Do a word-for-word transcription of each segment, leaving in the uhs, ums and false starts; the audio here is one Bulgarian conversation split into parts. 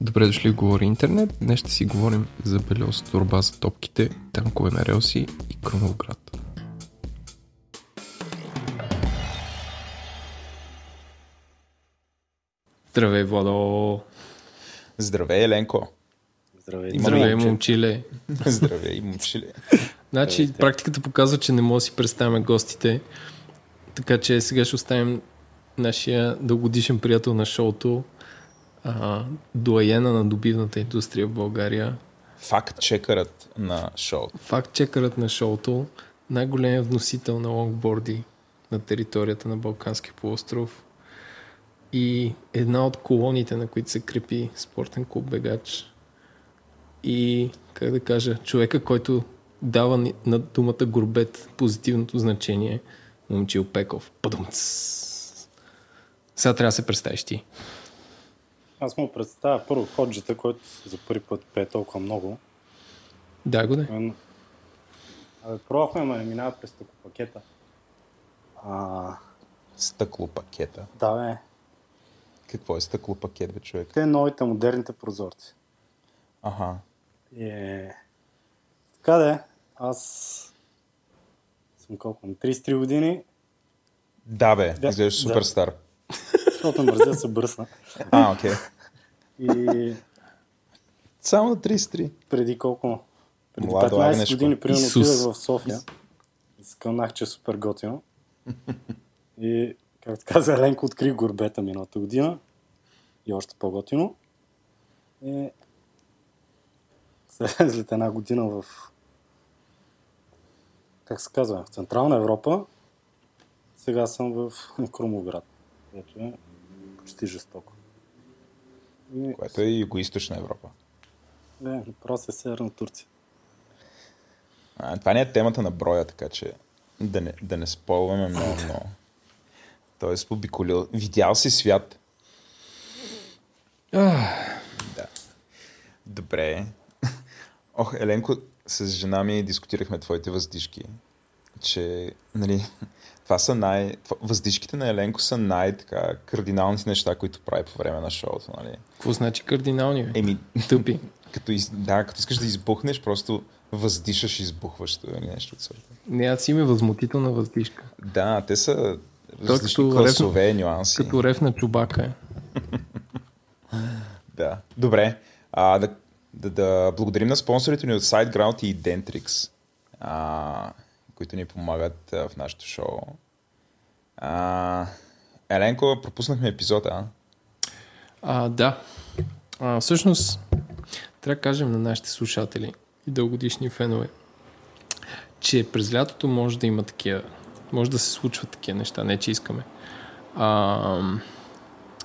Добре дошли в Говори Интернет. Днес ще си говорим за бельоз, турба за топките, танкове на релси и Крумовград. Здравей, Владо! Здравей, Еленко! Здравей, Здравей момчиле! Здравей, момчиле! Значи, практиката показва, че не може да си представяме гостите, така че сега ще оставим нашия дългодишен приятел на шоуто, а, дуаена на добивната индустрия в България. Факт-чекърът на шоуто. Факт-чекърът на шоуто, най-големият вносител на лонгборди на територията на Балканския полуостров и една от колоните, на които се крепи спортен клуб Бегач. И, как да кажа, човека, който дава на думата горбет позитивното значение, Момчил Пеков. Падумц! Сега трябва да се представиш ти. Аз му представя първо ходжата, който за първи път пее толкова много. Да, го да. Пробвахме, ме минава през стъклопакета. А... Стъклопакета? Да, бе. Какво е стъклопакет, бе, човек? Те новите, модерните прозорци. Аха. Е... Така де, аз съм колко на трийсет и три години. Да, бе, изглеждаш да. Супер стар. Защото мързя се бръсна. А, окей. Okay. И... Само на трийсет и три. Преди колко? Преди Младо, петнайсет агнешко. Години, примерно, отидах в София. Скълнах, че е супер готино. И, както каза Еленко, открих горбета миналата година. И още по-готино. И... След една година в... Как се казва? В Централна Европа. Сега съм в Крумовград. Което е почти жестоко. И... Което е Юго-Източна Европа. Не, въпрос е Северна Турция. А, това не е темата на броя, така че да не, да не спойваме много, много. Той е спобиколил. Видял си свят. Да. Добре. Ох, Еленко, с жена ми дискутирахме твоите въздишки. Че, нали, това са най... Въздишките на Еленко са най-така кардиналните неща, които прави по време на шоуто, нали. Какво значи кардинални, бе? Еми, тъпи. Като из... Да, като искаш да избухнеш, просто въздишаш и избухваш. Или нещо от сорта. Не, аз си има възмутителна въздишка. Да, те са различни класове, реф... нюанси. Като рев на чубака е. Да, добре. А, да, да, да благодарим на спонсорите ни от Sideground и Dentrix. А... които ни помагат а, в нашото шоу. А, Еленко, пропуснахме епизода. А, да. А, всъщност, трябва да кажем на нашите слушатели и дългодишни фенове, че през лятото може да има такива, може да се случват такива неща, не че искаме. А,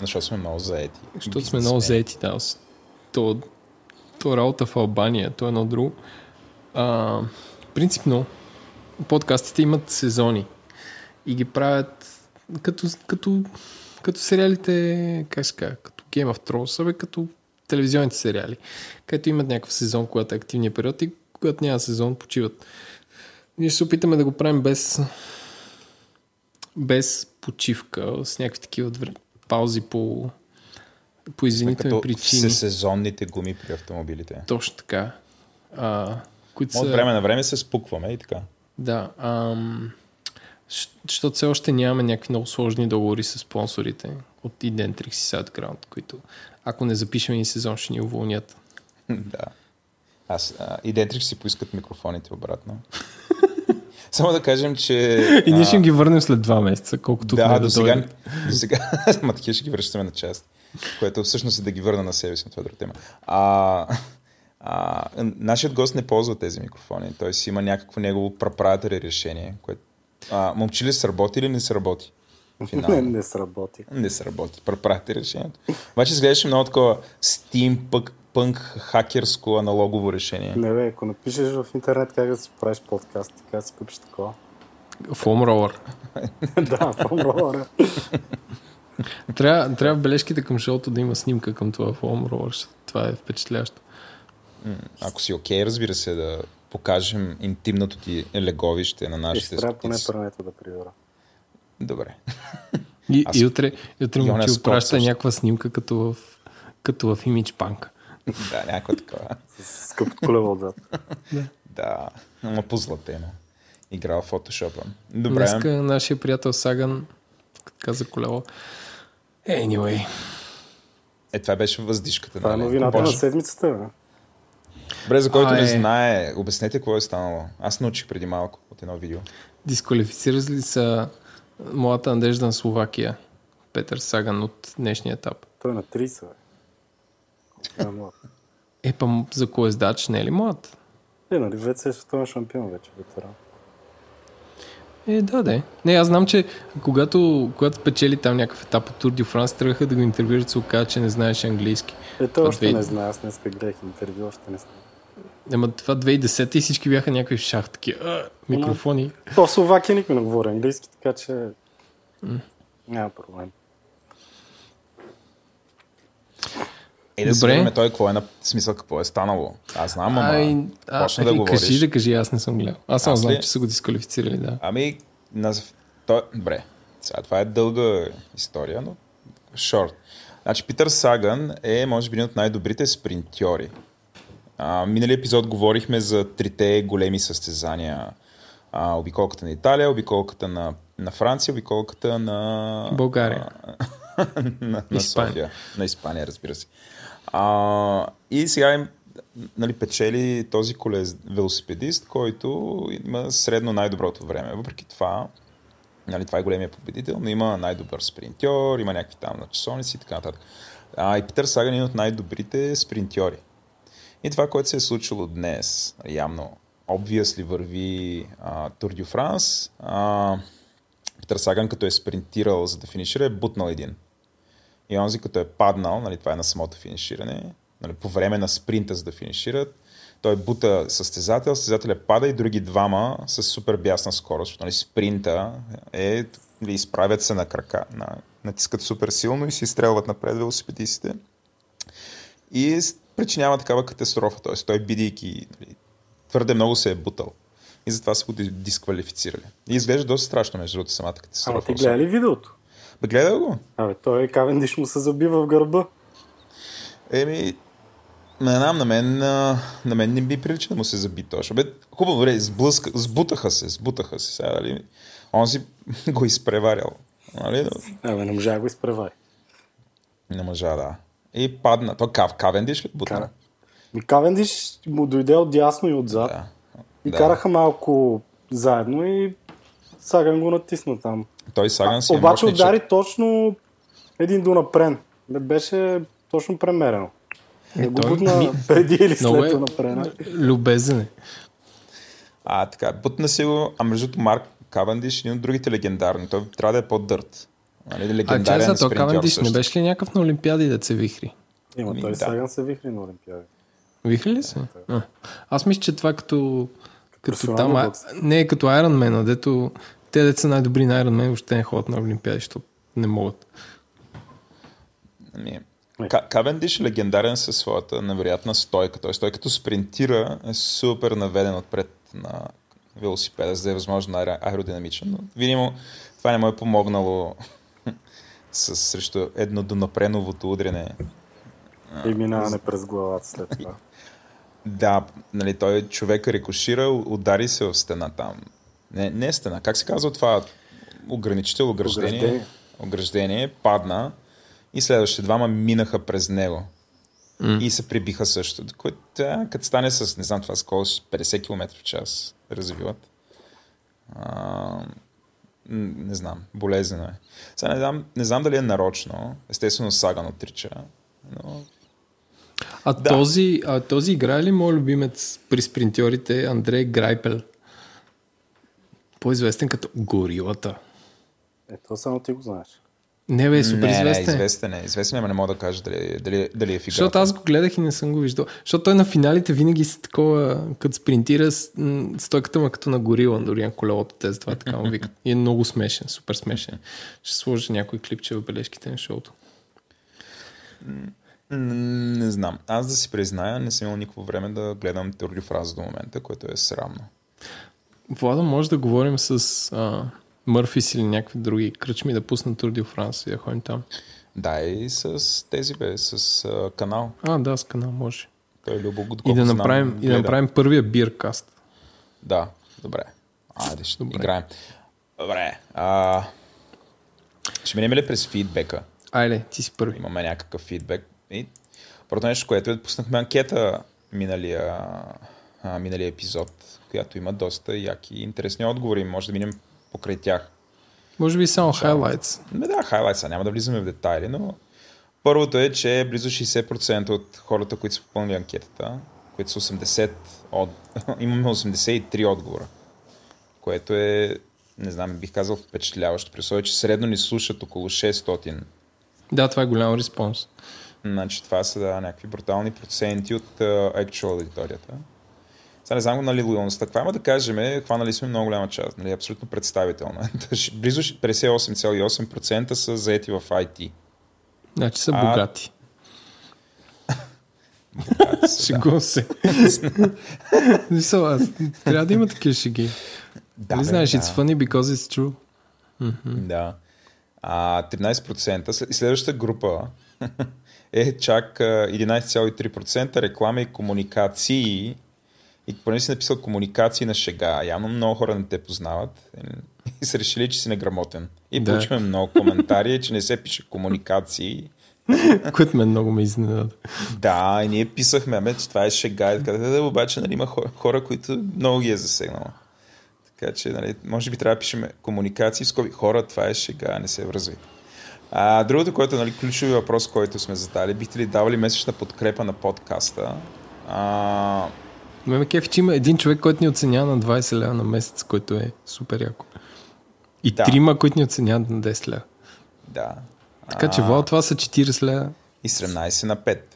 защото сме много заети. Защото сме много заети, да. То, то работа в Албания, то е едно друго. А, принципно, подкастите имат сезони и ги правят като, като, като сериалите, как се казва, като Game of Thrones, бе, като телевизионните сериали, където имат някакъв сезон, когато е активния период и когато няма сезон, почиват. Ние ще се опитаме да го правим без, без почивка, с някакви такива паузи по, по извинителни причини. Като всесезонните гуми при автомобилите. Точно така. А, които от време са... на време се спукваме и така. Да, ам, защото все още нямаме някакви много сложни договори с спонсорите от Dentrix и Sideground, които ако не запишем и сезон, ще ни уволнят. Да. Аз, а, и Dentrix си поискат микрофоните обратно. Само да кажем, че... И ние ще ги върнем след два месеца, колкото да, не да дойдат. До сега матки ще ги връщаме на част, което всъщност е да ги върна на себе си, на това друга тема. А... А, нашият гост не ползва тези микрофони. Той си има някакво негово прапратаре решение, което... А, момче ли сработи или не сработи? Не, не сработи. Не сработи. Прапратаре решението. Обаче изглеждаше много такова стимпънк хакерско аналогово решение. Не бе, ако напишеш в интернет как да си правиш подкаст, така да си купиш такова. Foam roller. Да, foam roller. Трябва, трябва бележките към шоуто да има снимка към това foam roller. Това е впечатляващо. Ако си окей, okay, разбира се, да покажем интимното ти леговище на нашите стотици. Първето да привера. Добре. И, Аз... и утре, утре Момчил праща някаква снимка като в, като в имиджпанка. Да, някаква такова. С къпто колева отзад. Да, но позлатено. Играл в фотошопа. Добре. Днеска нашия приятел Саган каза колело. Anyway. Е, това беше въздишката. Това е новината на седмицата, бе. Добре, за който а, не е. знае, обяснете какво е станало. Аз научих преди малко от едно видео. Дисквалифицирали ли са младата надежда на Словакия, Петър Саган, от днешния етап? Той е на трийсет, бе. Е, пам, за коездач не е ли млад? Е, нали, вече е световен шампион вече, ветеран. Е, да, да. Не, аз знам, че когато, когато печели там някакъв етап от Тур дьо Франс, тръгнаха да го интервюрат, се оказа, че не знаеш английски. Е, това още две... не знае, аз днес гледах интервю, още не знае. Ема това две хиляди и десета и всички бяха някакви в шах, таки, а, микрофони. Но, то Словакия никой не говори английски, така че mm. няма проблем. Е, да си той какво е на смисъл, какво е станало. Аз знам, ама почна да кажи, говориш. Кажи да кажи, аз не съм гледал. Аз само знам, че са го дисквалифицирали, да. Ами, нас... той... добре, сега това е дълга история, но шорт. Значи, Питър Саган е, може би, един от най-добрите спринтьори. А, минали епизод говорихме за трите големи състезания. А, обиколката на Италия, обиколката на, на Франция, обиколката на... България. А, на, на София. На Испания, разбира се. А, и сега им, нали, печели този колез велосипедист, който има средно най-доброто време. Въпреки това, нали, това е големия победител, но има най-добър спринтьор, има някакви там на часовници и така нататък. А, и Питър Саган е един от най-добрите спринтьори. И това, което се е случило днес, явно, obviously върви Тур дьо Франс. Питър Саган, като е спринтирал за да финишира, е бутнал един. И онзи, като е паднал, нали, това е на самото финиширане, нали, по време на спринта за да финишират, той бута състезател, състезателя пада и други двама с супер бясна скорост, защото, нали, спринта е, нали, изправят се на крака, на, натискат супер силно и се изстрелват напред велосипедистите. И причинява такава катастрофа, т.е. той, бидейки, нали, твърде много се е бутал. И затова са го дисквалифицирали. И изглежда доста страшно, между другото, самата катастрофа. Ама ти гледа ли видеото? Бе, гледал го. Абе, той Кавендиш му се забива в гърба. Еми, не знам, на мен, на мен не би прилича да му се заби точно. Бе, хубаво, добре, сблъска, сбутаха се, сбутаха се. Сега, дали, он си го изпреварял. Нали? Абе, не можа да го изпревари. Не можа, да. И падна. То Кав, Кавендиш ли бутна? Кавендиш му дойде от дясно и отзад. Да. И да. Караха малко заедно и Саган го натисна там. Той Саган си а, е обаче мощничък. Удари точно един донапрен. Беше точно премерено. Не го бутна преди или след донапрена. Любезен е. А, така. Бутна си го, а междуто Марк Кавендиш, един от другите легендарни. Той трябва да е по-дърт. Нали, а чай за то, Кавендиш не беше ли някакъв на Олимпиади да се вихри? Има, той да. Саган се вихри на Олимпиади. Вихри ли са? А, аз мисля, че това като... като там, а... Не е като Iron Man, а дето... Те деца най-добри на Iron Man въобще не ходят на Олимпиади, защото не могат. Ами, Кавендиш е легендарен със своята невероятна стойка. Т.е. той като спринтира е супер наведен отпред на велосипеда, за да е възможно аеродинамичен. Но видимо, това не му е помогнало с, срещу едно донапреновото удрене. И минаване през главата след това. Да, нали, той човек рикошира, удари се в стена там. Не, не е стена. Как се казва това? Ограничител, ограждение. Ограждение. Ограждение, падна и следващите двама минаха през него. Mm. И се прибиха също. Което, да, като стане с, не знам това, с колко, петдесет километра в час развиват. А, не знам. Болезнено е. Сега не знам, не знам дали е нарочно. Естествено Саган отрича. Но... А, да. този, а този играе ли мой любимец при спринтьорите Андрей Грайпел? По-известен като горилата. Ето само ти го знаеш. Не бе, е супер известен. Не, не, известен е. Известен е, но не мога да кажа дали, дали, дали е в играта. Защото аз го гледах и не съм го виждал. Защото той на финалите винаги си такова, като спринтира стойката му като на горила, дори на колелото, тези това така му викат. И е много смешен, супер смешен. Ще сложа някой клипче в бележките на шоуто. Не знам. Аз да си призная, не съм имал никакво време да гледам Тур дьо Франс до момента, което е срамно. Владо, може да говорим с а, Мърфис или някакви други кръчми да пуснат Тур дьо Франс и да ходим там. Да, и с тези бе, с а, канал. А, да, с канал може. Той е любо, и да направим, знам, и да направим първия биркаст. Да, добре. Айде, ще добре. Играем. Добре. А, ще минем ли през фидбека? Айде, ти си първи. Имаме някакъв фидбек. И първото нещо, което е, пуснахме анкета миналия, а, миналия епизод, която има доста яки и интересни отговори. Може да минем покрай тях. Може би само хайлайтс. Да, хайлайтс. Няма да влизаме в детайли, но първото е, че близо шейсет процента от хората, които са попълнили анкетата, които са осемдесет от... имаме осемдесет и три отговора, което е, не знам, бих казал впечатляващо. Присъдя, че средно ни слушат около шестстотин. Да, това е голям респонс. Значи това са да, някакви брутални проценти от uh, actual аудиторията. Сега не знам, нали, лоялността. Каква има да кажем, хванали сме много голяма част. Нали, абсолютно представителна. Близо петдесет и осем цяло и осем процента са заети в ай ти. Значи са а... богати. Богати са, шегувам се. Трябва да има такива шеги. Да, не знаеш, да. It's funny because it's true. Mm-hmm. Да. А, тринадесет процента. И следващата група е чак единадесет цяло и три процента реклама и комуникации. И поне си написал комуникации на шега. Явно много хора не те познават и са решили, че си неграмотен. И да. Получихме много коментари, че не се пише комуникации. Което мен много ме изненада. Да, и ние писахме, ме, че това е шега. И така, да, обаче нали, има хора, хора, които много ги е засегнало. Така че, нали, може би трябва да пишем комуникации с хора, това е шега, не се връзви. А, другото, което е нали, ключови въпрос, който сме задали, бихте ли давали месечна подкрепа на подкаста? А... Меме кеф, че има един човек, който ни оценява на двадесет лева на месец, който е супер яко. И да. Трима, които ни оценяват на десет лева. Да. Така че, вау, това са четиридесет лева. И седемнадесет на пет.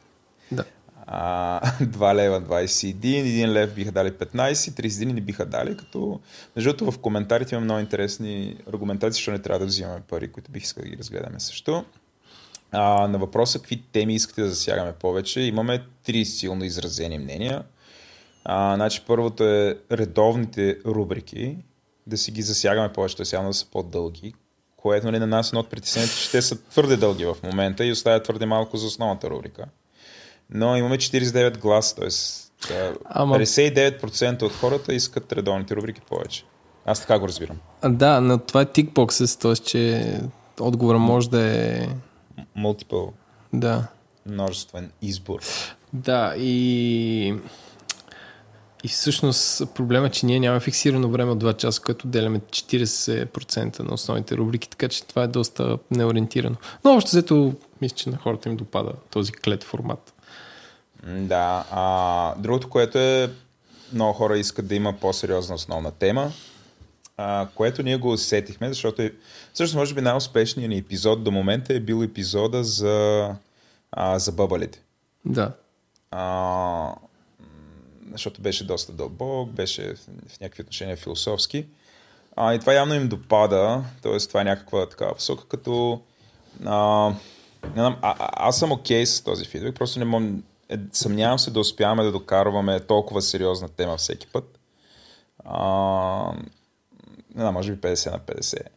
Да. А, два лева, двадесет и един, един лев биха дали петнадесет, тридесет и един не биха дали, като между другото в коментарите има много интересни аргументации, защото не трябва да взимаме пари, които бих искал да ги разгледаме също. А, на въпроса какви теми искате да засягаме повече, имаме три силно изразени мнения. А, значи първото е редовните рубрики, да си ги засягаме повече, т.е. явно да са по-дълги, което нали, на нас е едно от притеснението, че те са твърде дълги в момента и оставят твърде малко за основната рубрика. Но имаме четиридесет и девет гласа, т.е. петдесет и девет процента от хората искат редовните рубрики повече. Аз така го разбирам. А, да, но това е тикбоксът, т.е. че отговорът може да е... Multiple. Да. Множествен избор. Да, и... И всъщност проблема е, че ние нямаме фиксирано време от два часа, което деляме четиридесет процента на основните рубрики, така че това е доста неориентирано. Но общо взето, мисля, че на хората им допада този клет формат. Да, а, другото, което е, много хора искат да има по-сериозна основна тема, а, което ние го усетихме, защото е, всъщност може би най-успешният ни епизод до момента е бил епизода за, а, за бъбалите. Да. А, защото беше доста дълбок, беше в някакви отношения философски. А, и това явно им допада, т.е. това е някаква такава посока, като... А, не знам, а, а, аз съм окей с този фидбек, просто не мога... Е, съмнявам се да успяваме да докарваме толкова сериозна тема всеки път. А, не знам, може би петдесет на петдесет.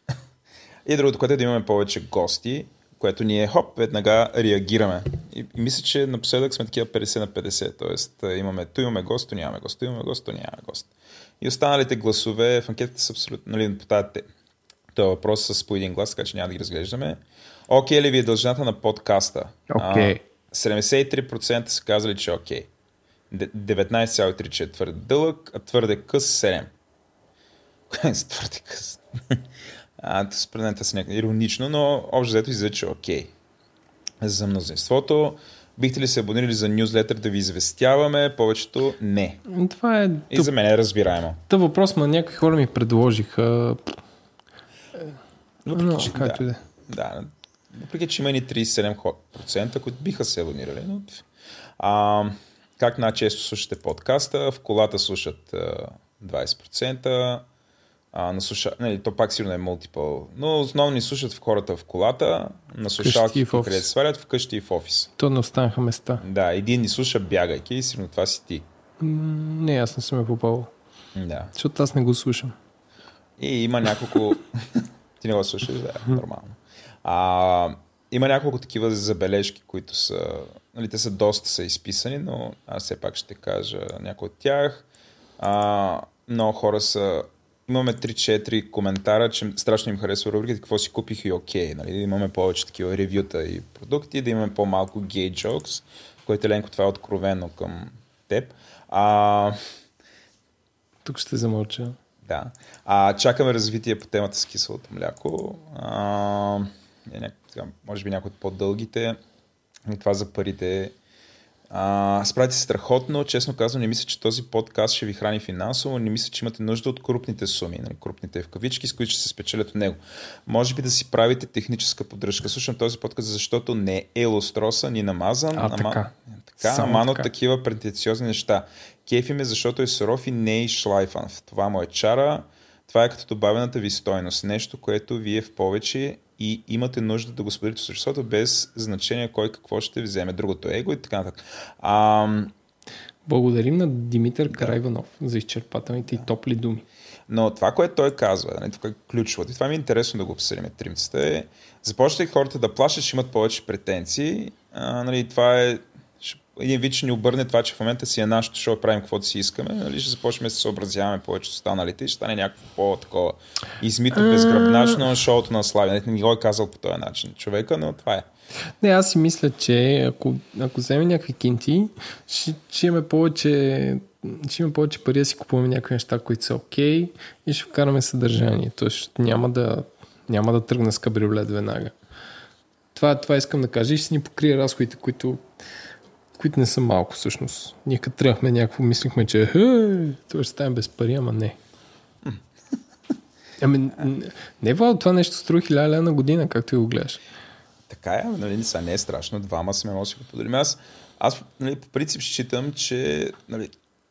И другото, което е да имаме повече гости, което ние, хоп, веднага реагираме. И, и мисля, че напоследък сме такива петдесет на петдесет. Тоест, имаме, ту имаме гост, ту нямаме гост, ту имаме гост, ту нямаме гост. И останалите гласове в анкетата са абсолютно, нали, по тази тема. Това е въпрос с по един глас, така че няма да ги разглеждаме. Окей okay, ли ви е дължината на подкаста? Окей. Okay. седемдесет и три процента са казали, че е окей. деветнадесет цяло и три процента, че е твърде дълъг, а твърде къс седем процента. твърде къс. Според мен това са някакво иронично, но общо взето излезе, че е окей. За мнозинството, бихте ли се абонирали за нюзлетър да ви известяваме? Повечето не. Това е... И за мен е разбираемо. Та въпрос на някакви хора ми предложиха. Въпреки, но, че както да. Да. Въпреки, че има и тридесет и седем процента, които биха се абонирали. А, как най-често слушате подкаста? В колата слушат двадесет процента, А, на суша... Не, то пак сигурно е мултипъл. Но основно ни слушат в хората в колата, на слушалки, където се свалят, вкъщи и в офис. То не останаха места. Да, един ни слуша бягайки и сигурно това си ти. Не, аз не съм я попал. Да. Защото аз не го слушам. И има няколко... Ти не го слушаш, да, нормално. А, има няколко такива забележки, които са... Нали, те са доста са изписани, но аз все пак ще кажа някои от тях. А, много хора са... Имаме три-четири коментара, че страшно им харесва рубриката, какво си купих и окей. Okay, нали? Имаме повече такива ревюта и продукти, да имаме по-малко гей джокс, което Ленко, това е откровено към теб. А... Тук ще замълча. Да. А, чакаме развитие по темата с киселото мляко. А, може би някои от по-дългите. И това за парите. А, справите се страхотно. Честно казвам, не мисля, че този подкаст ще ви храни финансово. Не мисля, че имате нужда от крупните суми. Нали, крупните в кавички, с които ще се спечелят от него. Може би да си правите техническа поддръжка. Слушам този подкаст, защото не е лостроса, ни намазан. А, ама, така. Така, ама от такива претенциозни неща. Кефи ме, защото е суров и не е шлайфан. Това му е чара. Това е като добавената ви стойност. Нещо, което ви е в повече и имате нужда да го споделите с обществото, без значение кой какво ще вземе, другото его и така нататък. А... Благодарим на Димитър да. Карайванов за изчерпателните да. и топли думи. Но това, което той казва, нали, тук е ключово, и това ми е интересно да го обсъдим тримцата, е започвайки хората да плащат, ще имат повече претенции. А, нали, това е един вид, че ни обърне това, че в момента си е нашето шоу, правим каквото си искаме, нали, ще започнем да се съобразяваме повече с останалите и ще стане някакво по-такова измито, безгръбначно шоуто на Слави. Не го е казал по този начин човека, но това е. Не, аз си мисля, че ако, ако вземем някакви кинти, ще, ще имаме повече ще имаме повече пари да си купуваме някакви неща, които са окей okay, и ще вкараме съдържание. Тоест няма да, няма да тръгна с кабриолет веднага. Това, това искам да кажа и ще ни покрия разходите, които които не са малко всъщност. Ние като трябвахме някакво, мислихме, че това ще ставим без пари, ама не. Ами, не вау, това нещо струва хиляда лева на година, както и го гледаш. Така е, нали, сега не е страшно, двама сме може да го поделим. Аз, аз нали, по принцип считам, че нали,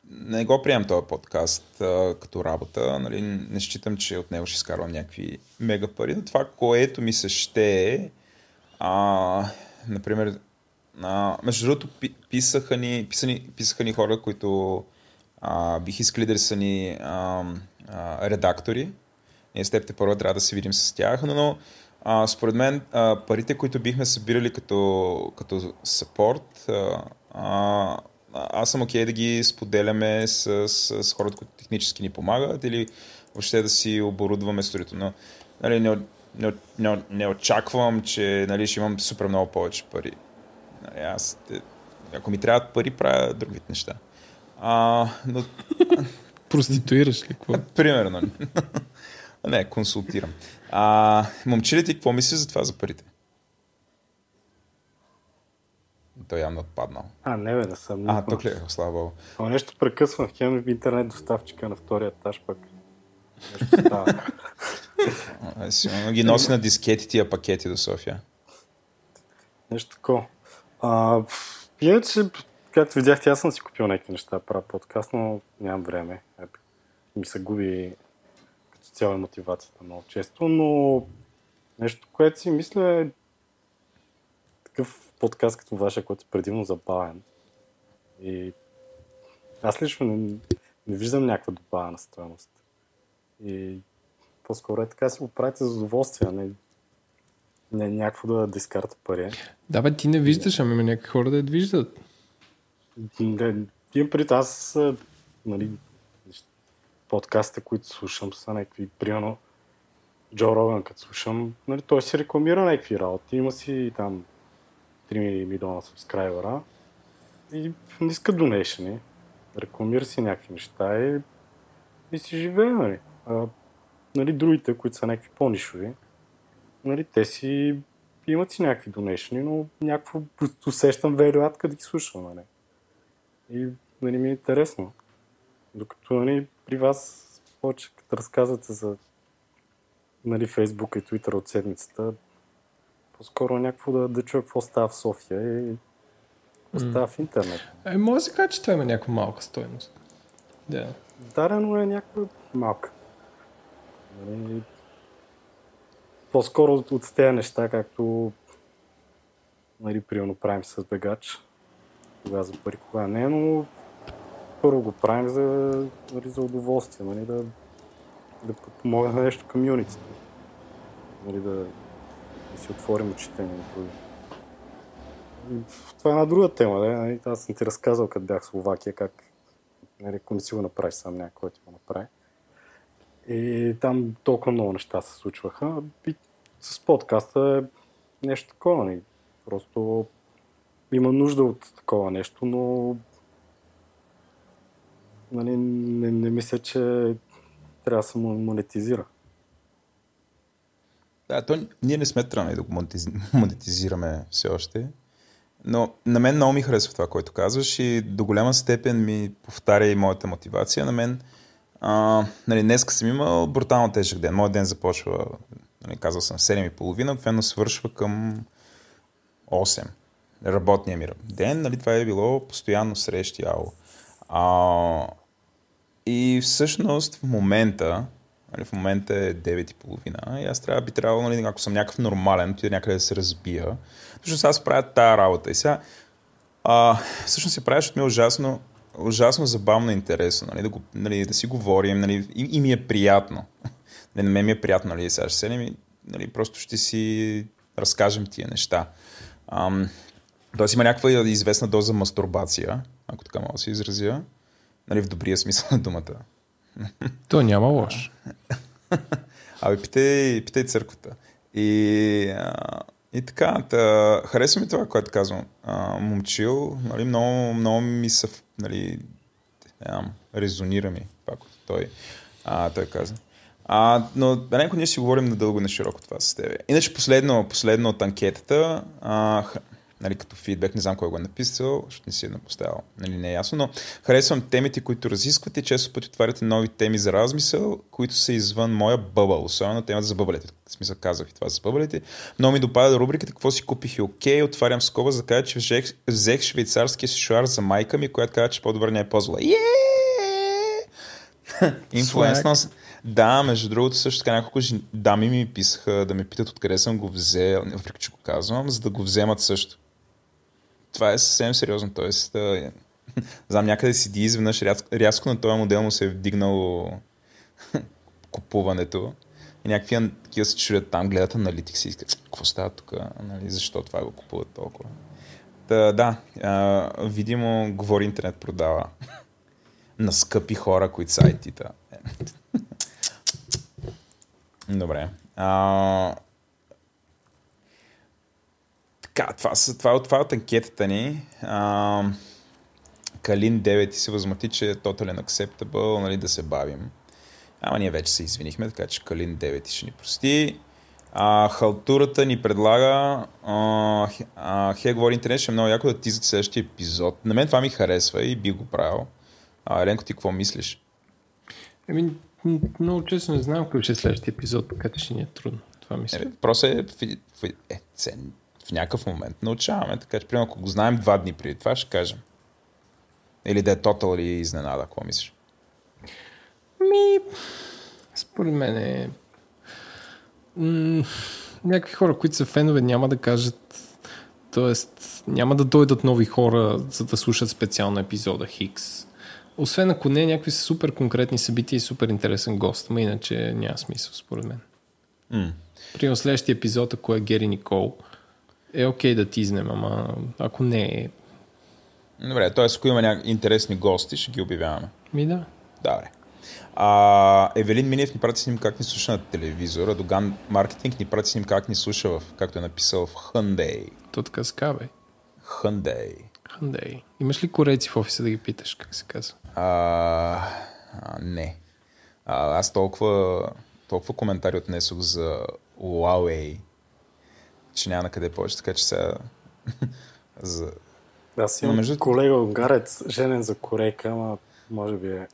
не го приемам този подкаст а, като работа, нали, не считам, че от него ще изкарвам някакви мега пари, но това, което ми се ще е, например, А, между другото, писаха ни, писани, писаха ни хора, които а, бих искали да са ни а, а, редактори. Ние с теб те първо трябва да се видим с тях, но а, според мен а, парите, които бихме събирали като, като съпорт, а, а, аз съм окей да ги споделяме с, с, с хората, които технически ни помагат или въобще да си оборудваме студиото. Но, нали, не, не, не, не очаквам, че нали, ще имам супер много повече пари. Аз, ако ми трябват пари, правя друг вид неща. А, но... Проституираш ли? Какво? Примерно. Не, консултирам. А, момчилите, какво мислиш за това за парите? Той явно отпаднал. А, не бе, да съм. А, тук ли е, слава богу. Но нещо прекъсвам, имам интернет доставчика на втория етаж пък. Нещо става. Сигурно ги носи на дискети тия пакети до София. Нещо такова. А, иначе, както видяхте, аз съм си купил някакви неща, правя подкаст, но нямам време. Ето, ми се губи като цяло мотивацията много често, но нещо, което си мисля е такъв подкаст като вашия, който е предимно забавен. И аз лично не, не виждам някаква добавена стойност. И по-скоро е така си го правите за удоволствие, а не... Не, някакво да дискарта пари. Да, бе, ти не виждаш, ами някакви хора да я виждат. Да, тим пред аз, нали, подкастите, които слушам, са някакви, примерно, Джо Роган, като слушам, нали, той си рекламира някакви работи, има си там три милиона субскрайбера и не иска донейшени, рекламира си някакви неща и, и си живее, нали. А, нали, другите, които са някакви по-нишови, нали, те си имат си някакви донешни, но някакво усещам вероятно къде ги слушам. Нали. И нали, ми е интересно. Докато нали, при вас повече като разказвате за нали, Facebook и Twitter от седмицата, по-скоро някакво да, да чуя какво става в София и какво става mm. в интернет. Е, може да се каже, че това има някаква малка стойност. Yeah. Да, но е някаква малка. Нали, по-скоро от, от тези неща, както нали, примерно правим с бегач. Кога за пари, кога не, но първо го правим за, нали, за удоволствие, нали, да, да подпомогна на нещо комюнитито. Нали, да, да си отворим очите на други. Това е една друга тема. Нали? Аз съм ти разказал, като бях в Словакия, как нали, не си го направиш сам някой, ти го направи. И там толкова много неща се случваха. И с подкаста е нещо такова. Нали? Просто има нужда от такова нещо, но нали, не, не мисля, че трябва да се монетизира. Да, то ние не сме тръгнали да го монетизираме все още. Но на мен много ми харесва това, което казваш и до голяма степен ми повтаря и моята мотивация. На мен а, нали, днеска съм имал брутално тежък ден. Моят ден започва, нали, казал съм в седем и половина, обикновено свършва към осем. Работния ми ден. Нали, това е било постоянно срещи. Ало. А, и всъщност в момента нали, в момента е девет и половина и аз трябва, би трябвало, нали, ако съм някакъв нормален, отида някъде да се разбия. Всъщност аз правя тая работа и сега а, всъщност се правиш от мен ужасно, ужасно забавно и интересно, нали, да, го, нали, да си говорим, нали, и, и ми е приятно. Нали, на мен ми е приятно, нали, сега ще седем и нали, просто ще си разкажем тия неща. Ам, тоест има някаква известна доза мастурбация, ако така мога да се изразя, нали, в добрия смисъл на думата. То няма лош. Абе, питай, питай църквата. И, а, и така, та, харесва ми това, което казвам. А, момчил, нали, много, много ми съв... Нали, ням, резонира ми това, което той, а, той каза. А, но, Ранко, ние си говорим надълго и на широко това с тебе. Иначе последно, последно от анкетата, а, нали, като фидбек, не знам кой го е написал, защото не си едно поставил, нали, не е ясно, но харесвам темите, които разисквате, често пъти отваряте нови теми за размисъл, които са извън моя бъбъл, особено темата за бъбълите, в смисъл казах и това за бъбълите, но ми допада рубриката какво си купих и окей, отварям скоба, за да кажа, че взех, взех швейцарския шуар за майка ми, която каза, че по-добре не е ползвала. Инфлуенсност. Да, между другото също така няколко дами ми писаха да ме питат откъде съм го взел, въпреки че го казвам, за да го вземат също. Това е съвсем сериозно, т.е. знам някъде седи изведнъж рязко на този модел му се е вдигнало купуването и някакви такива се чудят там, гледат аналитикс и искат, какво става тук, нали, защо това го купуват толкова. Та, да, а, видимо говори интернет продава на скъпи хора, които са ай ти-та. Добре. А, така, това, това, това е от анкетата ни. А, Калин девет се възмути, че е totally unacceptable, нали, да се бавим. Ама ние вече се извинихме, така че Калин девет ще ни прости. А, халтурата ни предлага а, а, Хе говори интернет, ще е много яко да тизат следващия епизод. На мен това ми харесва и би го правил. А, Еленко, ти какво мислиш? Еми, много честно не знам какво ще е следващия епизод, така че ще ни е трудно. Това мисля. Е, просто е, в, в, е цен, в някакъв момент научаваме, така че примерно ако го знаем два дни преди това, ще кажем. Или да е тотал или изненада, какво мислиш? Ми, според мен е... М- някакви хора, които са фенове, няма да кажат... Тоест, няма да дойдат нови хора, за да слушат специално епизода Хикс. Освен ако не е някакви супер конкретни събития и супер интересен гост, но иначе няма смисъл според мен. Mm. Примерно следващия епизод, ако е Гери Никол, е окей okay да тизнем, ама ако не е... Добре, т.е. ако има някакви интересни гости, ще ги обявяваме. Ми да. Добре. А, Евелин Минев ни прати с ним как ни слуша на телевизора, Доган Маркетинг ни прати с ним как ни слуша, в, както е написал в Hyundai. То така ска, бе. Hyundai. Hyundai. Имаш ли корейци в офиса да ги питаш, как се казва? А, а, не. А, аз толкова, толкова коментари отнесох за Huawei, че няма на къде повече, така че сега... за... Аз имам между... колега унгарец, женен за корейка, ама може би е...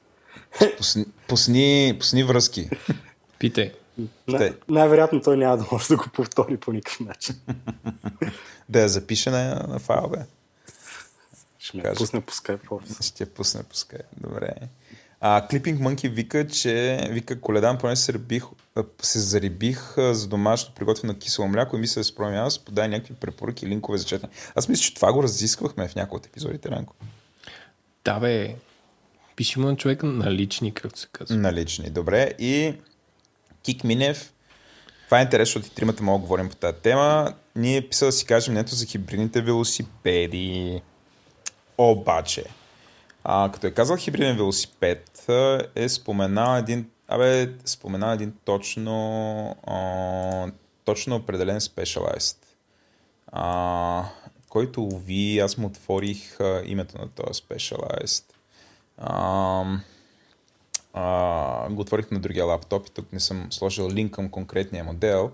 Пусни, пусни, пусни връзки. Питай. Най- най-вероятно той няма да може да го повтори по никакъв начин. Да я запише на, на файл, бе. Ще ме пусне по Skype офиса. Ще я пусне по Skype, добре. Клипинг Мънки вика, че вика Коледан поне се ръбих се зарибих за домашното приготвено кисело мляко и мисля да се спомня аз, подай някакви препоръки, линкове за четене. Аз мисля, че това го разисквахме в някои от епизодите, Ранко. Да, бе. Пиши му на човека налични, както се казва. Налични, добре. И Кик Минев, това е интересно, защото и тримата мога да говорим по тази тема. Ние писал да си кажем нето за хибридните велосипеди. Обаче, а, като е казал хибриден велосипед, е споменал един Абе, спомена един точно, а, точно определен Specialized, а, който уви, аз му отворих а, името на този Specialized. А, а, го отворих на другия лаптоп и тук не съм сложил линк към конкретния модел.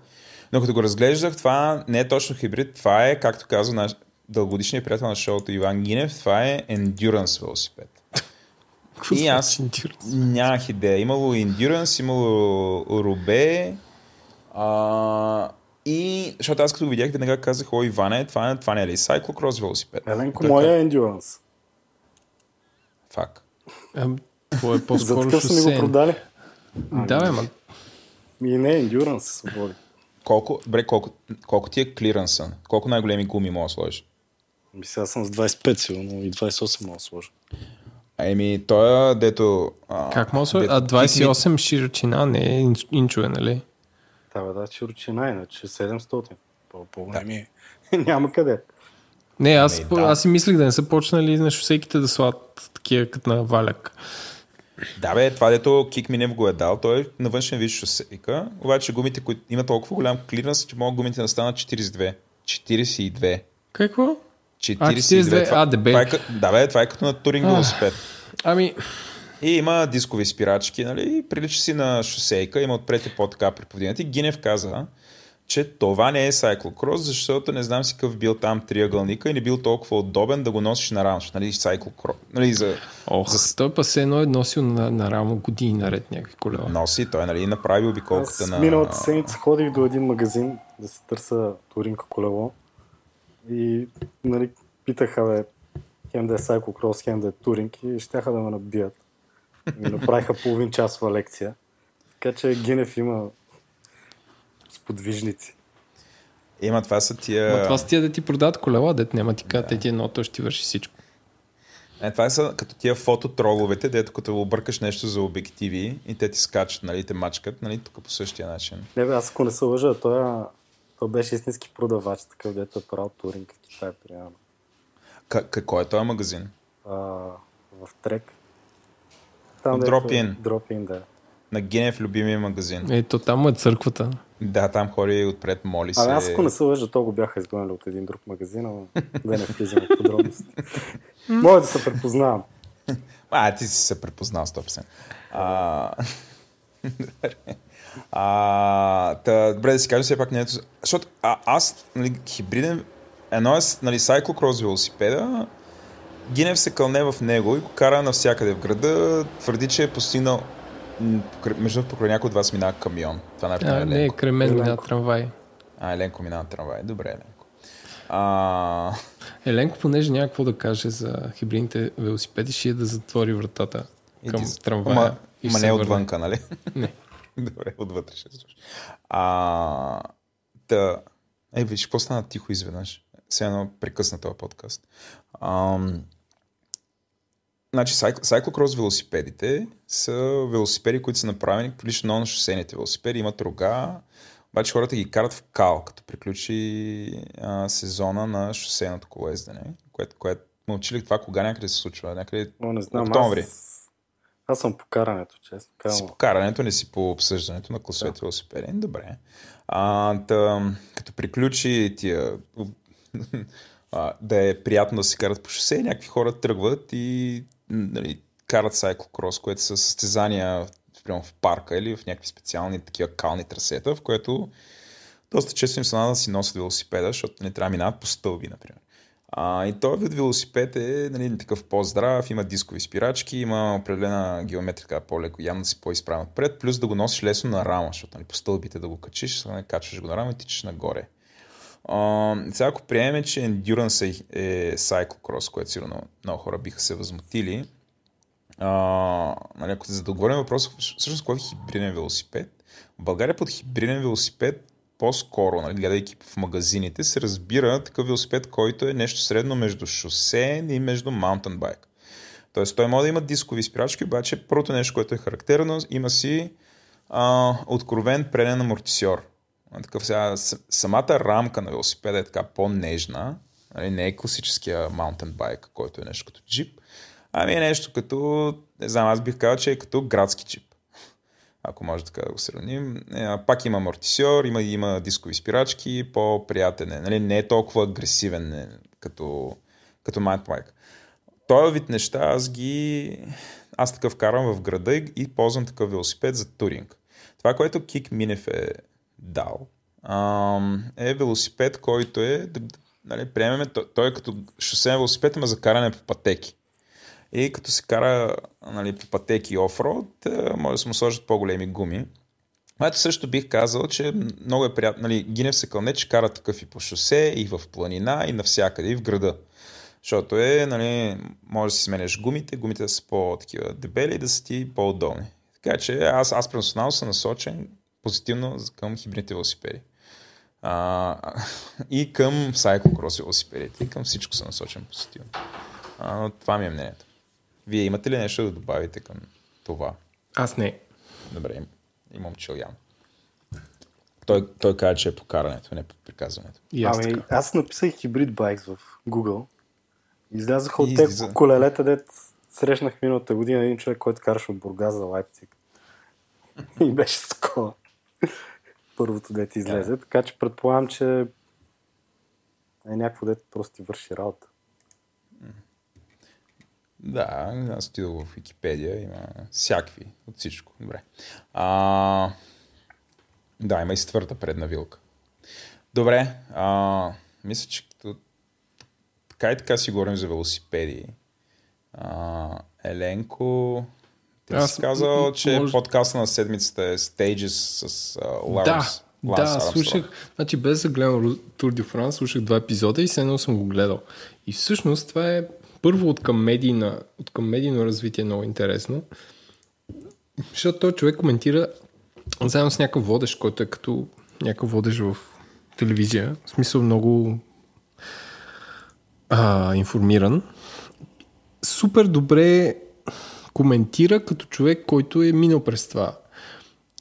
Но като го разглеждах, това не е точно хибрид, това е, както казва наш дългогодишният приятел на шоуто Иван Гинев, това е Endurance велосипед. И аз нямах идея. Имало Endurance, имало Рубе. А, и защото аз като видях, веднага казах, о, Иване, това, това не е ли Cyclocross велосипед? Еленко, моя е Endurance. Фак. Това е по-скоро шосен. За така са ми го продали. Да, бе, ма. И не е Endurance, се води. Колко, бре, колко, колко ти е клиранса? Колко най-големи гуми мога да сложиш? Сега съм с двайсет и пет сигурно и двайсет и осем мога да сложа. Еми, той е, дето... А, как може? Дето, а двайсет и осем широчина не е инчове, нали? Да, бе, да, широчина иначе седемстотин. Да, ми... Няма къде. Не, аз, ами, по, да. аз си мислих да не са почнали на шосейките да слават такива като на валяк. Да, бе, това дето Кик Минев го е дал, той е на външен вид шосейка, обаче гумите, които има толкова голям клиренс, че могат гумите да станат четирийсет и две. четирийсет и две. Какво? четирийсет и две. А, това, това е, да, бе, това е като на туринг велосипед. Ами... И има дискови спирачки, нали? Прилича си на шосейка, има отпрети по-така приповдигнати. Гинев каза, че това не е Cyclocross, защото не знам си къв бил там триъгълника и не бил толкова удобен да го носиш на рамо. Нали? Cyclocross. Нали? За... Ох, за... той па се едно е носил на, на рамо години наред някакви колела. Носи, той нали направи обиколката на... Аз миналата седмица ходих до един магазин да се търса туринка колело. И нали, питаха, бе, хем да е Cyclocross, хем да е туринг и щяха да ме набият. Ми направиха половин часова лекция. Така че Гинев има сподвижници. Има, това са тия... Ма това са тия да ти продават колела, дет няма ти ката, да. Ти едно, то ще ти върши всичко. Е, това са като тия фототроловете, дето като объркаш нещо за обективи и те ти скачат, нали, те мачкат, нали, тук по същия начин. Не, бе, аз ако не се лъжа, той е... То беше истински продавач, такъв дето е правил туринг в Китай, приема. К- какво е този магазин? А, в Трек. Дропин. Дропин, да. На Генев любимия магазин. Ето, там е църквата. Да, там хори отпред моли се. А аз ако не се лъжа, то го бяха изгонали от един друг магазин, но да не влизаме в подробности. Може да се препознавам. А, ти си се препознал сто процента. А... А, та, добре да си кажем все пак не е, защото а, аз нали, хибриден едно е нали, Cyclocross велосипеда. Гинев се кълне в него и го кара навсякъде в града, твърди, че е постигнал между покрай някой от вас минава камион. Това най-вероятно е Еленко. Не, край мен минава трамвай. А, Еленко минава трамвай, добре, Еленко. А... Еленко, понеже няма какво да каже за хибридните велосипеди, ще е да затвори вратата към Иди, трамвая. Ма, и ма не е отвънка, нали? Не. Добре, отвътре ще слушаш. А, да. Ей, виж, какво стана тихо изведнъж? Сега едно прекъсна този подкаст. Ам... Значи, Cyclocross велосипедите са велосипеди, които са направени прилично много на шосейните велосипеди. Имат рога, обаче хората ги карат в кал, като приключи а, сезона на шосейното колоездене. Което, което мълчили това кога някъде се случва? Някъде в октомври. Аз съм по карането, честно. Казвам. Си по карането, не си по обсъждането на класовете да. Велосипеди. Добре. А, да, като приключи тия, а, да е приятно да се карат по шосе, някакви хора тръгват и нали, карат Cyclocross, което са състезания в, в парка или в някакви специални такива кални трасета, в което доста често им се нада да си носят велосипеда, защото не трябва да минават по стълби, например. А, и този вид велосипед е нали, такъв по-здрав, има дискови спирачки, има определена геометрика по-леко, явно да си по-изправен отпред, плюс да го носиш лесно на рама, защото нали, по стълбите да го качиш, да не качваш го на рама и тичаш нагоре. А, сега ако приемем, че Endurance е Cyclocross, което сигурно много хора биха се възмутили, а, нали, ако да отговорим въпроса, всъщност кой е хибриден велосипед? В България под хибриден велосипед по-скоро, гледайки в магазините, се разбира такъв велосипед, който е нещо средно между шосеен и между маунтън байк. Тоест той може да има дискови спирачки, обаче първото нещо, което е характерно, има си а, откровен преден амортисьор. Такъв сега, самата рамка на велосипеда е така по-нежна, не е класическия маунтън байк, който е нещо като джип, ами е нещо като, не знам, аз бих казал, че е като градски джип. Ако може така да го сравним. Пак има амортисьор, има, има дискови спирачки, по-приятен е. Нали? Не е толкова агресивен е, като, като маунтън байк. Този вид неща аз ги... Аз такъв карам в града и, и ползвам такъв велосипед за туринг. Това, което Кик Минев е дал, е велосипед, който е... Нали, приемеме, той е като шосеен велосипед, ама за каране по пътеки. И като се кара, нали, по пътеки и офроуд, може да се му сложат по-големи гуми. Ето също бих казал, че много е приятно. Нали, Гинев се кълне, че кара такъв и по шосе, и в планина, и навсякъде, и в града. Защото е, нали, може да си сменеш гумите, гумите да са по-такива дебели и да са ти по-удобни. Така че аз, аз персонално съм насочен позитивно към хибридните велосипеди. А, и към сайклокрос велосипедите, и към всичко съм насочен позитивно. А, това ми е мнението. Вие имате ли нещо да добавите към това? Аз не. Добре, им, имам Чилиян. Той, той каза, че е по карането, не по приказването. Аз, ами, аз написах хибрид байкс в Google. Излязох от тези Излиза... колелета, дет срещнах миналата година един човек, който караше от Бургас за Лайпциг. И беше с такова. Първото дете излезе, yeah. Така че предполагам, че е някакво дете просто ти върши работа. Да, аз отидох в Википедия, има всякакви от всичко. Добре. А, да, има и четвърта предна вилка. Добре, а, мисля, че като... така и така си говорим за велосипеди. А, Еленко, ти аз... си казал, че може... подкаста на седмицата е Stages с Lance Armstrong. Да, да, слушах, значи без да гледам Тур дьо Франс, слушах два епизода и седно съм го гледал. И всъщност това е първо от към медийна, от към медийно развитие е много интересно, защото той човек коментира заедно с някакъв водещ, който е като някакъв водещ в телевизия, в смисъл много а, информиран. Супер добре коментира като човек, който е минал през това.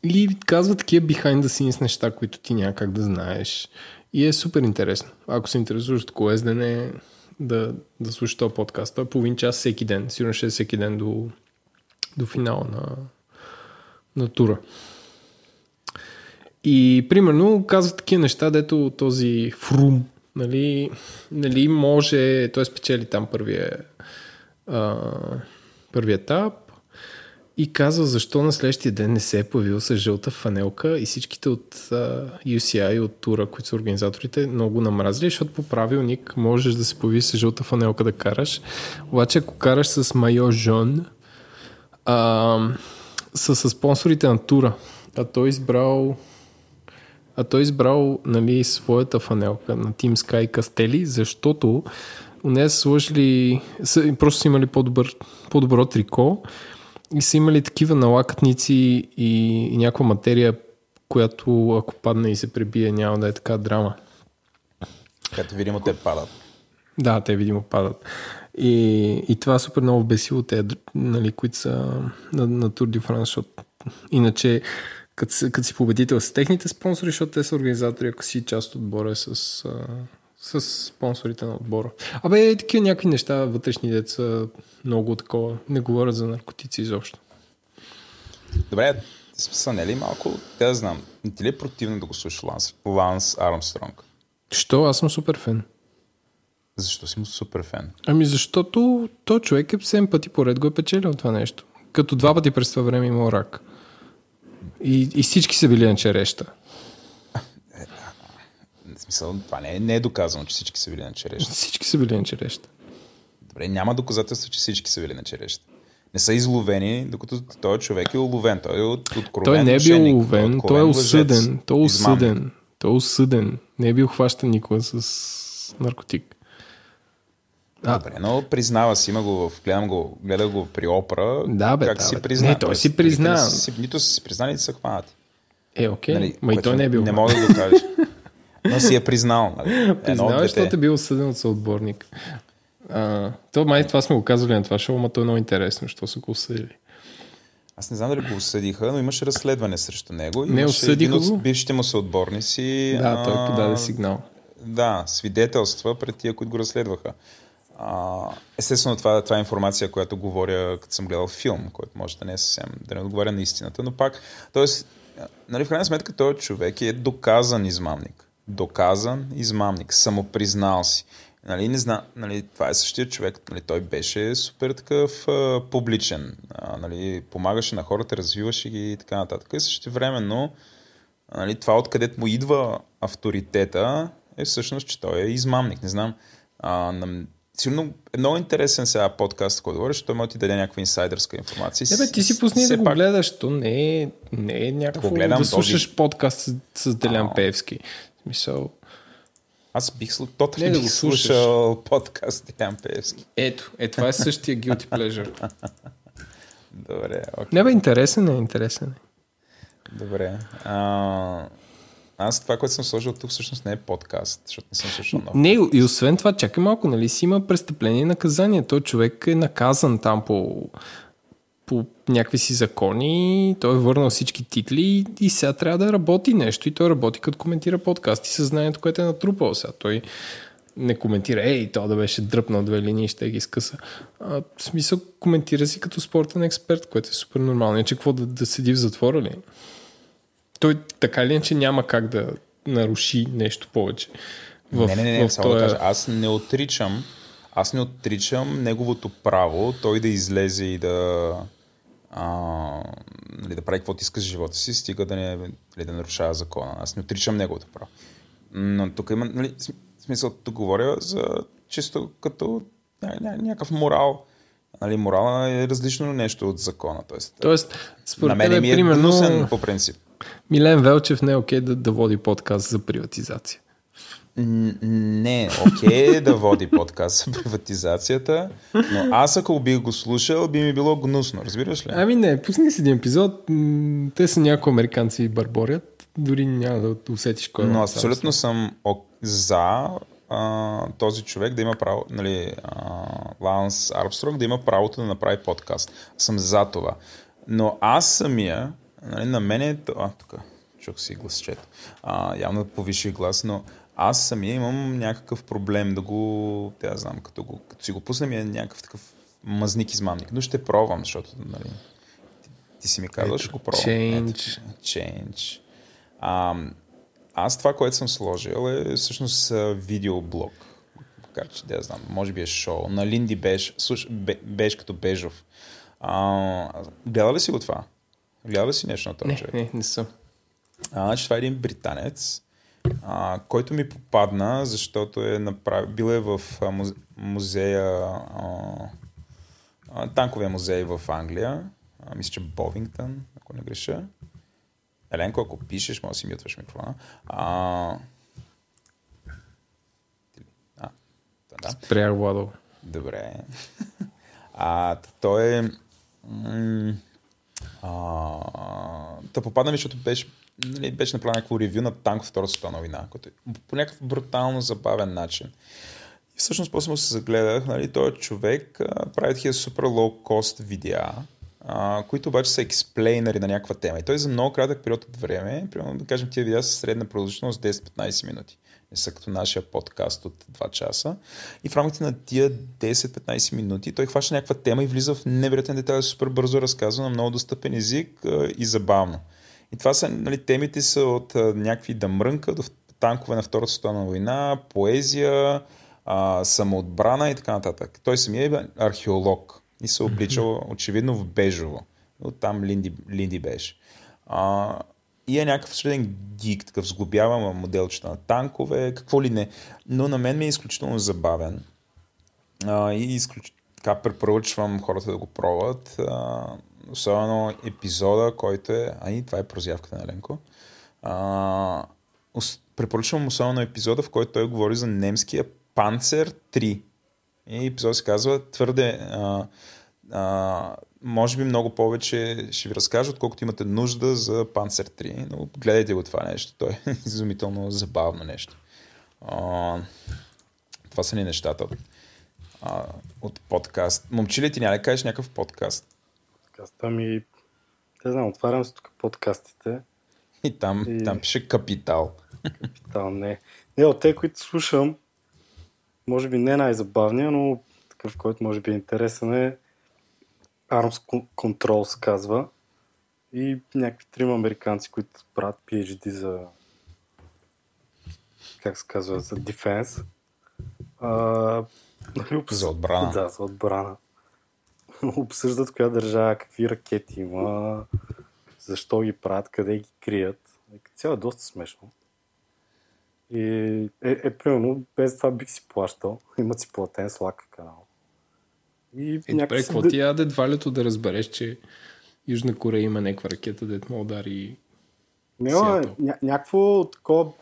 И казва такива behind the scenes неща, които ти някак да знаеш. И е супер интересно. Ако се интересуваш от колездене, да, да слушаш този подкаст. Той е половин час всеки ден. Сигурно ще е всеки ден до, до финала на, на тура. И примерно казват такива неща, дето този Фрум, нали, нали може, той спечели там първия, а, първия етап и казва защо на следващия ден не се е появил с жълта фанелка и всичките от ю си ай, от тура, които са организаторите, много намразили, защото по правилник можеш да се появиш с жълта фанелка да караш. Обаче ако караш с майо жон, са с спонсорите на тура, а той избрал а той избрал нали, своята фанелка на Team Sky Castelli, защото у нея са сложили, са, просто са имали по-добър, по-добро трико и са имали такива налакътници и, и някаква материя, която ако падне и се пребие, няма да е така драма. Като видимо те падат. Да, те видимо падат. И, и това супер много бесило те, нали, които са на, на Тур дьо Франс, защото иначе като си победител с техните спонсори, защото те са организатори, ако си част от отбора е с, с спонсорите на отбора. Абе, такива някакви неща, вътрешни деца, много такова. Не говорят за наркотици изобщо. Добре, са не ли малко, те да знам, не ти ли е противно да го слушаш Ланс, Ланс Армстронг? Що? Аз съм супер фен. Защо си му супер фен? Ами защото той човек е седем пъти поред го е печелил това нещо. Като два пъти през това време имал рак. И, и всички са били на череща. В смисъл, това не е, не е доказано, че всички са били на череща. Всички са били на череща. Добре, няма доказателство, че всички са били на череща. Не са изловени, докато той човек е уловен. Той е от, откровен. Той не е бил уловен, той е осъден. Той е осъден. Той е осъден. Не е бил хващан никога с наркотик. А. Добре, но признава си, има го, гледам го, гледа го при опра, да, бе, как да, си призна. Не, той си призна. Нито си признали, нито са хванати. Е, окей, нали, ма и той не е бил. Не мога да го кажа. Но си е признал. Нали? Признал, защото е бил осъден от съотборник. А, то май това сме го казвали на това шоу, но то е много интересно, що са го осъдили. Аз не знам дали го осъдиха, но имаше разследване срещу него. Не осъдиха го. Бившите му съотборници. Да, а... той подаде сигнал. Да, свидетелства пред тия, които го разследваха. А, естествено, това, това е информация, която говоря, като съм гледал филм, който може да не е съвсем, да не отговаря на истината, но пак, т.е. нали, в крайна сметка този човек е доказан измамник. Доказан измамник, самопризнал си. Нали, не зна, нали, това е същия човек, нали, той беше супер такъв а, публичен, а, нали, помагаше на хората, развиваше ги и така нататък. И същевременно, нали, това откъдето му идва авторитета е всъщност, че той е измамник. Не знам, а, на... сигурно е много интересен сега подкаст, който говориш, той може да ти даде някаква инсайдърска информация. Не бе, ти си пусни да го пак... гледаш, то не е, не е някакво да, да слушаш този... подкаст с, с Делян а... Пеевски. В смисъл... Аз бих, слуш... не, бих да слушал подкаст Делян Пеевски. Ето, е, това е същия guilty pleasure. Добре, окей. Не бе, интересен е, интересен е. Добре. А... Аз това, което съм сложил тук, всъщност не е подкаст, защото не съм слушал много. Не, и освен това, чакай малко, нали си има престъпление и наказание. Той човек е наказан там по, по някакви си закони, той е върнал всички титли и сега трябва да работи нещо и той работи като коментира подкаст и съзнанието, което е натрупал сега. Той не коментира, ей, той да беше дръпнал две линии и ще ги скъса. А, в смисъл, коментира си като спортен експерт, което е супер нормално. Не че какво да, да седи в затвора ли? Той така ли е, че няма как да наруши нещо повече? В, не, не, не, не в това... да кажа. Аз не отричам, аз не отричам неговото право той да излезе и да, а, да прави каквото иска с живота си, стига да не да нарушава закона. Аз не отричам неговото право. Но тук има, нали, смисъл, тук говоря за чисто като ня, някакъв морал. Нали, моралът е различно нещо от закона. Тоест, Тоест на мен ми е примерно... гнусен по принцип. Милен Велчев не е окей okay да, да води подкаст за приватизация. Не, окей okay да води подкаст за приватизацията, но аз ако бих го слушал, би ми било гнусно, разбираш ли? Ами не, пусни си един епизод, те са някои американци и барборят, дори няма да усетиш кой. Но абсолютно съм за а, този човек да има право, нали, а, Ланс Армстронг да има правото да направи подкаст. Съм за това. Но аз самия Нали, на мен е... А, тук, чух си гласчето. А, явно повиших глас, но аз самия имам някакъв проблем да го... Те, аз знам, като, го, като си го пусна ми е някакъв такъв мазник измамник. Но ще пробвам, защото нали, ти, ти си ми казваш, ще го пробвам. Change. Ето, change. А, аз това, което съм сложил е всъщност видеоблог. Макар че, да знам, може би е шоу. На Линди Беж, слуш, Беж като Бежов. А, гледа ли си го това? Гледа си нещо на този не, човек? Не, не съм. А, значи това е един британец, а, който ми попадна, защото е направил, бил е в музе... музея, а, танковия музей в Англия, а, мисля, че Бовингтън, ако не греша. Еленко, ако пишеш, може да си мютваш микрофона. А... а, да. Спрях, Владо. Добре. А, той е... М- Та попадна ми, защото беше, нали, беше направено някакво ревю на танк Втората световна война, който по някакъв брутално забавен начин. И всъщност после му се загледах, нали, този човек а, прави такива супер лоу-кост видеа, а, които обаче са експлейнери на някаква тема. И той за много кратък период от време, примерно да кажем тия видеа са средна продължителност десет-петнайсет минути. Не са като нашия подкаст от два часа. И в рамките на тия десет-петнайсет минути той хваща някаква тема и влиза в невероятен детайл, супер бързо разказва на много достъпен език и забавно. И това са, нали, темите са от някакви да мрънка до танкове на Втората световна война, поезия, самоотбрана и така нататък. Той самия е археолог и се обличал очевидно в бежево. Оттам Линди, Линди Беж. А... И е някакъв среден гик, такъв сглобявам моделчета на танкове, какво ли не. Но на мен ми е изключително забавен. А, и изключ... така препоръчвам хората да го пробват. А, особено епизода, който е... А, и това е прозявката на Ленко. А, ос... Препоръчвам особено епизода, в който той говори за немския Панцер три. И епизод се казва твърде... А, а, може би много повече ще ви разкажа, отколкото имате нужда за Панцер три, но гледайте го това нещо. То е изумително забавно нещо. А, това са ни нещата от, а, от подкаст. Момчили, ти няма да кажеш някакъв подкаст? Подкаста ми... Не знам, отварям се тук подкастите. И там, и... там пише Капитал. Капитал, не. Не, от те, които слушам, може би не най-забавния, но такъв, който може би е интересен е Arms Control се казва, и някакви трима американци, които правят PhD за как се казва, за Defense. А, за отбрана. Да, за отбрана. Обсъждат коя държава, какви ракети има, защо ги правят, къде ги крият. Цяло е доста смешно. И е, е примерно, без това бих си плащал. Имат си платен Slack канал. И е, добре, какво ти яде двалето да разбереш, че Южна Корея има някаква ракета, дет му удари Сиатъл? Ня, някакво такова...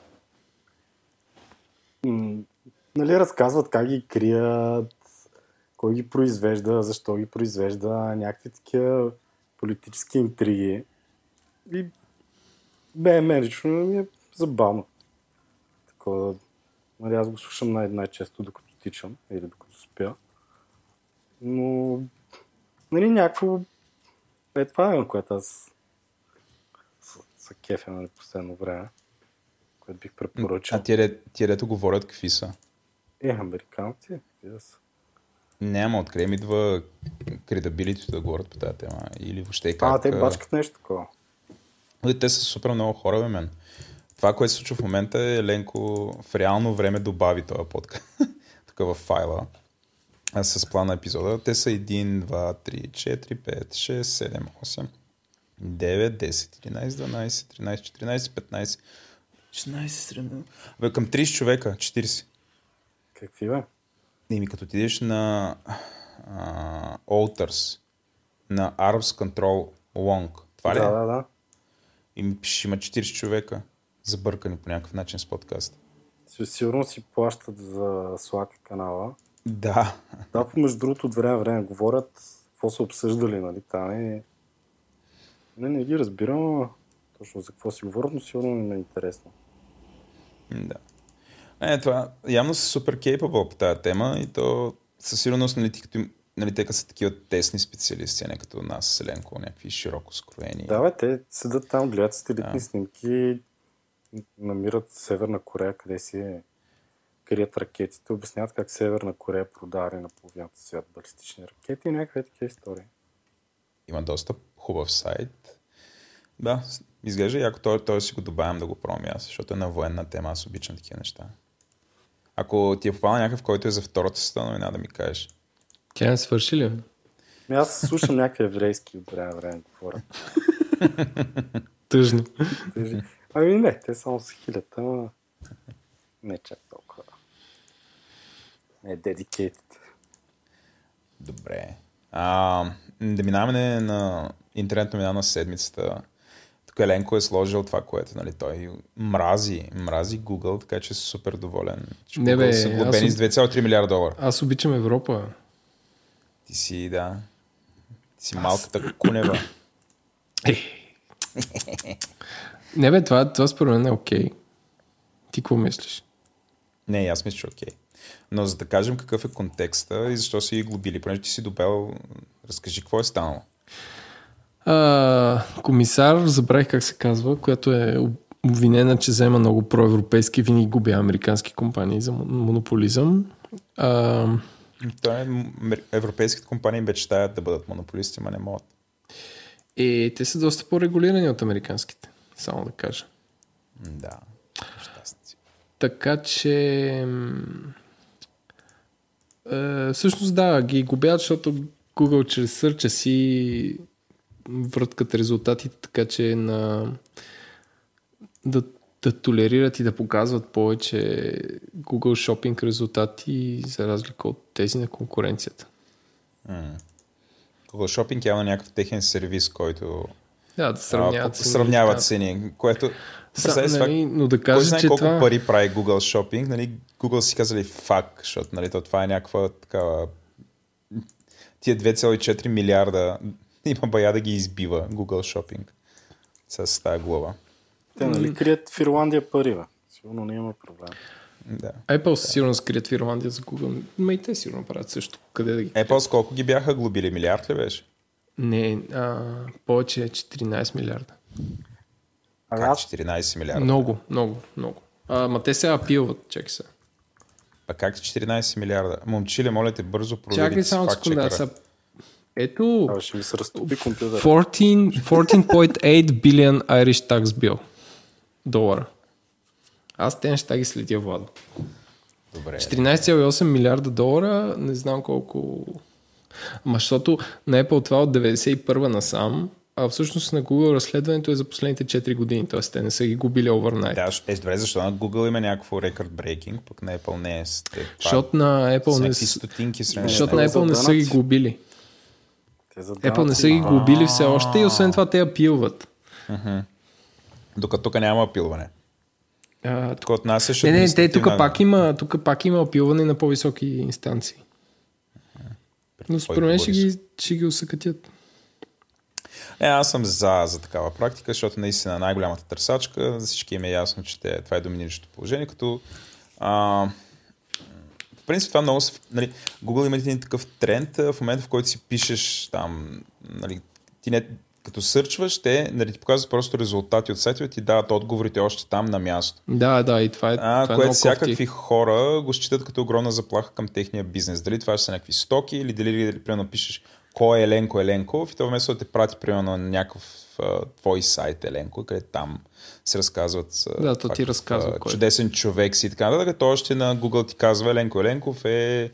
М- нали, разказват как ги крият, кой ги произвежда, защо ги произвежда, някакви такива политически интриги. И бе, мен лично ми е забавно. Такова, нали, аз го слушам най- най-често, докато тичам или докато спя. Но, нали, някакво е това, на което аз са кефя, нали, последно време, което бих препоръчал. А тие, тие рето говорят какви са? Е, американци, какви да са? Няма, откъде ми идва кредабилитито да говорят по тази тема, или въобще как... А, те бачкат нещо такова. Те са супер много хора, бе, мен. Това, което се случва в момента е, Ленко в реално време добави този подкаст тук във файла. С плана епизода. Те са едно, два, три, четири, пет, шест, седем, осем, девет, десет, единайсет, дванайсет, тринайсет, четиринайсет, петнайсет, шестнайсет, седемнайсет. Бе, към трийсет човека, четирийсет. Какви бе? И ми като отидеш на а, Alters, на Arms Control Wonk. Това ли? Да, да, да. И ми пише, има четирийсет човека забъркани по някакъв начин с подкаст. Сигурно си плащат за Slack канала. Да. Да, помежду другото от време време говорят какво са обсъждали, нали, там е... Не, не ги разбирам точно за какво си говорят, но сигурно ми е интересно. Да. Е, това явно са супер capable по тази тема и то със сигурност, нали, като, нали, те са такива тесни специалисти, а не като нас, Селенко, някакви широко скроени. Да, бе, те седат там, гледат стилитни да. Снимки, намират Северна Корея, къде си е. Крият ракетите, обясняват как Северна Корея продава на половината свят балистични ракети и някакви такива истории. Има доста хубав сайт. Да, изглежда яко. Той, той си го добавям да го промя, защото е на военна тема, аз обичам такива неща. Ако ти е попадна някакъв, който е за Втората световна война, да ми кажеш. Тя не свърши ли? Аз слушам някакви еврейски от време време говоря. Тъжно. Тъжно. Ами не, те само са хилят, ама не чак толкова. Е dedicated. Добре. А, да минаваме на интернет номина на седмицата. Тук Еленко е сложил това, което, нали, той мрази, мрази Google, така че е супер доволен. Не, бе, са глобени с две цяло и три милиарда долара. Аз обичам Европа. Ти си, да. Ти си аз... малката кунева. Не, бе, това, това според мен е окей. Ти какво мислиш? Не, аз мисля, че окей. Но за да кажем какъв е контекста и защо си ги глобили. Понеже ти си добел, разкажи какво е станало. А, комисар, забравих как се казва, която е обвинена, че взема много проевропейски, винаги губя американски компании за монополизъм. А... Той, европейските компании мечтаят да бъдат монополисти, но не могат. Е, те са доста по-регулирани от американските, само да кажа. Да. Така че е, всъщност да, ги губят, защото Google чрез сърча си върткат резултатите, така че на, да, да толерират и да показват повече Google Shopping резултати за разлика от тези на конкуренцията. Mm. Google Shopping явно някакъв техен сервис, който да, да сравняват, а, цени, сравняват цени, да. Което... Са, нали, но да кажа, кой знае колко това... пари прави Google Shopping, нали, Google си казали фак, защото, нали, това е някаква такава... Тия две цяло и четири милиарда Има бая да ги избива Google Shopping с тази глава. Те, нали, крият в Ирландия пари, бе. Сигурно не има проблем. Да. Apple сигурно скрият в Ирландия за Google. Ма и те сигурно правят също. Къде да ги крият? Apple сколко ги бяха глобили? Милиард ли беше? Не, а, повече е четиринайсет милиарда. Как четиринайсет милиарда? Много, много, много. А, ма те сега апилват, чакай сега. А как четиринайсет милиарда? Момчиле, моля те, бързо проверите с фактчекъра. Са... Ето... А, ще ми се разтопи компютър. fourteen point eight billion Irish tax bill. Долара. Аз те неща ги следя, Владо. Добре. четиринайсет цяло и осем милиарда долара, не знам колко... Ама защото на Apple това от деветдесет и първа насам, а всъщност на Google разследването е за последните четири години, т.е. те не са ги губили овернайт. Да, е, добре, защото на Google има някакво рекорд-брейкинг, пък на Apple не е. Защото на Apple не, защото на Apple не са ги губили. Apple не са ги губили все още и освен това те апилват. Докато тук няма апилване. А, тук от нас е ще... Не, не, те тук пак има, тук пак има апилване на по-високи инстанции. Но според мен ще ги, ще ги усъкътят. Не, аз съм за, за такава практика, защото наистина най-голямата търсачка, всички им е ясно, че те, това е доминиращо положение, като а, в принцип това много... Нали, Google има един такъв тренд в момента, в който си пишеш там, нали, ти не... Като сърчваш, те нали, ти показват просто резултати от сайтове, ти дават отговорите още там на място. Да, да, и това е, а, това е което всякакви кофти. Хора го считат като огромна заплаха към техния бизнес. Дали това ще са някакви стоки или дали, дали примерно пишеш кой е Еленко Еленков и това вместо да те прати примерно на някакъв а, твой сайт Еленко, къде там се разказват а, да, то ти какъв, разказва, а, чудесен човек си и така нататък. То още на Google ти казва Еленко Еленков е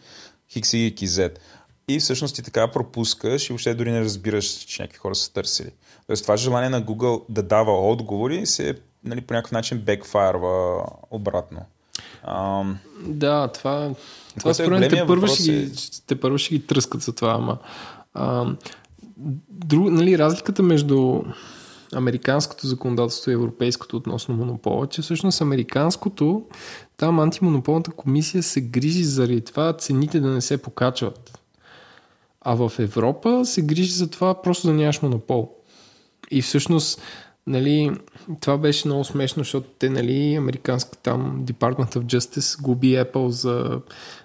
хикс игрек зет. И всъщност ти така пропускаш и въобще дори не разбираш, че някакви хора са търсили. Тоест това желание на Google да дава отговори се нали, по някакъв начин бекфайрва обратно. Ам... Да, това, това според мен те първо ще, е... ще, ще ги тръскат за това. Ама. Ам... Друг, нали, разликата между американското законодателство и европейското относно монопола, че всъщност американското, там антимонополната комисия се грижи заради това цените да не се покачват. А в Европа се грижи за това просто да нямаш монопол. И всъщност, нали, това беше много смешно, защото те, нали, американски там Department of Justice губи Apple за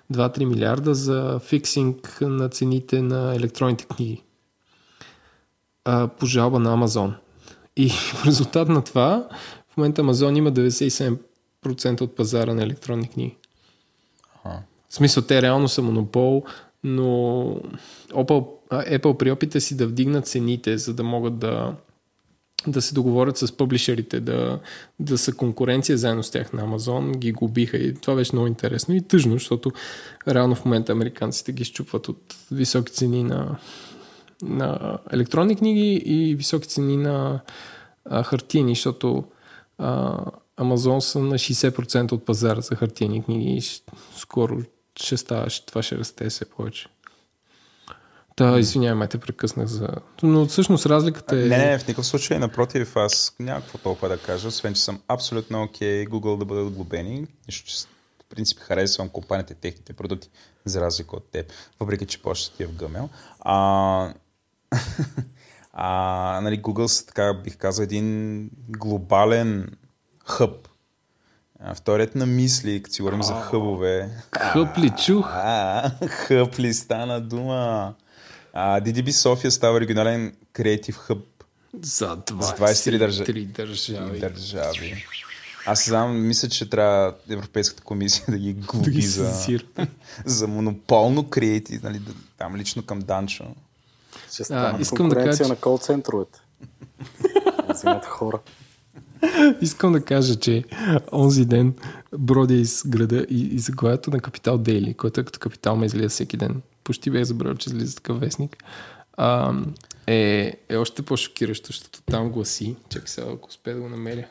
два-три милиарда за фиксинг на цените на електронните книги. А, по жалба на Amazon. И в резултат на това, в момента Amazon има деветдесет и седем процента от пазара на електронни книги. Ага. В смисъл, те реално са монопол, но Apple, Apple при опита си да вдигнат цените, за да могат да, да се договорят с пъблишерите, да, да са конкуренция заедно с тях на Amazon, ги губиха и това беше много интересно и тъжно, защото реално в момента американците ги счупват от високи цени на, на електронни книги и високи цени на а, хартини, защото а, Amazon са на шейсет процента от пазара за хартини книги и скоро ще ставаш, това ще расте все повече. Та, извинявай, май те прекъснах за... Но всъщност разликата е... Не, не, в никакъв случай, напротив, аз няма какво толкова да кажа, освен, че съм абсолютно окей okay, Google да бъдат глобени, защото в принцип харесвам компанията и техните продукти, за разлика от теб, въпреки, че почта ти е в гъмел. А... а, нали, Google са, така бих казал, един глобален хъб. Вторият на мисли, като си говорим за хъбове. Хъб ли чух? Хъб ли стана дума? А, ди ди би София става регионален креатив хъб. За двайсет и три държави. Аз знам, мисля, че трябва Европейската комисия да ги глуби за, за монополно креатив. Нали, там лично към Данчо. Ще стана конкуренция на кол-центровете. Взимат хора. Искам да кажа, че онзи ден бродя из града и, и заглавието на Капитал Дейли, който е като Капитал ме излиза всеки ден. Почти бях забравил, че излиза такъв вестник. А, е, е още по-шокиращо, защото там гласи. Чакай сега, ако успея да го намеря.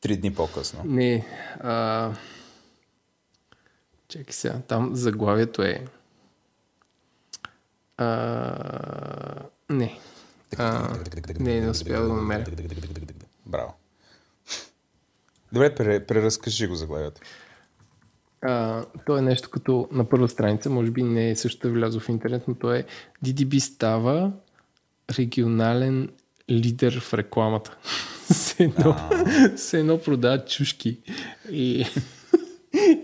Три дни по-късно. Не. А... Чакай сега. Там заглавието е... А, не. А, не, не успя да го намеря. Браво. Добре, преразкажи го заглавието. То е нещо като на първа страница, може би не е също е влязло в интернет, но то е Ди Ди Би става регионален лидер в рекламата. Все едно, едно продават чушки и,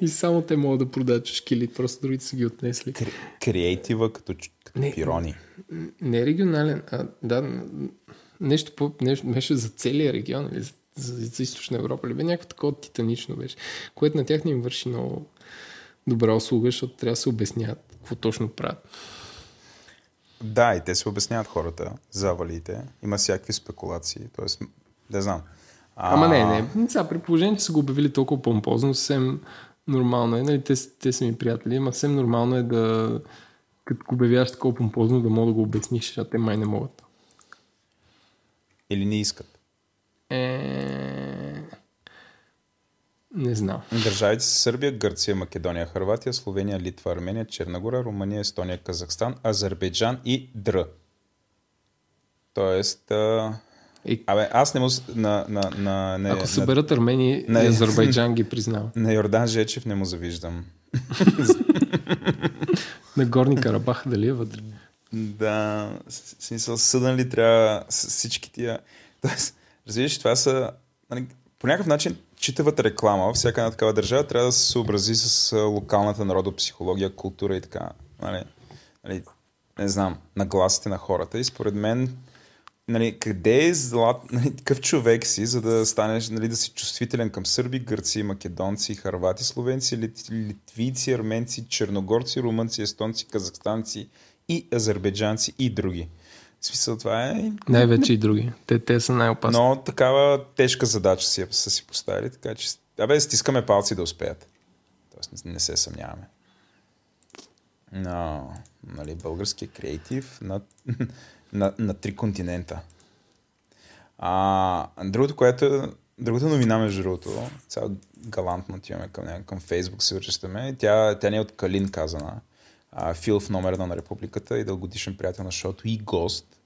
и само те могат да продават чушки или просто другите са ги отнесли. Креатива като, като не, пирони. Не регионален, а да, нещо по, нещо беше за целия регион или за, за, за източна Европа. Ли бе някакво такова титанично беше, което на тях не им върши много добра услуга, защото трябва да се обясняват какво точно правят. Да, и те се обясняват хората, завалите. Има всякакви спекулации, т.е. да знам. А... Ама не, не. Сега, при положение, че са го обявили толкова помпозно, съвсем нормално е, нали, те, те са ми приятели, ама съвсем нормално е да, като го обявяваш такова помпозно, да мога да го обясниш, а те май не могат. Или не искат? Е... Не знам. Държавите са Сърбия, Гърция, Македония, Хърватия, Словения, Литва, Армения, Черна гора, Румъния, Естония, Казахстан, Азербайджан и Др. Тоест... А... И... Абе, аз не му... На, на, на, на, Ако съберат Армения на... и Азербайджан ги признава. На Йордан Жечев не му завиждам. На Горни Карабах дали е вътре? Да, смисъл, съдън ли трябва всички тия... Тоест, разбираш, това са... По някакъв начин читавата реклама, всяка една такава държава трябва да се съобрази с локалната народопсихология, култура и така. Нали, нали, не знам, нагласите на хората. И според мен, нали, къде е злат, нали, какъв човек си, за да станеш, нали, да си чувствителен към сърби, гърци, македонци, хървати, словенци, лит, литвийци, арменци, черногорци, румънци, естонци, казахстанци и азербайджанци и други. В смисъл, това е... Най-вече и други. Те, те са най-опасни. Но такава тежка задача си, са си поставили, така че... Абе, стискаме палци да успеят. Тоест не се съмняваме. Но, нали, български креатив на, на, на три континента. А, другото, което... Другата новина, между другото, цяло галантно тиваме към, към Facebook се връщаме. Тя, тя не е от Калин казана. Фил в номер на Републиката и дългодишен приятел на шоуто и гост,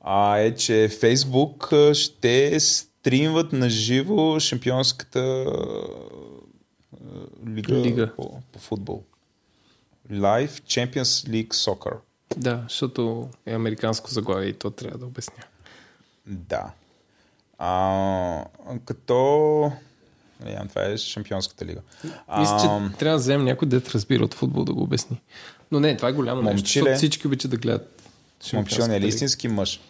а е, че Facebook ще стримват на живо шампионската лига, лига. По, по футбол. Live Champions League Soccer. Да, защото е американско заглавие и то трябва да обясня. Да. А, като... Това е шампионската лига. Мисля, че а... трябва да вземем някой дет разбира от футбол да го обясни. Но не, това е голямо Момчиле... нещо, защото всички обичат да гледат шампионската лига. Момчил не е истински мъж.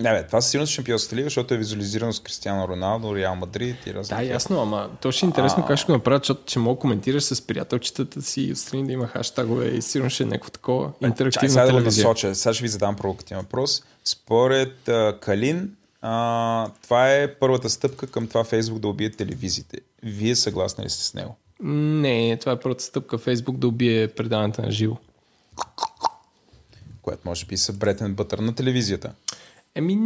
Не, бе, това със сигурност шампионската лига, защото е визуализирано с Кристиано Роналдо, Реал Мадрид и разлика. Да, ясно, ама то ще е интересно а... как ще го направят, защото ще мога коментираш с приятелчетата си и отстрани да има хаштагове и сигурно ще е някакво такова интерактивно телевизия. Чай, сега да насоча. Сега ще ви задам провокативен въпрос. Според uh, Калин, А, това е първата стъпка към това Фейсбук да убие телевизиите. Вие съгласни ли сте с него? Не, това е първата стъпка Фейсбук да убие предаването на живо. Което може би са бретен бътър на телевизията. Еми,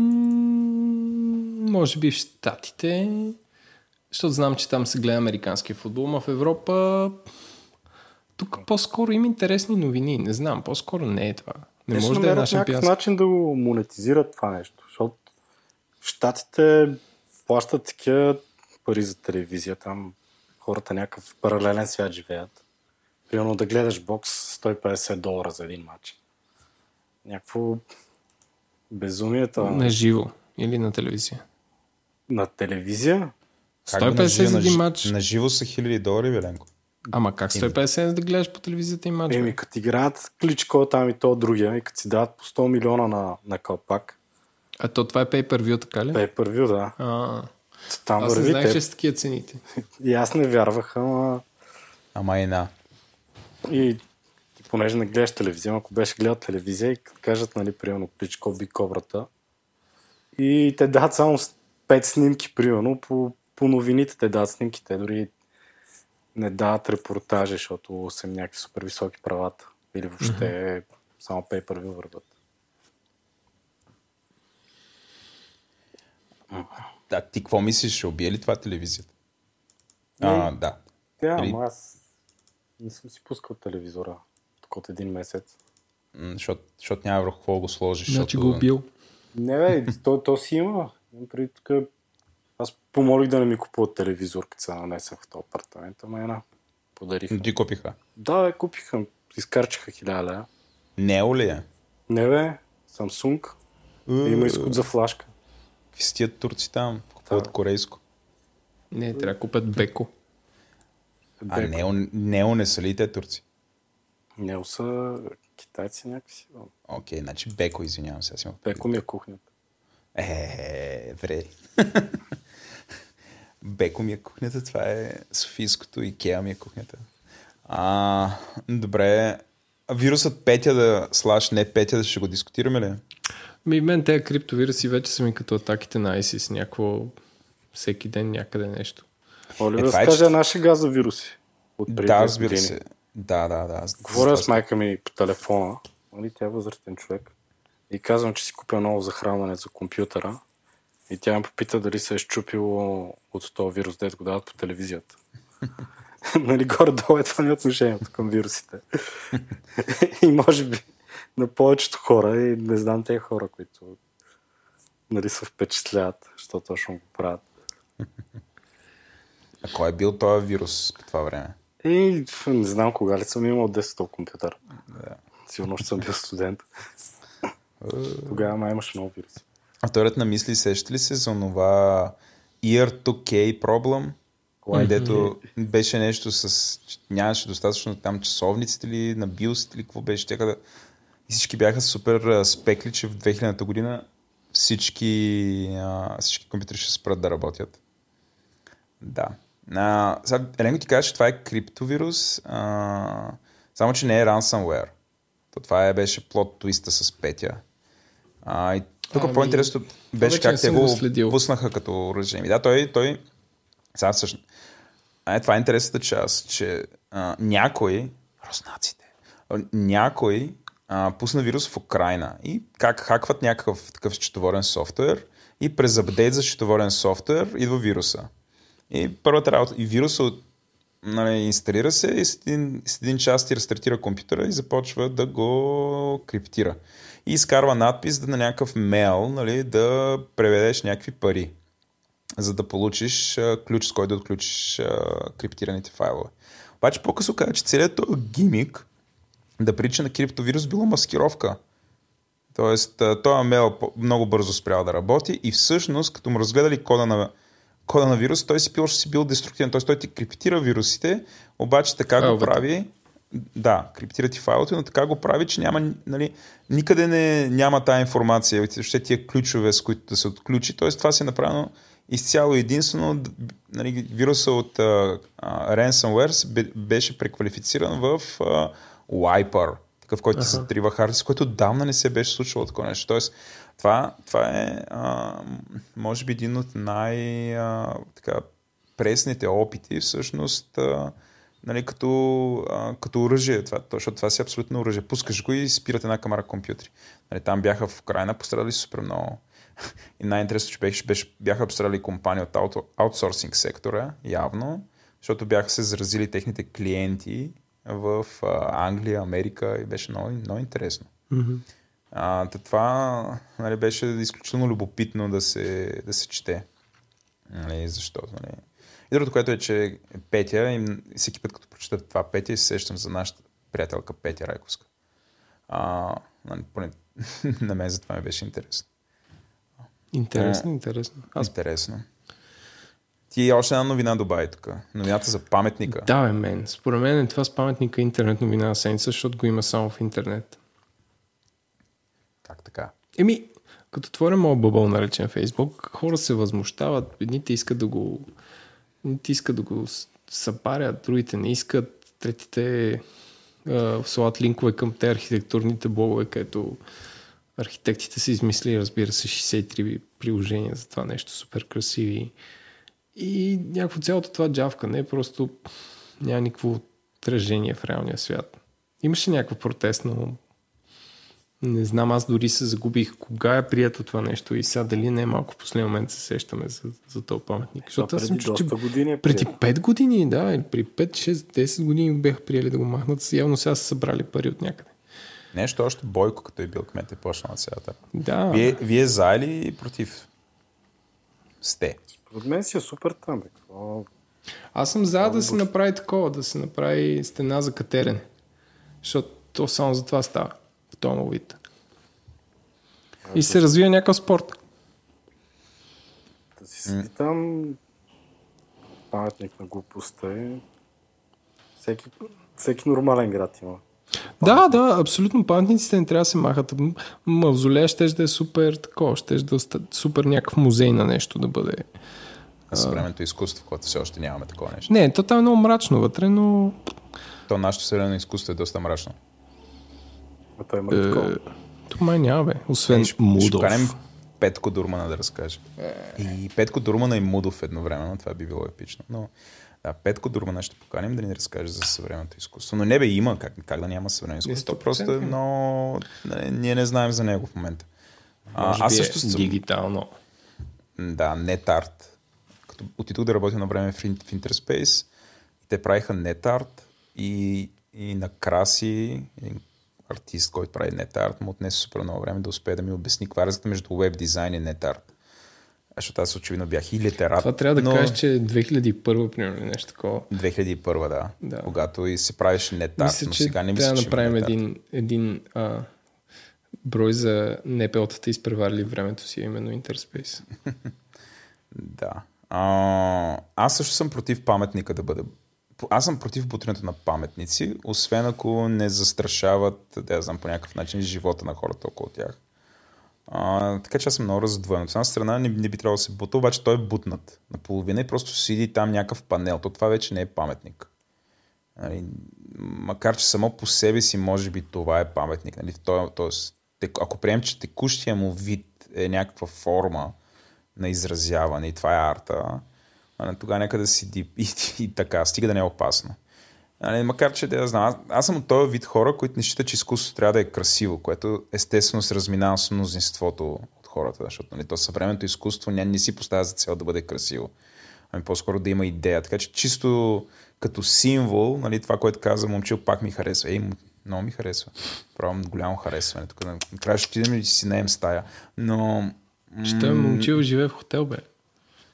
може би в Щатите, защото знам, че там се гледа американския футбол, а в Европа тук по-скоро има интересни новини. Не знам, по-скоро не е това. Не Те може да е на шампионска. Начин да го монетизират това нещо, защото Щатите плащат такива пари за телевизия, там хората някакъв паралелен свят живеят. Примерно да гледаш бокс сто и петдесет долара за един матч. Някакво безумие това. На живо или на телевизия? На телевизия? сто и петдесет за един матч? На живо са хиляди долари, Веленко. Ама как сто и петдесет да гледаш по телевизията и матч? Еми, като играят Кличко там и то другия и като си дават по сто милиона на, на калпак. А то това е pay-per-view, така ли? Pay-per-view, да. А, там аз не знаех, че са такива цените. И аз не вярвах, ама... Ама и на. И понеже не гледаш телевизия, ако беше гледал телевизия и кажат, нали, примерно, Кличко би кобрата. И те дадат само пет снимки, примерно, по, по новините те дадат снимки. Те дори не дадат репортажи, защото са някакви супер високи правата. Или въобще mm-hmm. само pay-per-view върват. А ти какво мислиш? Ще убие ли това телевизията? Не, а, да. Да, Или... ама аз не съм си пускал телевизора тук от един месец. М, защото, защото няма върху какво го сложиш. Значи защото... го убил. Не, бе, то, то си има. Преди тук аз помолих да не ми купуват телевизор, като се нанесах в този апартамент, ама една. подариха. Но ти купиха? Да, бе, купиха. Изкарчиха хиляда лева. Нео ли е? Не, бе. Samsung. Uh, Има изход за флашка. Какви са тия турци там? Купуват да. Корейско. Не, трябва да купят Беко. А Нео, Нео не са ли те турци? Нео са китайци някакси. Окей, okay, значи Беко, извинявам се. Си Беко ми е кухнята. Е, вре. Беко ми е кухнята, това е софийското, Икеа ми е кухнята. А, добре. Вирусът Петя да слаш, не Петя да ще го дискутираме ли? Ми, мен тези криптовируси вече са ми като атаките на ISIS, някакво всеки ден някъде нещо. Оле, да скажа че... наши газовируси. Да, разбира се. Да, да, да. Говоря с майка ми по телефона, нали, тя е възрастен човек и казвам, че си купя ново захранване за компютъра и тя ме попита дали се е счупило от този вирус, дето го дават по телевизията. Нали, горе-долу е това ми отношението към вирусите. И може би на повечето хора, и не знам тези хора, които нали, се впечатляват, що точно го правят. А кой е бил този вирус по това време? И не знам кога ли съм имал десет компютър. Да. Сигурно ще съм бил студент. Тогава май имаш много вирус. А торът на мисли, сеща ли се за нова Ear two K проблем? Дето беше нещо с... Нямаше достатъчно там часовниците ли, на биосите ли, какво беше. Тя къде... Всички бяха супер спекли, че в две хиляди година всички, а, всички компютри ще спрат да работят. Да. А, сега, Еленко ти каза, че това е криптовирус, а, само че не е ransomware. То това е, беше плот твиста с Петя. А, и тук а, по-интересно ми... беше как те го следил. Пуснаха като оръжие. Да, той... той... Сега всъщност. А, това е интересната част, че а, някой, руснаците, някой а, пусна вирус в Украйна и как хакват някакъв такъв счетоводен софтуер и през апдейт за счетоводен софтуер идва вируса. И първата работа, и вируса нали, инсталира се и с един, с един час ти рестартира компютъра и започва да го криптира. И изкарва надпис да на някакъв мейл нали, да преведеш някакви пари, за да получиш а, ключ, с който да отключиш а, криптираните файлове. Обаче по-късно казва, че целият този гимик да прилича на криптовирус било маскировка. Тоест, този мейл много бързо спрял да работи и всъщност, като му разгледали кода на, кода на вирус, той си бил, ще си бил деструктивен. Тоест, той ти криптира вирусите, обаче така а, го бъде. прави... Да, криптира ти файловете, но така го прави, че няма, нали, никъде не, няма тая информация, въобще тия ключове, с които да се отключи. Тоест, това си е направено изцяло единствено, нали, вируса от а, а, ransomware беше преквалифициран в а, wiper, такъв, който ага. се затрива хардис, което отдавна не се беше случило такова нещо. Тоест, това, това е а, може би един от най-пресните опити, всъщност, а, нали, като, а, като оръжие, това, защото това си абсолютно оръжие. Пускаш го и спират една камара компютри. Нали, там бяха в Украйна, пострадали супер много. И най-интересно, че беше, беше, бяха обстрали компании от аут, аутсорсинг сектора, явно, защото бяха се заразили техните клиенти в а, Англия, Америка и беше много, много интересно. Mm-hmm. А, това нали, беше изключително любопитно да се, да се чете. Нали, защото, нали. И другото, което е, че Петя, и всеки път като прочета това Петя, се сещам за нашата приятелка Петя Райковска. А, нали, поне, на мен за това ми беше интересно. Интересно, а, интересно. Аз... Интересно. Ти още една новина добави тук. Новината за паметника. Да, бе, мен. Според мен е това с паметника интернет новина на седмица, защото го има само в интернет. Как така? Еми, като отворя моят бъбъл, наречен Фейсбук, хора се възмущават, едните искат да го едните искат да го събарят, другите не искат, третите а, слават линкове към те архитектурните блогове, където архитектите са измислили, разбира се, шейсет и три приложения за това нещо, супер красиви. И някакво цялото това джавка не е просто няма никакво отражение в реалния свят. Имаше някаква протест, но не знам, аз дори се загубих кога е прието това нещо и сега дали не е малко в последния момент се сещаме за, за този паметник. Защото аз съм чу, че е преди пет години, да, или при пет, шест, десет години бяха приели да го махнат, явно сега са събрали пари от някъде. Нещо още Бойко, като е бил кмет, е почнал на цялата. Да. Вие, вие за или против сте? Според мен си е супер там. Бе. Аз съм за да се направи такова, да се направи стена за катерене. Защото то само за това става в тоновите. И се развива някакъв спорт. Да си седи там, паметник на глупостта е. Всеки, всеки нормален град има. Да, да, абсолютно. Паметниците не трябва да се махат. Мавзолея ще да е супер такова, ще да е супер някакъв музей на нещо да бъде. А съвременното изкуство, в което все още нямаме такова нещо. Не, то там е много мрачно вътре, но... То нашето съвременно изкуство е доста мрачно. А той има такова. Е, тук май няма, бе. Освен е, Мудов. Ще канем Петко Дурмана да разкаже. Е. И Петко Дурмана и Мудов едновременно, това би било епично, но... Да, Петко Дурмана ще поканим да ни разкаже за съвременното изкуство. Но не бе, има как, как да няма съвременно изкуство. сто процента. Просто е много... Ние не знаем за него в момента. Може а, аз би също съм... дигитално. Да, NetArt. Отидох да работя на време в Интерспейс. Те правиха NetArt и, и на Краси, артист, който прави NetArt, му отнесе супер много време да успее да ми обясни каква е разликата между веб дизайн и NetArt. Защото аз очевидно бях и литерат. Това трябва да но... кажеш, че две хиляди и първа, примерно, нещо такова. две хиляди и първа, да. да. Когато и се правиш NetArt, мисля, но сега не мисля, да че направим един, един а, брой за НПО-тата изпреварили времето си, именно Интерспейс. Да. А, аз също съм против паметника да бъде. Аз съм против бутирането на паметници, освен ако не застрашават, да я знам, по някакъв начин живота на хората около тях. А, така че аз съм много раздвоен. От една страна не, не би трябвало да се бута, обаче той е бутнат наполовина и просто сиди там някакъв панел. То това вече не е паметник. Нали, макар че само по себе си може би това е паметник. Нали, то, тоест, ако приемем, че текущия му вид е някаква форма на изразяване и това е арта, а тогава нека да седи и, и, и така, стига да не е опасно. А, макар че да знам, аз, аз съм от този вид хора, които не считат, че изкуството трябва да е красиво, което естествено се разминава с мнозинството от хората, защото нали, то съвременното изкуство не, не си поставя за цел да бъде красиво, ами по-скоро да има идея. Така че чисто като символ, нали, това, което каза Момчил, пак ми харесва. Ей, много ми харесва. Правам голямо харесване. Тук накрая ще отидем и си наем стая. Но... Що е Момчил, живее в хотел, бе.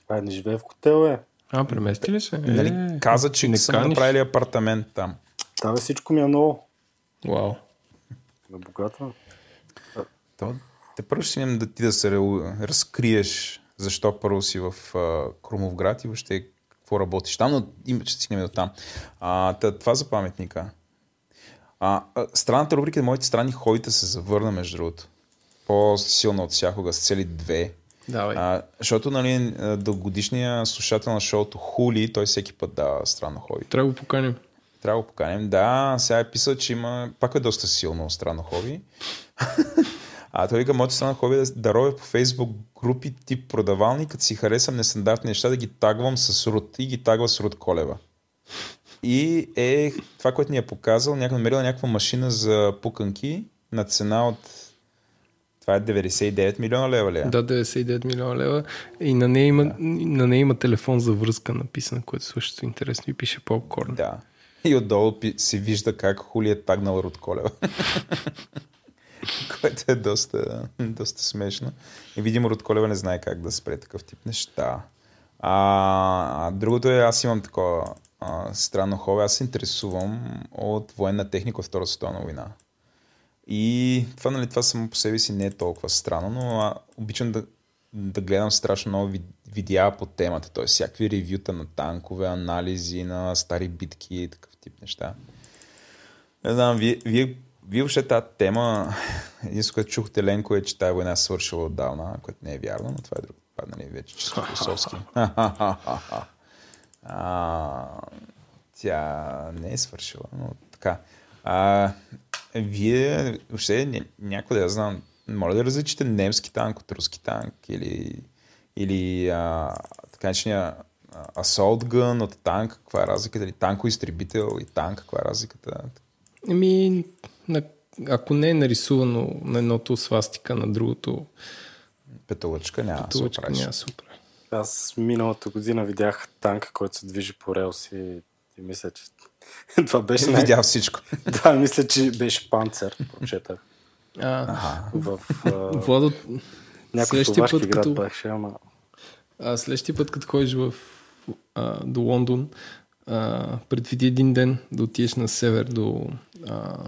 А, не живее в хотел, бе. А, премести ли се? Е, нали, каза, че не са направили апартамент там. Да, бе, всичко ми е ново. Вау. Да, богато. То, те първо ще имам да ти да се разкриеш защо първо си в uh, Крумовград и въобще какво работиш там, но има, че стигнем до там. А, тъ, това за паметника. А, странната рубрика, моите странни ходите се завърна, между другото. По-силно от всякога, с цели две. Давай. А, защото нали, до годишния слушател на шоуто Хули, той всеки път дава странно хоби. Трябва да го поканим. Трябва да го поканим, да. Сега е писал, че има... Пак е доста силно странно хоби. А той вика, моето странно хоби е да даровя по Фейсбук групи тип продавални, като си харесам нестандартни неща, да ги тагвам с Рут. И ги тагва с Рут Колева. И е това, което ни е показал, някакъв намерила някаква машина за пуканки на цена от... Това е деветдесет и девет милиона лева, ли? Да, деветдесет и девет милиона лева. И на нея има, да. на нея има телефон за връзка написан, което също е интересно и пише попкорн. Да. И отдолу се вижда как Хули е тагнал Рут Колева. Което е доста, доста смешно. И видимо Рут Колева не знае как да спре такъв тип неща. А, другото е, аз имам такова а, странно хоби. Аз се интересувам от военна техника от Втората световна война. И това, нали, това само по себе си не е толкова странно, но обичам да, да гледам страшно много видеа по темата, т.е. всякакви ревюта на танкове, анализи на стари битки и такъв тип неща. Не знам, вие, вие, вие въобще тази тема, единството, което чух Теленко е, че тая война е свършила отдавна, което не е вярно, но това е друго. Това, нали, вече чисто философски. Тя не е свършила, но така. А, вие, въобще, някой да я знам, моля да различите немски танк от руски танк или, или а, така начиния assault gun от танк, каква е разликата, или танко-изтребител и танк, каква е разликата? Еми, ако не е нарисувано на едното свастика, на другото петолъчка, няма петолъчка, няма супер. Аз миналата година видях танка, който се движи по релси и мисля, че това беше... Най... Видял всичко. Да, мисля, че беше Панцер, прочетах. А, в... Владо, следващия път като... Беше, ама... А, следващия път като ходиш в а, до Лондон, а, предвиди един ден да отидеш на север до... А,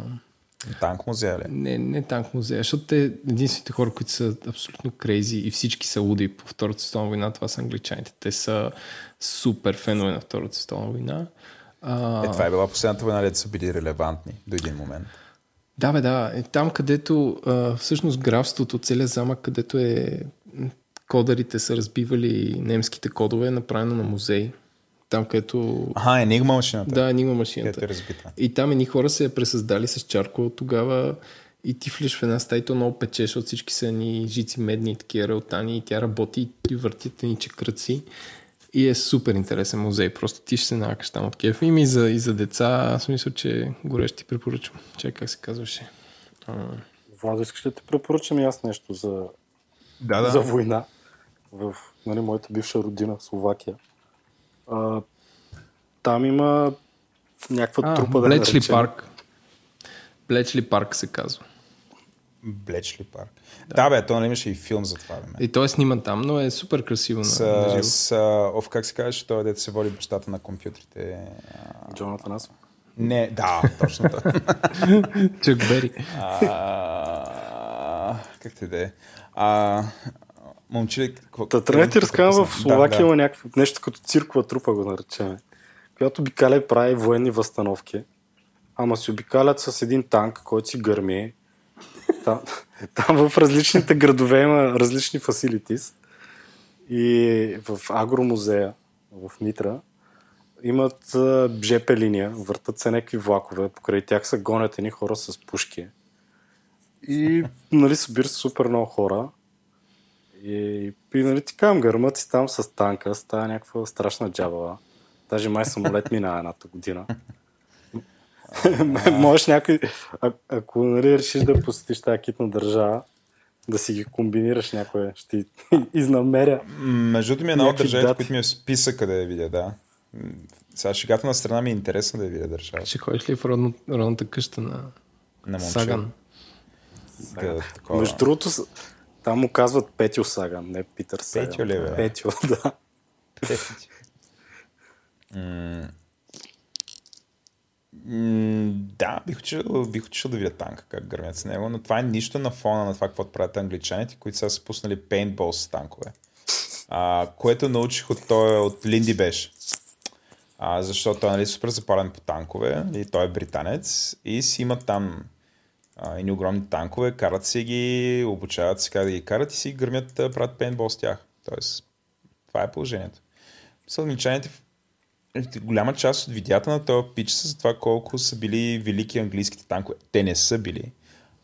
танк музея ли? Не, не танк музея, защото те единствените хора, които са абсолютно крейзи и всички са луди по Втората световна война, това са англичаните. Те са супер фенове на Втората световна война. А... Е, това е била последната война, дето са били релевантни до един момент. Да, бе, да. Е, там, където а, всъщност графството, целият замък, където е кодарите са разбивали немските кодове, направено на музей. Там, където... Аха, Енигма машината. Да, Енигма машината. Е и там едни хора се я пресъздали с чарко тогава и ти влиш в една стая и то много печеше от всички са ни жици медни, такива релтани и тя работи и въртят ни чекръци. И е супер интересен музей. Просто ти ще се накаш там от кефа. И, за, и за деца, аз мисля, че горещо ти препоръчвам. Чакай, как се казваше. Владо, искаш ли да те препоръчам и аз нещо за, да, да. за война в нали, моята бивша родина, Словакия. А, там има някаква а, трупа... Блечли да парк. Блечли парк се казва. Блечли парк. Да, да бе, то не имаше и филм за това. Бе. И той е сниман там, но е супер красиво. С, на с оф, как се казваш, той дето се води бащата на компютрите. Джон Атанасов? Не, да, точно това. Чук Бери. Как те да е? Момчили... Та трябва да ти разказвам в Словакия има някакво нещо като циркова трупа, го наречем. Която обикаля прави военни възстановки. Ама си обикалят с един танк, който си гърми. Там, там в различните градове има различни фасилитис и в агромузея в Нитра имат жепе линия, въртат се някакви влакове, покрай тях са гонят едни хора с пушки и нали, събира се супер много хора и, и нали, тикам гърмът си там с танка, става някаква страшна джаба, даже май самолет мина едната година. Можеш някой, а, ако нали, решиш да посетиш тази китна държава, да си ги комбинираш някоя, ще и, изнамеря. Между ми е една от държавите, които ми е в списъка да я видя, да. Сега шегата на страна ми е интересно да я видя държава. Ще ходиш ли в родно, родната къща на, на Саган? Саган. Да, между другото, там му казват Петю Саган, не Питър Саган. Петю ли бе? Петю, да. Петю. Да, бих учил, бих учил да видя танка как гърмят с него, но това е нищо на фона на това, какво правят англичаните, които са спуснали пейнтбол с танкове. А, което научих от, той, от Линди Беш. А, защото той е нали, супер запален по танкове и той е британец и си имат там едни огромни танкове, карат си ги, обучават се как да ги карат и си гърмят, правят пейнтбол с тях. Тоест, това е положението. С англичаните голяма част от видеята на този пич са за това колко са били велики английските танкове. Те не са били.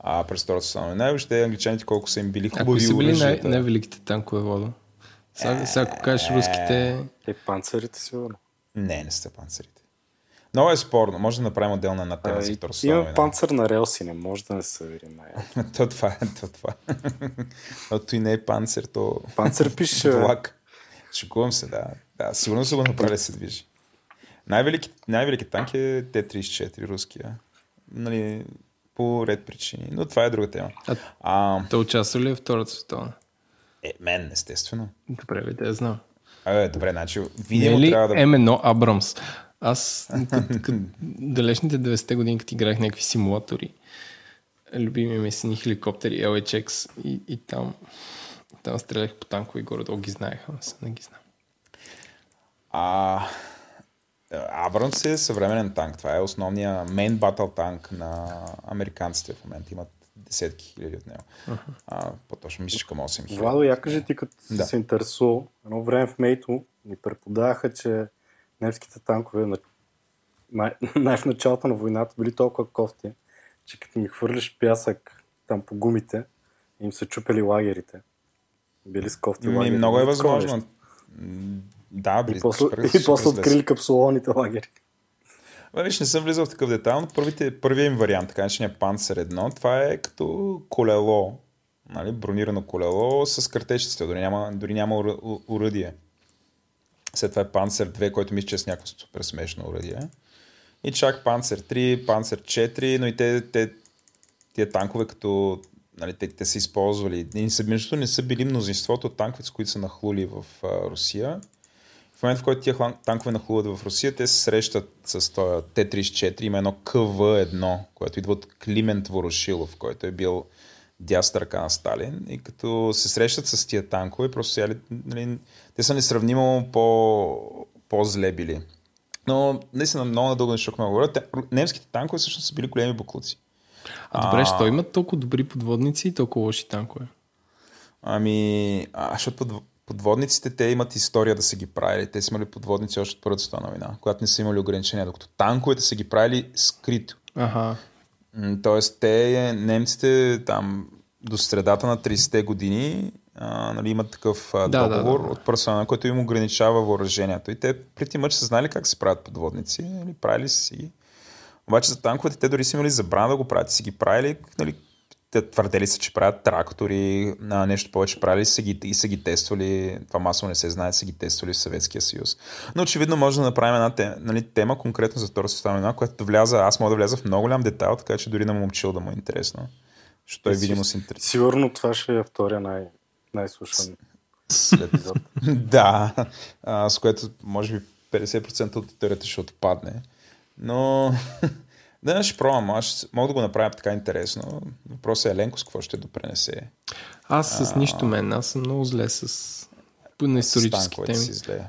А през Втората световна война въобще англичаните колко са им били хубави. Ако са били най- най-великите танкове, Водо. Сега, сега ако кажеш руските... Те панцерите сигурно. Не, не са панцерите. Много е спорно. Може да направим отделна на тема за Втората световна война. Има панцер на релси, не може да не са вери най- То това е, то това. Но той не е панцер, то... Панцер пише... Влак. Шикувам се, да. Да, сигурно са го направили се движи. Най-велики, най-велики танк е Т трийсет и четири руския. Нали, по ред причини. Но това е друга тема. А, а, те участвали ли в Втората световна? Е, мен, естествено. Добре, бе, да знам. Абе, добре, значи, видимо трябва да... Ем едно Абрамс. Аз кът, кът, далечните деветдесетте години, като играх някакви симулатори, любими ми сини хеликоптери, Ел Ейч Екс и, и там, там стрелях по танкови горе-долу ги знаеха, аз не ги знам. А... Абрамс е съвременен танк. Това е основния main battle танк на американците в момента. Имат десетки хиляди от него. А, по-точно мисля, към осем хиляди. Владо, я кажи ти, като да. Се интересува. Едно време в Мейто ни преподаха, че немските танкове на... най- най- в началото на войната били толкова кофти, че като ми хвърлиш пясък там по гумите, им са чупили лагерите. Били с кофти лагери. Много е възможно. Да, бри, и после, и после открили капсулоните лагери. Ма, виж, не съм влизал в такъв детайл, но първите, първият им вариант, така начиния Панцер едно, това е като колело, нали, бронирано колело с картечиците, дори няма, дори няма уръдие. След това е Панцер две, който мисля, че е с някакво супер смешно уръдие. И чак Панцер три, Панцер четири, но и те, те тия танкове, като нали, те, те са използвали. Между не са били мнозинството от танкове, с които са нахлули в а, Русия. В момента, в който тия танкове нахлуват в Русия, те се срещат с този Т трийсет и четири. Има едно К В едно, което идва от Климент Ворошилов, който е бил дясна ръка на Сталин. И като се срещат с тия танкове, просто сега, нали, те са несравнимо по, по-зле били. Но наистина много надълго нещо ме говоря. Немските танкове всъщност са били големи буклуци. А добре, а... що имат толкова добри подводници и толкова лоши танкове? Ами, а, защото подводниците, те имат история да са ги правили. Те са имали подводници още от Първата световна война, когато не са имали ограничения, докато танковете са ги правили скрито. Ага. Тоест, те, немците, там до средата на трийсетте години а, нали, имат такъв а, да, договор да, да, да. от персонал, който им ограничава въоръжението. И те преди мъч са знали как се правят подводници, нали, правили си ги. Обаче за танковете те дори са имали забрана да го правят. Си ги правили, нали, те твърдели са, че правят трактори, на нещо повече правили са ги, и са ги тествали. Това масово не се знае, са ги тествали в Съветския съюз. Но очевидно може да направим една тема, нали, тема конкретно за Втората световна война, която вляза, аз мога да вляза в много голям детайл, така че дори на момчил да му е интересно. Защото той е видимо с интерес. Сигурно това ще е втория най- най-слушан след епизод. Да, а, с което може би петдесет процента от теорията ще отпадне. Но да, ще пробвам. Аз мога да го направя така интересно. Въпросът е Еленко с какво ще допренесе. Аз с а... нищо мен. Аз съм много зле с на исторически теми. Си зле.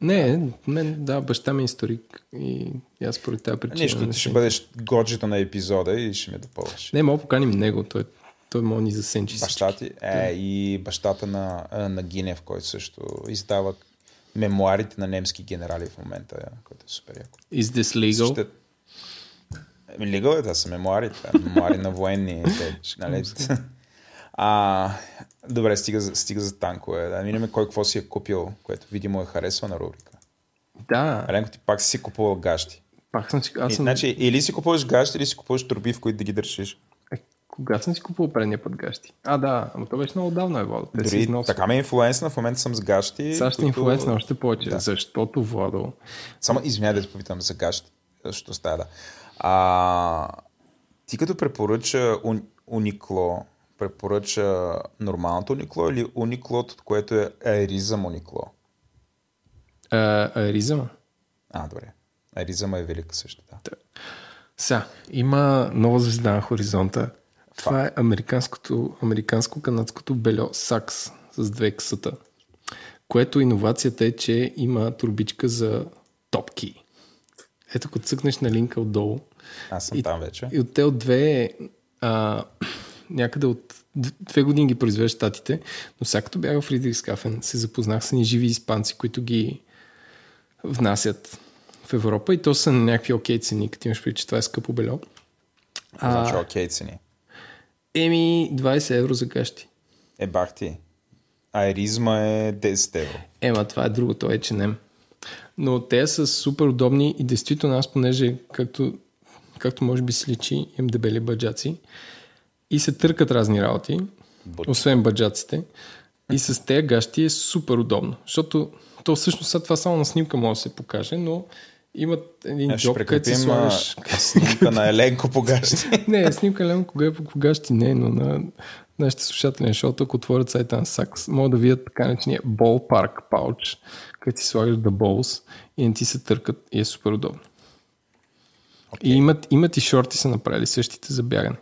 Не, мен, да, баща ми е историк и аз поради тази причина. Нищо, ти ще е. Бъдеш годжето на епизода и ще ме допълваш. Не, мога поканим него. Той, той мога ни засенчи всички. Баща ти е и бащата на, на Гинев, който също издава мемуарите на немски генерали в момента, който е супер яко. Is this legal? Ще... Legal е, да са мемуари, това е мемуари на военни. Нали? А, добре, стига, стига за танкове. Да минем кой какво си е купил, което видимо е харесва на рубрика. Да. Аленко, ти пак си купувал гащи. Пак съм си... Аз съм... Значи, или си купуваш гащи, или си купуваш турби, в които да ги държиш. Кога съм си купувал предния път гащи? А, да, ама то беше много давна е Владо. Дори така ме е инфлуенсна, в момента съм с гащи. Сега ще е инфлуенсна още повече, да. Защото Владо... Само извиняй да те попитам за гащи, защото става да. А, ти като препоръча Uniqlo, препоръча нормалното Uniqlo или Uniqlo, от което е Aerism Uniqlo? Aerism? А, добре. Aerism е велика също, да. Сега, има нова звезда на хоризонта. Това е американското, американско-канадското бельо SAXX с две ксата, което иновацията е, че има турбичка за топки. Ето, като цъкнеш на линка отдолу. Аз съм и, там вече. И от те от две, а, някъде от две години ги произвеждат щатите, но сега като бях в Фридрихскафен, се запознах с ни живи испанци, които ги внасят в Европа и то са на някакви окей цени, като имаш преди, че това е скъпо бельо. А, значи окей цени. Еми, двайсет евро за гащи. Е, бах ти. Аеризма е десет евро. Ема, това е другото, H and M. Но те са супер удобни и действително аз, понеже, както, както може би се личи, имам дебели баджаци и се търкат разни работи, But... освен баджаците. И с тези гащи е супер удобно, защото то всъщност това само на снимка може да се покаже, но имат един джоб, където си слагаш... снимка на Еленко по гащи. Не, снимка на Еленко по гащи не, но на нашите слушатели на шоуто, ако отворят сайта на SAXX, могат да видят така начиния ballpark pouch, където си слагаш the balls и не ти се търкат и е супер удобно. Okay. И имат, имат и шорти са направили същите за бягане.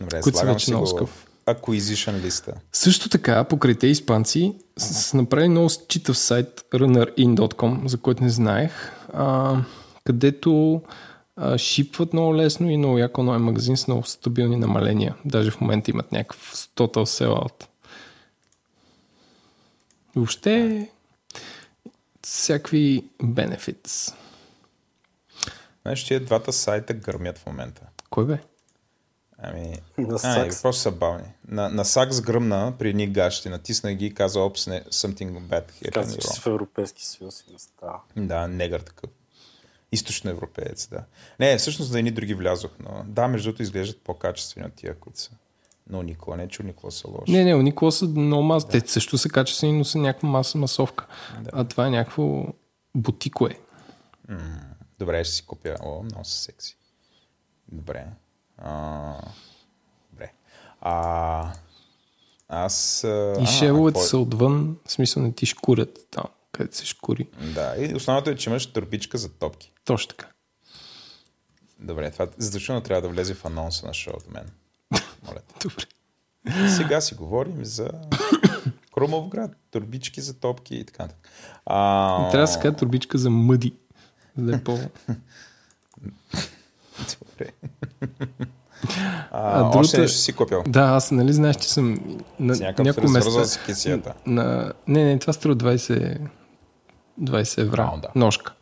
Добре, които са вече много скъп. Acquisition листа. Също така, покрай те испанци са направили много читав сайт runner in dot com, за който не знаех, а, където а, шипват много лесно и много яко нови магазин с много стабилни намаления. Даже в момента имат някакъв total sell-out. Въобще всякакви benefits. Знаеш, тия двата сайта гърмят в момента. Кой бе? Ами, ай, просто са бавни. На, на SAXX гръмна при едни гащи, натисна ги и каза Ops, something bad here. Каза, че в Европейски съюз и да става. Да, негър такъв. Източно европеец, да. Не, всъщност да едни други влязох, но да, между другото изглеждат по-качествени от тия, които са. Но Uniqlo, не че Uniqlo са лоши. Не, не, Uniqlo са много мас. Да. Те също са качествени, но са някаква маса масовка. Да. А това е някакво бутикое. М- добре, ще си купя. О, много са секси. Добре. А, добре. А, аз... И шевовете са отвън, в смисъл не ти шкурят там. където се шкури. Да, и основното е, че имаш турбичка за топки. Точно така. Добре, това задължително трябва да влезе в анонса на шоу от мен. Моля те. Добре. Сега си говорим за Крумовград, турбички за топки и така. А... Трябва да се кажа турбичка за мъди. За е по... Добре. А, а другата... Още нещо си купил. Да, аз нали знаеш, че съм на някакво место... На... Не, не, това струва двайсет, двайсет евро. Да. Ножка.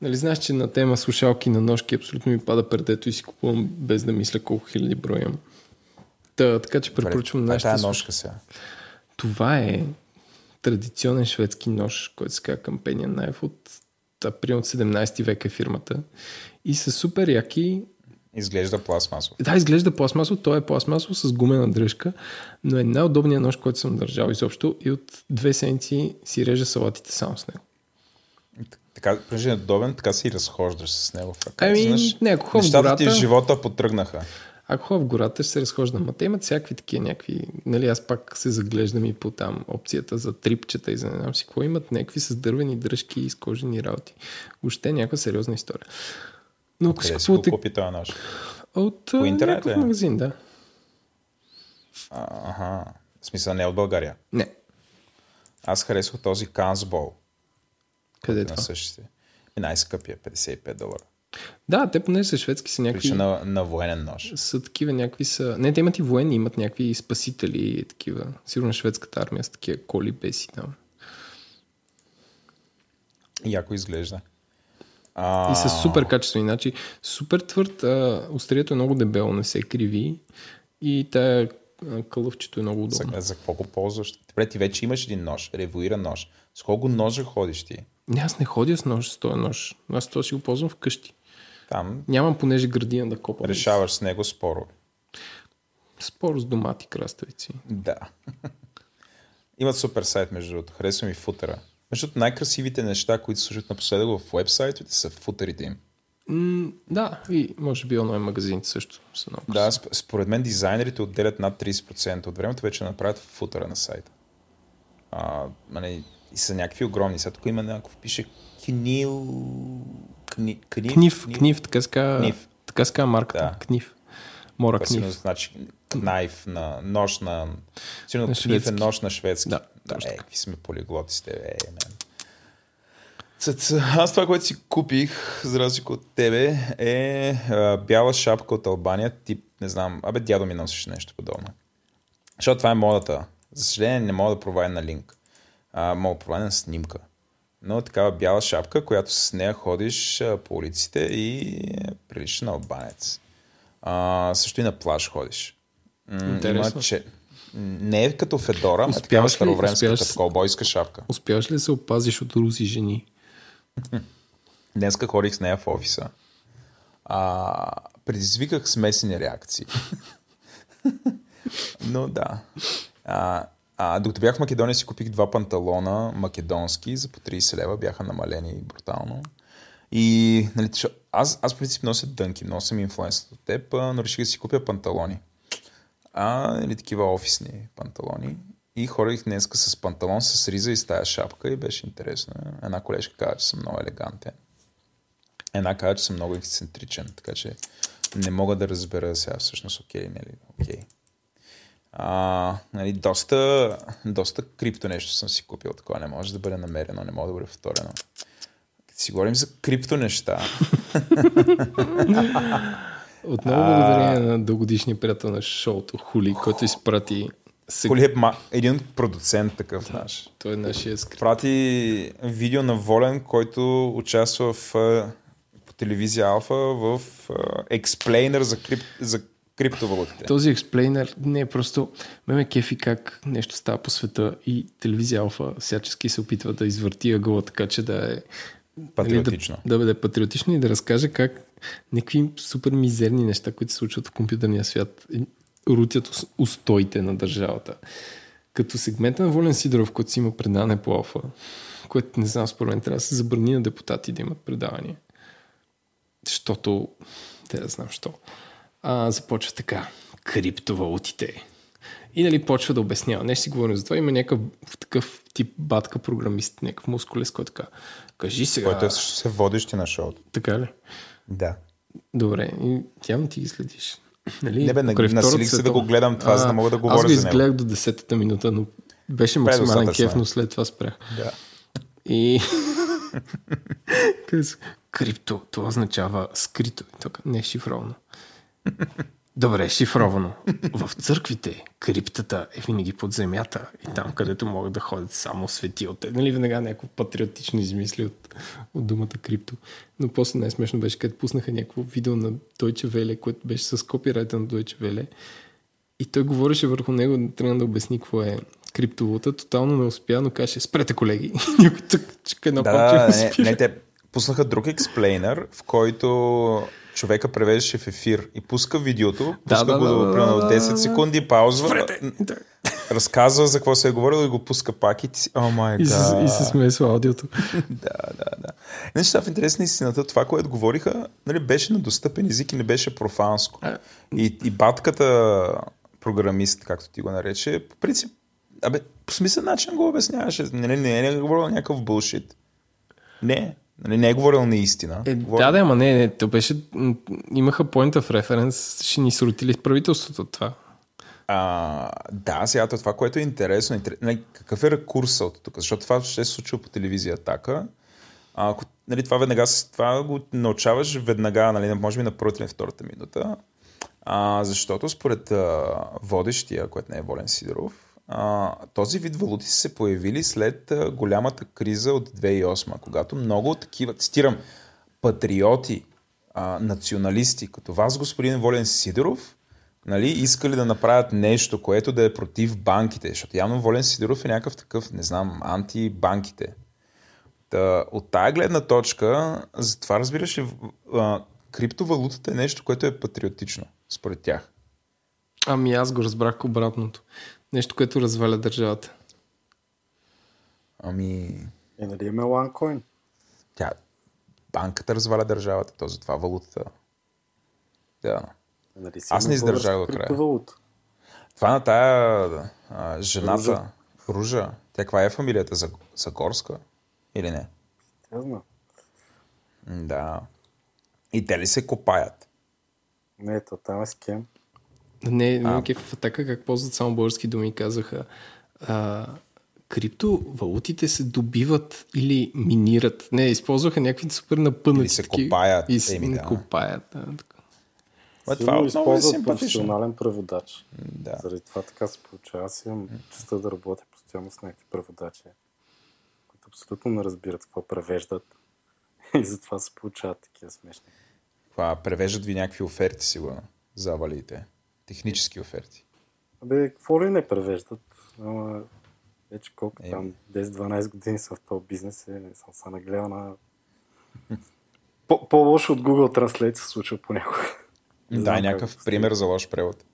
Нали знаеш, че на тема слушалки на ножки абсолютно ми пада предето и си купувам без да мисля колко хиляди броям. Та, така че препоръчвам нашите ножка сега. Това е традиционен шведски нож, който се казва Companion Knife от април от седемнайсети век е фирмата. И са супер яки. Изглежда пластмасово. Да, изглежда пластмасово. Той е пластмасово с гумена дръжка, но е най-удобният нож, който съм държал изобщо и от две седмици си режа салатите само с него. Така, понеже е удобен, така си разхождаш с него в ръка. Ами, не, ако хова в гората... Нещата ти в живота потръгнаха. Ако хова в гората, ще се разхождам. А те имат всякакви такива някакви... Нали, аз пак се заглеждам и по там опцията за трипчета и за не знам си какво. Имат някакви с дървени дръжки и с кожени работи. Въобще някаква сериозна история. Но ако си купувате... Купи това нож? От някакъв магазин, да. Аха. В смисъл, не е от България? Не. Аз харесвах този Канзбол. Къде е това? На същите. И най-скъпия, петдесет и пет долара. Да, те поне са шведски, са някакви... Прича на, на военен нож. Са такива някакви са... Не, те имат и военни, имат някакви спасители и такива. Сигурно шведската армия са такива коли беси там. Яко изглежда. А... И са супер качество, иначе супер твърд, а, острието е много дебело, не се криви и тая кълъвчето е много удобно. За, за какво го ползваш? Добре, ти вече имаш един нож, ревоира нож. С колко ножа ходиш ти? Не, аз не ходя с нож, с този нож. Аз това си го ползвам вкъщи. Там... Нямам понеже градина да копам. Решаваш с него споро. Споро с домати, краставици. Да. Имат супер сайт, между другото. Харесвам и футера. Защото най-красивите неща, които се служат напоследък в уебсайтовете, са футерите им. Mm, да, и може би онлайн магазините също са много красиви. Да, сп- според мен дизайнерите отделят над трийсет процента от времето вече направят футера на сайта. А, мани, и са някакви огромни. Сега тук има някакво пише Книл... Кни... Книв? Книв, Книв, така ска, така ска марката. Да. Книв. Мора това, Книв. Значи кнайф на нож на... Сигурно на Книв е нож на шведски. Да. Да, е, какви сме полиглоти сте, е, мен. Аз това, което си купих, за разлика от тебе, е а, бяла шапка от Албания, тип, не знам, абе дядо ми носеше нещо подобно. Защото това е модата. За съжаление не мога да провадя на линк. А, мога да провадя на снимка. Но такава бяла шапка, която с нея ходиш а, по улиците и прилича на албанец. А, също и на плаж ходиш. М- Интересно. Има, че... Не е като Федора, а такава старовремска, като колбойска шапка. Успяваш ли да се опазиш от руси жени? Днеска ходих с нея в офиса. А, предизвиках смесени реакции. Но да. А, а, докато бях в Македония си купих два панталона македонски за по трийсет лева. Бяха намалени брутално. И нали, аз, аз в принцип нося дънки, но съм инфлуенсът от теб, но реших да си купя панталони. А, или такива офисни панталони. И ходих днеска с панталон, с риза и с тая шапка и беше интересно. Една колежка каза, че съм много елегантен. Една каза, че съм много ексцентричен, така че не мога да разбера сега всъщност окей или не ли. Окей. А, нали, доста, доста крипто нещо съм си купил, такова не може да бъде намерено, не може да бъде вторено. Като си говорим за крипто неща... Отново благодарение а... на дългодишния приятел на шоуто Хули, който изпрати... Сег... Хули е ма... един продуцент такъв да, наш. Той е нашия скрипт. Прати видео на Волен, който участва в, по телевизия Алфа в експлейнер за, крип... за криптовалутите. Този експлейнер не е просто... Меме кефи как нещо става по света и телевизия Алфа всячески се опитва да извърти ъгъла, така че да е... Патриотично. Да, да бъде патриотично и да разкаже как някакви супер мизерни неща, които се случват в компютърния свят, рутят устоите на държавата. Като сегмента на Волен Сидоров, който си има предаване по Алфа, което не знам, според мен трябва да се забрани на депутати да имат предавания. Защото, те да знам що, а, започва така. Криптовалутите И нали почва да обяснява. Не ще си говорим за това. Има някакъв такъв тип батка програмист, някакъв мускулес, който така, кажи сега... Който е всъщност се водещи на шоуто. Така ли? Да. Добре, и явно ти ги следиш. Нали? Не бе, насилих се да го гледам това, а, за да мога да говоря за него. Аз го изгледах до десетата минута, но беше максимален кеф, но след това спрях. Да. И... Крипто, това означава скрито. Не е шифровано. Добре, шифровано. В църквите криптата е винаги под земята и там, където могат да ходят само светилте. Нали веднага някакво патриотично измисли от, от думата крипто. Но после най-смешно беше, където пуснаха някакво видео на Deutsche Welle, което беше с копирайта на Deutsche Welle и той говореше върху него, трябва да обясни какво е криптовалута. Тотално не успя, но каже, спрете, колеги. Някой тук чека едно да, пълче. Не, не, те пуснаха друг експлейнер, в който... Човека превеждаше в ефир и пуска видеото, пуска да, да, го да, да, примерно да, да, десет секунди, паузва, спрете! Разказва за какво се е говорил и го пуска пак и ти си, о май гад. И се смесва аудиото. Да, да, да. Значи това в интерес на истината, това, което говориха, нали, беше на достъпен език и не беше профанско. И, и батката програмист, както ти го нарече, по принцип, абе, по смислен начин го обясняваше. Не, не, не, не е говорил някакъв булшит. Не Не, не е говорил наистина. Е, говорил... Да, да, ама не, не, то беше... Имаха point of reference, ще ни срутили правителството от това. А, да, сега това, което е интересно. Интерес... Не, какъв е рекурсът от тук? Защото това ще се случва по телевизия така. А, ако, нали, това веднага това го научаваш веднага, нали, може би на първата или втората минута. А, защото според а, водещия, което не е Волен Сидоров, Uh, този вид валути са се появили след uh, голямата криза от две хиляди и осма, когато много такива, цитирам, патриоти, uh, националисти, като вас, господин Волен Сидоров, нали, искали да направят нещо, което да е против банките, защото явно Волен Сидоров е някакъв такъв, не знам, антибанките. Та, от тая гледна точка, затова разбираш ли, uh, криптовалутата е нещо, което е патриотично, според тях. Ами аз го разбрах обратното. Нещо, което разваля държавата. Ами... Е, нали имаме OneCoin? Тя... Банката разваля държавата, то затова валутата. Да. Е, нали аз не издържах до края. Това на тая а, жената, Ружа. Ружа, тя каква е фамилията? Загорска? Или не? Тя знам. Да. И те ли се копаят? Не, то там е скем. Не, милки в атака, как ползват само български думи, казаха а, криптовалутите се добиват или минират. Не, използваха някакви супер напънати. Или се копаят. И се да. копаят. Да, това отново е професионален преводач. Да. Заради това така се получава. Аз имам честа да работя постоянно с някакви преводачи, които абсолютно не разбират какво превеждат. И затова се получават такива смешни. Това превеждат ви някакви оферти, сигурно, завалите. Технически оферти. Абе, какво ли не превеждат? Ама, вече колко е, там десет-дванайсет години са в този бизнес и съм се нагледал на... По-лошо от Google Translate се случва понякога. Да, е някакъв пример за лош превод.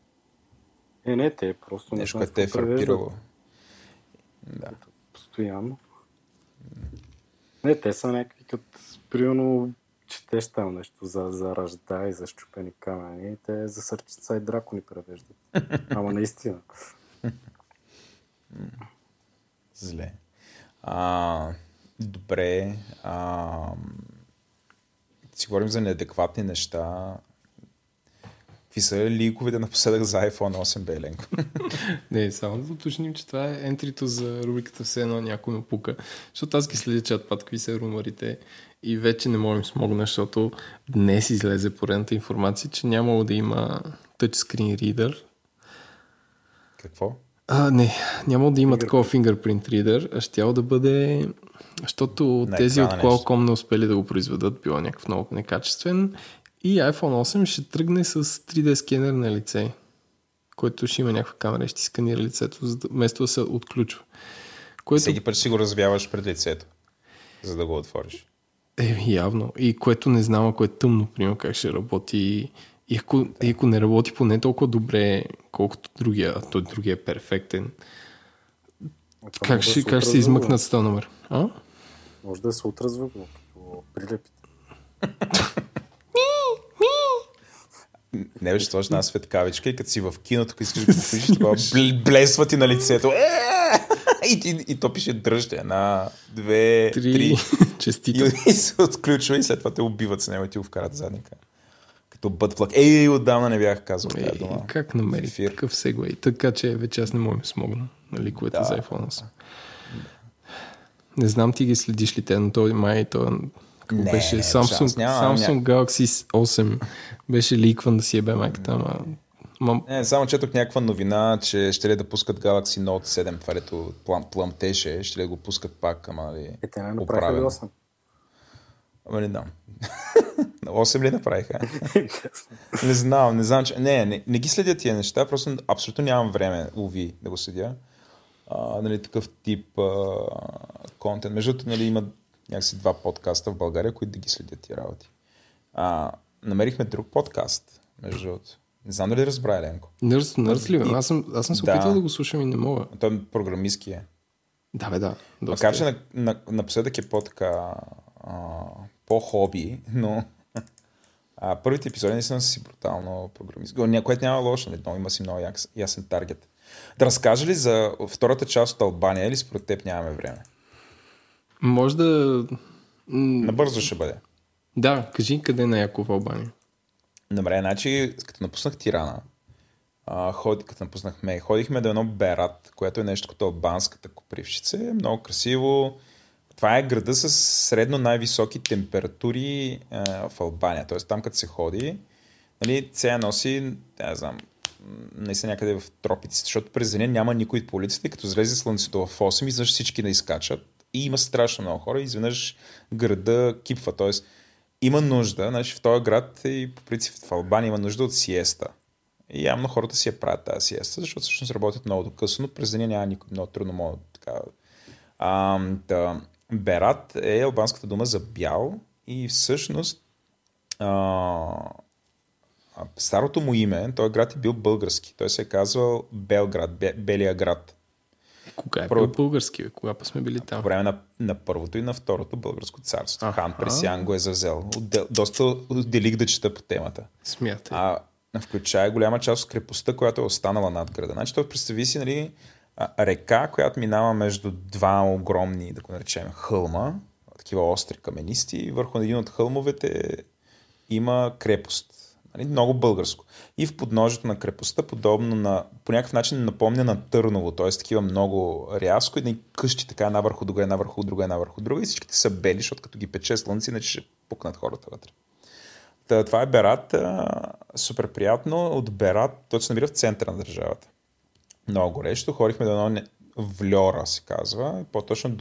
Е, не, те просто... Нещо, което те е фрапирало. Да. Постоянно. Не, те са някакви като... Примерно... Четеш там нещо за, за ръжда и за щупени камъни. Те за сърчица и дракони превеждат. Ама наистина. Зле. А, добре. А, си говорим за неадекватни неща. Какви са ликовете напоследък за айфон осем, Беленко? Не, само да уточним, че това е ентрито за рубриката все едно някой ме пука. Защото аз ги следя чат-пат, какви са руморите. И вече не можем смогна, защото днес излезе поредната информация, че нямало да има touchscreen reader. Какво? А, не, нямало да има Finger... такова fingerprint reader, а щяло да бъде... Защото не, тези от Qualcomm не успели да го произведат, било някакъв много некачествен. И айфон осем ще тръгне с три Д скенер на лице, който ще има някаква камера и ще сканира лицето, вместо да се отключва. Което... Всеки път ще го развяваш пред лицето, за да го отвориш. Е, явно. И което не знам, ако е тъмно, примерно, как ще работи. И ако, и ако не работи поне толкова добре, колкото другия, а той другия е перфектен, а как ще, да се, как ще се измъкнат с този номер? А? Може да се отразва по прилепите. Не беше точно една светкавичка и като си в киното, като искаш да го пишеш, това блесва ти на лицето. И, и, и то пише дръжте. Една, две, три. три. Честито. И се отключва и след това те убиват с него и ти го вкарат задника. Като бъдплък. Ей, отдавна не бях казал тази дума. Как намерих такъв сегуей? Така че вече аз не мога да смогна на ликовете да, за айфона са. Да. Не знам ти ги следиш ли те, но той май той... Какво не, беше? Не, Samsung, няма, Samsung ня... Galaxy осем беше ликван да си ебе майката, ама... Мам... Не, само четох някаква новина, че ще ли да пускат Galaxy Note седем, това лето плъм, плъмтеше, ще ли го пускат пак, ама ли... Е, те не направиха ли осем? Ама не знам. осем ли направиха? не знам, не знам, че... Не, не, не ги следя тия неща, просто абсолютно нямам време, уви, да го следя. А, нали, такъв тип а, контент. Между другото, нали, има някакси два подкаста в България, които да ги следят тия работи. А, намерихме друг подкаст, между другото. Не знам дали разбра, Еленко. Не, не разливам. Аз съм, аз съм се да. опитвал да го слушам и не мога. Той е програмистки е. Да, бе, да. Доста. Макар, че на, на, напоследък е по-така по-хоби, но а, първите епизоди не съм си брутално програмистки. Което няма лошо, но има си много ясен таргет. Да разкажа ли за втората част от Албания или според теб нямаме време? Може да... Набързо ще бъде. Да, кажи къде на Яков Албания. Добре, значи като напуснах Тирана, а, ход, като напуснахме, ходихме до едно Берат, което е нещо като албанската копривщица. Много красиво. Това е града с средно най-високи температури а, в Албания. Тоест там като се ходи, нали, ця носи, не знам, не са някъде в тропиците, защото през деня няма никой по улиците, като залезе слънцето в осем, изведнъж всички да изкачат. И има страшно много хора, изведнъж града кипва. Т.е. има нужда, значи в този град и по принцип в Албания има нужда от сиеста. И явно хората си я правят тази сиеста, защото всъщност работят много докъсно, през деня няма никой, много трудно мога така. А, да. Берат е албанската дума за бял и всъщност а... старото му име, този град е бил български. Той се е казвал Белград, Белия град. Кога е Първо... бил български? Бе? Кога па сме били там? По време на, на първото и на второто българско царство. А-ха. Хан Пресян го е завзел. Отдел... Доста отделих да чета по темата. Смятай. А, включая голяма част от крепостта, която е останала над града. Значи, това представи си, нали, река, която минава между два огромни, да го наречем, хълма, такива остри каменисти, и върху един от хълмовете има крепост. Много българско. И в подножието на крепостта, подобно на, по някакъв начин напомня на Търново, т.е. такива много рязко, едни къщи така една върху друга, една върху друга, една върху друга и всичките са бели, защото като ги пече слънце, иначе ще пукнат хората вътре. Та, това е Берат, супер приятно. От Берат, той се намира в центъра на държавата. Много горещо. Хорихме до едно Вльора, се казва. По-точно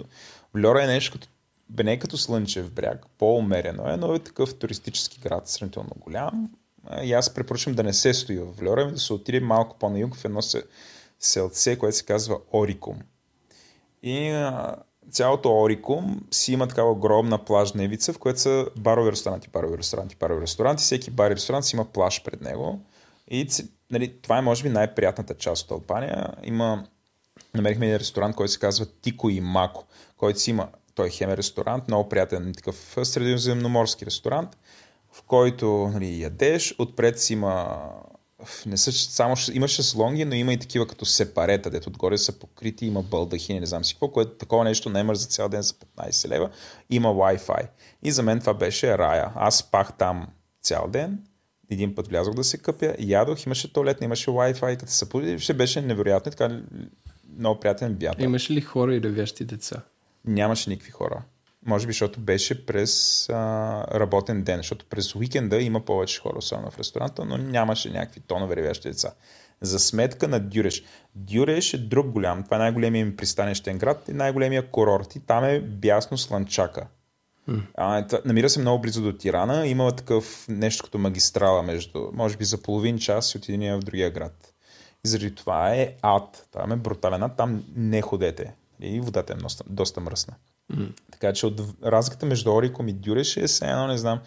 Вльора е нещо като не е като Слънчев бряг, по-умерено е, но е такъв туристически град, сравнително голям. И аз препоръчвам да не се стои в Вльора, ми да се отиде малко по-на юг в едно селце, което се казва Орикум. И а, цялото Орикум си има такава огромна плажна ивица, в която са барови ресторанти, барови ресторанти, барови ресторанти. Всеки бар и ресторант си има плаж пред него. И нали, това е може би най-приятната част от Албания. Има, намерихме един ресторант, който се казва Тико и Мако, който си има, той е хем ресторант, много приятен такъв средиземноморски ресторант, в който нали, ядеш, отпред си има, не са, само, има шезлонги, но има и такива като сепарета, дето отгоре са покрити, има балдахини, не знам си какво, което такова нещо не имаш за цял ден за петнайсет лева, има Wi-Fi. И за мен това беше рая. Аз спах там цял ден, един път влязох да се къпя, ядох, имаше туалет, имаше Wi-Fi, като се подише, беше невероятно, така много приятен вятър. Имаше ли хора и ревящи деца? Нямаше никакви хора. Може би, защото беше през а, работен ден, защото през уикенда има повече хора, особено в ресторанта, но нямаше някакви тонове ревящи деца. За сметка на Дюреш. Дюреш е друг голям. Това е най-големия им пристанищен град и най-големия курорт. И там е бясно слънчака. Mm. А, това, намира се много близо до Тирана. Има такъв нещо като магистрала между, може би за половин час и от единия в другия град. И заради това е ад. Там е брутален ад. Там не ходете. И водата е доста, доста мръсна. Mm. Така че от разликата между Орикум и Дюреш е се едно, не знам,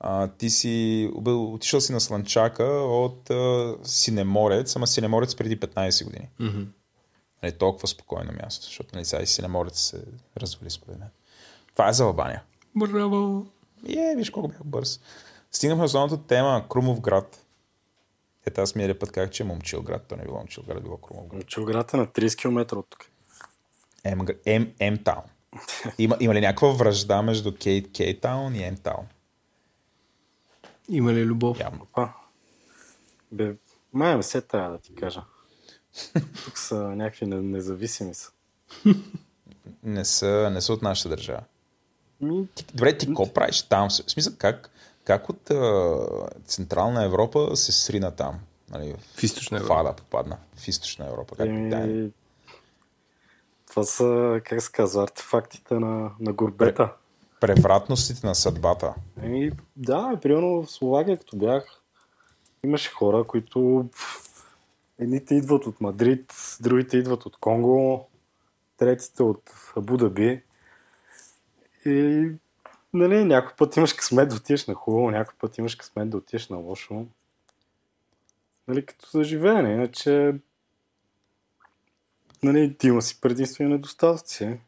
а, ти си отишъл си на слънчака от а, Синеморец, ама Синеморец преди петнайсет години. Mm-hmm. Не толкова спокойно място, защото нали, сега и Синеморец се развали според мен. Това е за Албания. Браво! Е, виж колко бях бърз. Стигнахме основната тема Крумовград. Ето аз миналия път казах, че е Момчилград, то не било Момчилград, било Крумовград. Момчилград е на трийсет километра от тук. М-таун. Има, има ли някаква вражда между Кейт-Кейтаун и М-таун? Има ли любов? Бе, май ме се трябва да ти кажа. Тук са някакви независими са. Не са, не са от нашата държава. Добре, ти какво правиш там? В смисъл, как, как от а, Централна Европа се срина там? Нали, в източна Европа. Фада попадна. В източна Европа. Как и... да, това са, как се казва, артефактите на, на горбета. Превратностите на съдбата. И, да, примерно в Словакия, като бях, имаше хора, които едните идват от Мадрид, другите идват от Конго, третите от Абу-Даби. И нали, някой път имаш късмет да отидеш на хубаво, някой път имаш късмет да отидеш на лошо. Нали, като за живеене, иначе нали, ти има си предимство и недостатъци.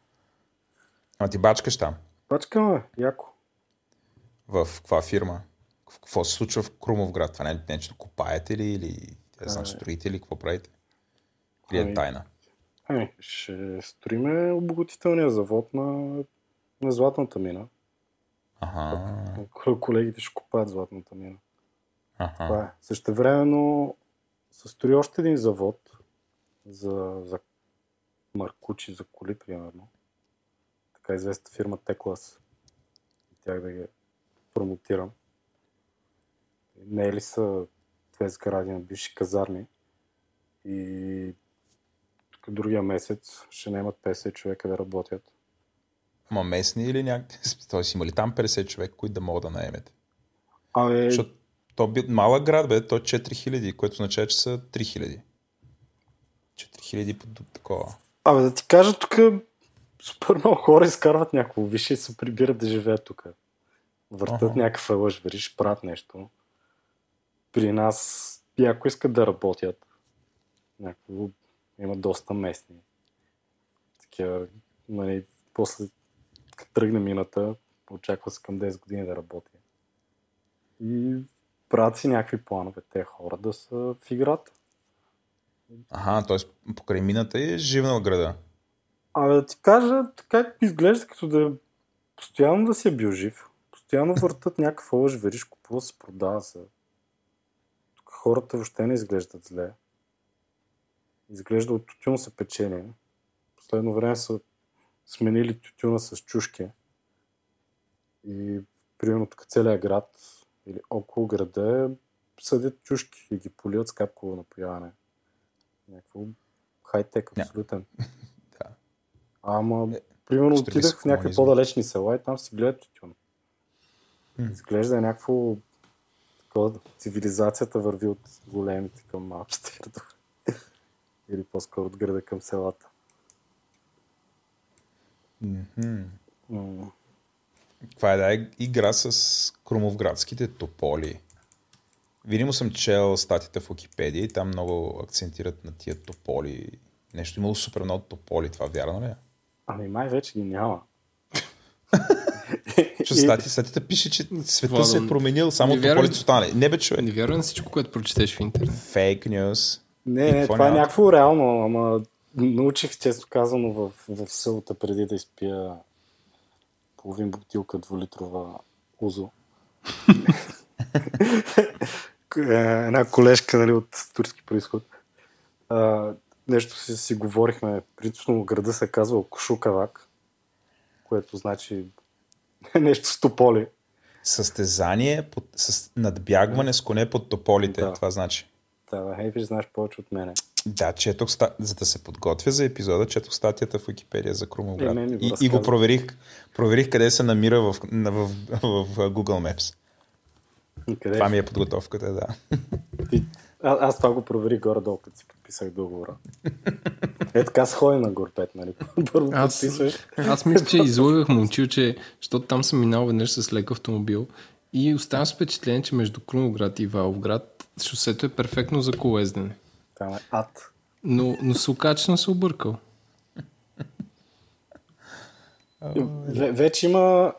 А ти бачкаш там? Бачкаме, яко. В каква фирма? Какво се случва в Крумовград? Това не е нещо, копаете ли или не знам, строите ли, какво правите? Или е тайна? Ами, ще строиме обогатителния завод на, на златната мина. Ага. Колегите ще копаят златната мина. Аха. Това е. Същевременно се строи още един завод за, за маркучи, за коли, примерно. Така известна фирма Т-клас. Тях да ги промотирам. Не ли са две сгради на бивши казарми и другия месец ще наемат петдесет човека да работят. Ама местни или някакви? Тоест има ли там петдесет човека, които да могат да наемете? Абе... Защото то бил малък град, бе, то е четири хиляди, което означава, че са три хиляди. четири хиляди под такова. Абе да ти кажа, тук супер много хора изкарват някакво више и се прибират да живеят тук. Въртат uh-huh. някакъв лъж, вериш, правят нещо. При нас яко искат да работят. Някакво има доста местни. Такива, нали, после като тръгне мината, очаква се към десет години да работи. И правят си някакви планове те хора да са в играта. Аха, т.е. покрай мината е живна града. Абе да ти кажа, как изглежда като да постоянно да си е бил жив. Постоянно въртат някакъв лъж, вериш, купува се, продава се. Тук хората въобще не изглеждат зле. Изглежда от тютюн са печени. Последно време са сменили тютюна с чушки. И примерно тук целия град или около града съдят чушки и ги полият с капково напояване. Някакво хай-тек абсолютен. Да. Ама примерно отидах в някакви по-далечни села и там си гледат тютюн. Изглежда някакво такова, цивилизацията върви от големите към малките градове. Или по-скоро от града към селата. Mm-hmm. Mm. Това е да, игра с крумовградските тополи. Видимо съм чел статията в Уикипедия и там много акцентират на тия тополи. Нещо имало супер много тополи, това вярно ли? Ами май вече ги няма. Защото стати, статията пише, че света се е променил, само тополите останали. Не бе, човек. Невярно на всичко, което прочетеш в интернет. Фейк нюс. Не, не, това е някакво реално, ама научих, често казано, в, в селата преди да изпия половин бутилка двулитрова узо. Една колежка, нали, от турски произход. А, нещо си, си говорихме, принципно града се казва Кушукавак, което значи нещо с тополи. Състезание, под, с надбягване с коне под тополите, да. Това значи. Да, хей, виж, знаеш повече от мене. Да, четох, за да се подготвя за епизода, четох статията в Уикипедия за Крумовград. Е, и, и го проверих, проверих къде се намира в, в, в, в Google Maps. Къде? Това ми е подготовката, да. Ти, а, аз това го проверих горе-долу, като си подписах договора. Е така с ходи на горпет, нали? Първо аз, подписваш. Аз мисля, че излъгах момчил, че защото там съм минал веднъж с лек автомобил и оставам с впечатление, че между Крумовград и Ивайловград шосето е перфектно за колездене. Там е ад. Но, но се окачно се объркал. В, вече има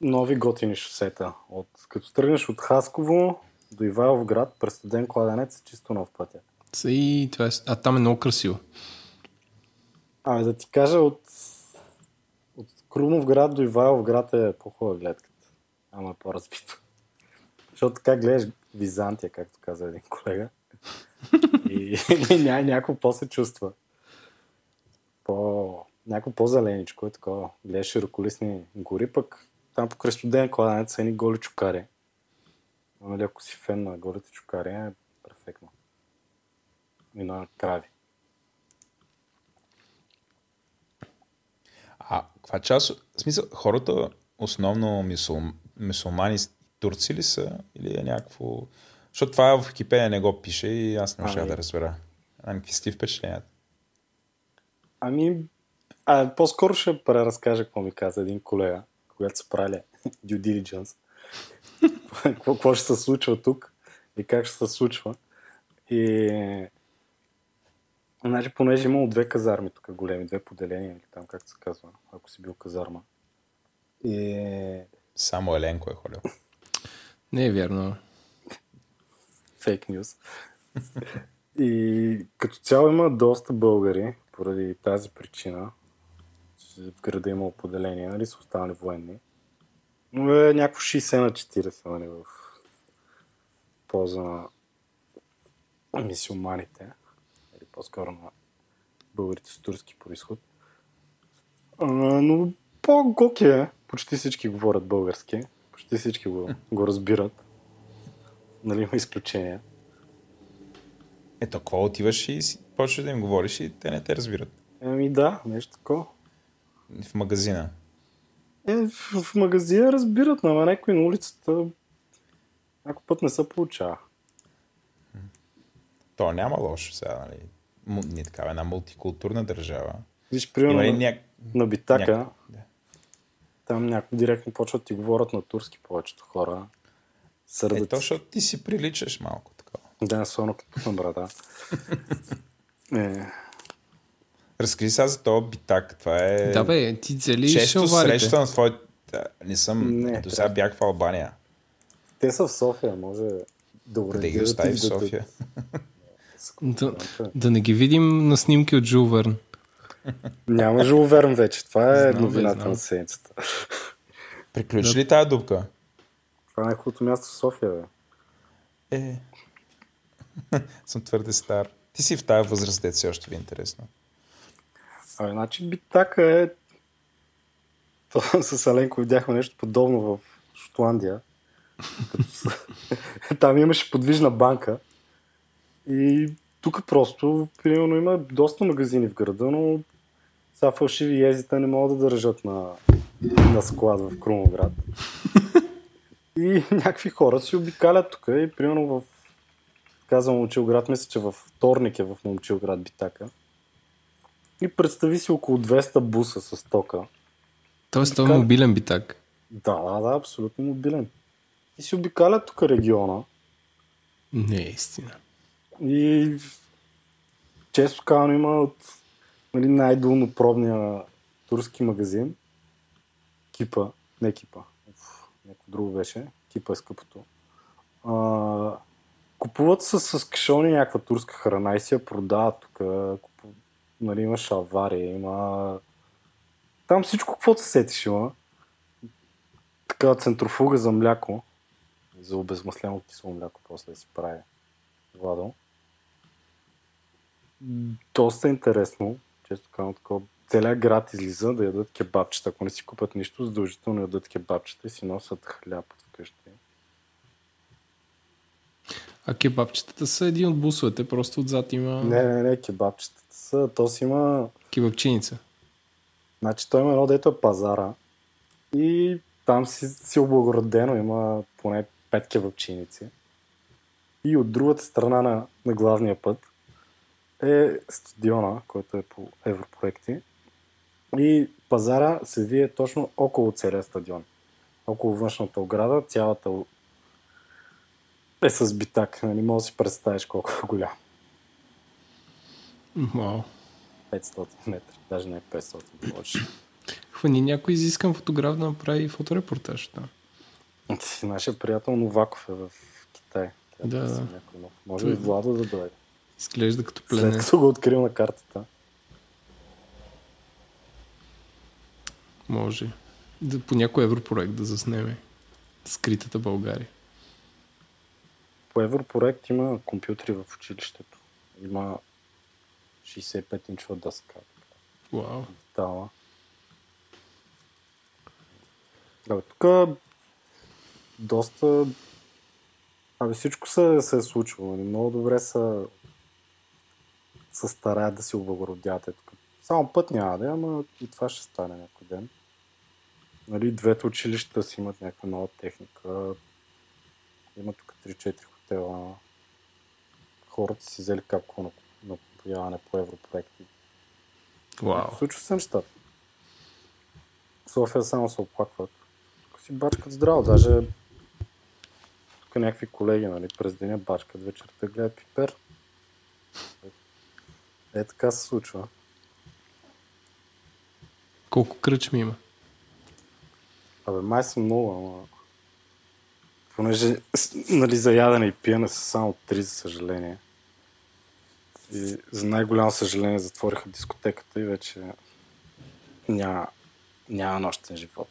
нови готини шосета. От, като тръгнеш от Хасково, до Ивайлов град през Студен кладенец чисто нов пътя. И това е... А там е много красиво. Ами да ти кажа, от, от Крумовград до Ивайловград е по-хубава гледката. Ама е по-разбито. Защото така гледаш Византия, както каза един колега. И няма някакво по-се чувства. По... Някакво по-зеленичко е такова. Гледаш широколисни гори, пък там покрай Студен кладенец са едни голи чукари. Нали, ако си фен на голите чукари, е перфектно. И на крави. А, каква част? В смисъл, хората основно мисулмани, мисулмани турци ли са? Или е някакво... Защото това в Википедия не го пише и аз не можах да разбера. А какви сте впечатления? Ами, а, по-скоро ще преразкажа какво ми каза един колега, когато са правили due diligence. Какво ще се случва тук и как ще се случва. И... Значи, понеже имало две казарми тук големи, две поделения, или там как се казва, ако си бил казарма. И... Само Еленко е ходил. Не е вярно. Фейк нюз. И като цяло има доста българи, поради тази причина, че в града имало поделения, нали, са останали военни. Но е някакво шейсет на четирийсет, нали, в полза на мисюлманите. Или по-скоро на българите с турски произход. А, но по-гоки е. Почти всички говорят български. Почти всички го, го разбират. Нали, има изключения. Ето, какво отиваш и почваш да им говориш и те не те разбират. Еми да, нещо такова. В магазина. Е, в, в магазина разбират, но на някой на улицата някой път не се получава. То няма лошо сега, нали? Ние такава една мултикултурна държава. Виж, примерно на, ня... на Битака, ня... там някой директно почват и говорят на турски повечето хора. Сърдат. Е, то, защото ти си приличаш малко такова. Да, сонно като съм брата. е... Разкажи сега за това Битак. Това е... Да бе, ти целиш шалварите. Често срещам твой... Не съм... Не, до сега трябва... бях в Албания. Те са в София, може... Добре, да ги остави в София. Да, да не ги видим на снимки от Жул Верн. Няма Жул Верн вече. Това е новината на седмицата. Приключи ли тая дупка? Това е някаквото място в София, бе. Е. Съм твърде стар. Ти си в тая възраст, дет си още ви е интересно. А, значи Битака е... Това с Аленко видяхме нещо подобно в Шотландия. Там имаше подвижна банка. И тук просто, примерно, има доста магазини в града, но са фалшиви езите не могат да държат на, на склад в Крумовград. И някакви хора си обикалят тук. И примерно в, казвам, Момчилград, мисля, че във вторник е в Момчилград Битака. И представи си около двеста буса с тока. Тоест това е мобилен Битак. Да, да, да, абсолютно мобилен. И си обикалят тук региона. Не е истина. И често казано има от, нали, най-долнопробния турски магазин. Кипа, не Кипа, някакво друго беше. Кипа е скъпото. А, купуват с, с кашони някаква турска храна и си я продават тук. Купу... Нали, има шалвари, има... Там всичко, каквото се сетиш има. Такава центрофуга за мляко. За обезмаслено кисло мляко после да си прави. Владо. Доста интересно. Често казвам такова. Целият град излиза да ядат кебабчета. Ако не си купят нищо, задължително ядат кебабчета и си носят хляб вкъщи. А кебабчетата са един от бусовете. Просто отзад има... Не, не, не. Кебабчетата са. То си има... Кебабчиница. Значи той има едно, дето е пазара. И там си, си облагородено. Има поне пет кебабчиници. И от другата страна на, на главния път е стадиона, който е по европроекти. И пазара се вие точно около целия стадион. Около външната ограда, цялата е с Битак. Не мога да си представиш колко е голям. Вау. петстотин метра, даже не петстотин. Хвани, някой изискам фотограф да направи фоторепортаж. Да. Нашия приятел Новаков е в Китай. да, да, да. Някой нов. Може би Владо да дойде. Изглежда като плене. След като го открил на картата. Може. Да, по някой европроект да заснеме скритата България. По европроект има компютри в училището. Има шейсет и пет инчова дъска. Вау. Дала. Да, тук доста... Абе, всичко се, се е случило. Много добре са се стараят да си облагородят. Само път няма да е, ама и това ще стане някой ден. Нали, двете училища си имат някаква нова техника. Има тук три-четири хотела. Хората си взели капко на, на появане по европроекти. Вау. Случва се нещата. В София само се оплакват. Ако си бачкат здраво, даже тук някакви колеги, нали, през деня бачкат, вечерта гледат пипер. Е, така се случва. Колко кръчми има? Абе, май съм много, ама... Понеже, нали, за ядене и пиене са само три, за съжаление. И за най-голямо съжаление затвориха дискотеката и вече няма, няма нощен живот.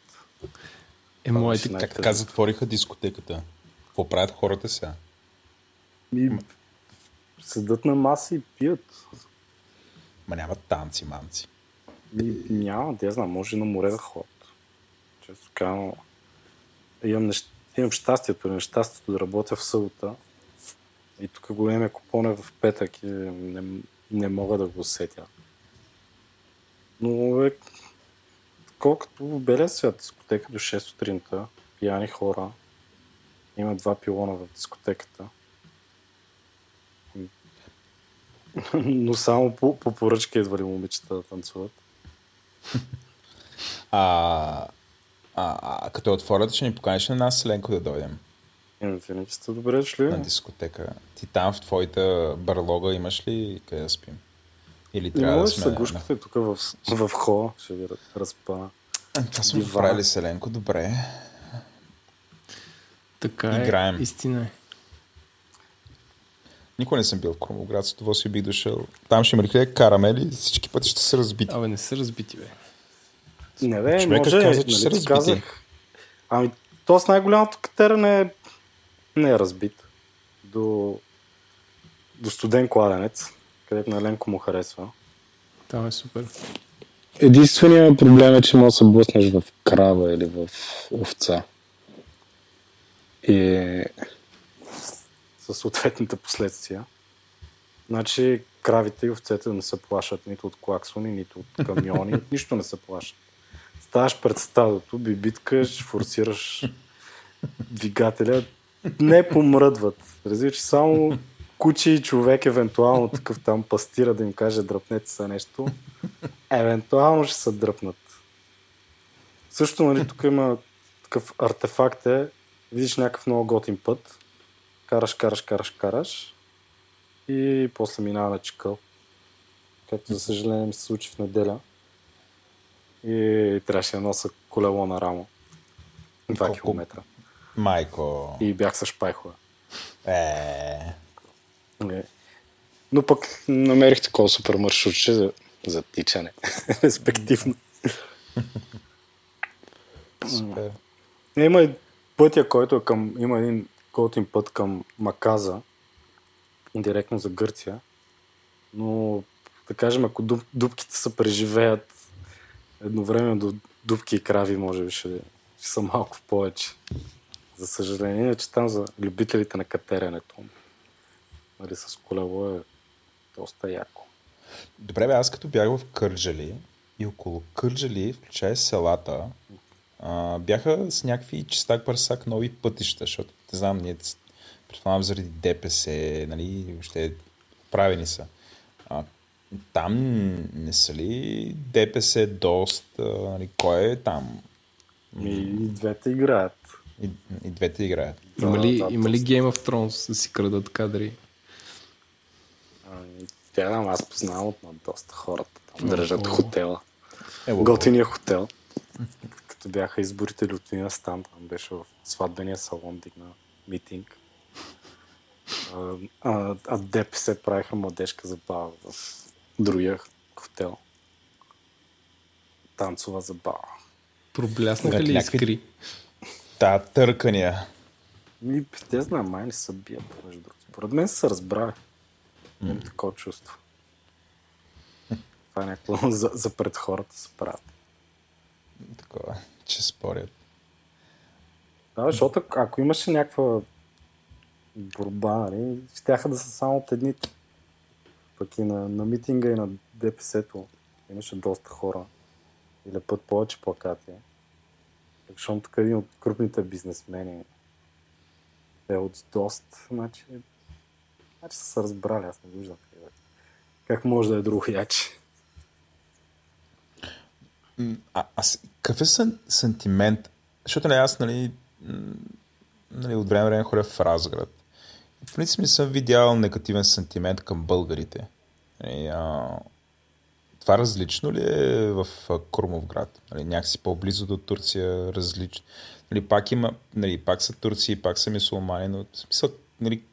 Е, моите, как така затвориха дискотеката? Какво правят хората сега? И... Седат на маса и пият. Ма нямат танци, манци. И, няма, да я знам, може на море да ходят. Често казвам, имам, нещ... имам щастието, нещастието да работя в събота. И тук големия купон е в петък и не, не мога да го усетя. Но е колкото в белия свят, дискотека до шест сутринта, пияни хора, има два пилона в дискотеката. Но само по, по поръчка идвали момичета да танцуват. А, а, а като отворят, ще ни поканиш на нас, Ленко, да дойдем. Винаги сте добре шли. На дискотека. Ти там в твоята барлога имаш ли къде да спим? Или трябва да сме... Може да се тук в, в хола, ще ви разпана. Това сме правили с Еленко, добре. Така е, играем. Истина е. Никога не съм бил в Крумовград, с това си бих дошъл. Там ще има ли карамели, всички пъти ще са разбити. Абе, не са разбити, бе. Не, бе, човека може, каза, че нали, са разбити. Ами, то с най-голямото катерен е... не е разбит. До, до студен кладенец, където на Ленко му харесва. Там е супер. Единственият проблем е, че може да се блъснеш в крава или в овца. И... със съответните последствия. Значи кравите и овцете не се плашат нито от клаксони, нито от камиони, нищо не се плашат. Ставаш пред стадото, бибиткаш, форсираш двигателя, не помръдват. Разбира, че само куче и човек, евентуално такъв там пастира да им каже дръпнете се нещо, евентуално ще се дръпнат. Също, нали, тук има такъв артефакт е, видиш някакъв много готин път, караш, караш, караш, караш и после минава на чекъл. Както, за съжаление, ми се случи в неделя и трябваше да носа колело на рамо. два километра. Майко. И бях с шпайхове. Е. Но пък намерих такова супер маршрутче за, за тичане. Респективно. Супер. Има и пътя, който е към... Има един готин път към Маказа, директно за Гърция, но да кажем, ако дуб, дубките се преживеят едновременно до дубки и крави, може би ще, ще са малко повече. За съжаление, че там за любителите на катеренето, нали, с колело е доста яко. Добре, бе, аз като бях в Кърджали и около Кърджали, включая селата, Uh, бяха с някакви чистак парсак нови пътища, защото не знам, ние предполагам заради ДПС, нали, въобще правени са. Uh, там не са ли ДПС доста, нали, кой е там? И, и двете играят. И, и двете играят. Има, да, ли, да, има ли Game of Thrones да си крадат кадри? Ами, тя нам аз познавам от на доста хората. Там държат О, хотела. Е, готиния хотел. Като бяха изборите Лютвина Стан, там беше в сватбения салон, дигна митинг. А, а ДПС правиха младежка забава в другия хотел. Танцова забава. Пробляснаха ли някакви... искри? Та, търкания. И те знам, май не са бият. Поред мен се разбрали. Имам такова чувство. Това е някакво за, за пред хората се правят. Такова, че спорят. Да, защото ако имаше някаква борба, щяха да са само от едните. Пък и на, на митинга и на ДПС-то имаше доста хора. Или път повече плакати. Защото тук един от крупните бизнесмени е от доста, значи, значи са се разбрали, аз не виждам. Как може да е друг яче? А, аз, какъв е сън, сантимент? Защото нали, аз нали, нали, от време време хоря в Разград. В принцип не съм видял негативен сантимент към българите. И, а, това различно ли е в Крумовград? Нали, някакси по-близо до Турция различно. Нали, пак, има, нали, пак са турци, пак са мюсюлмани, но в смисъл, нали,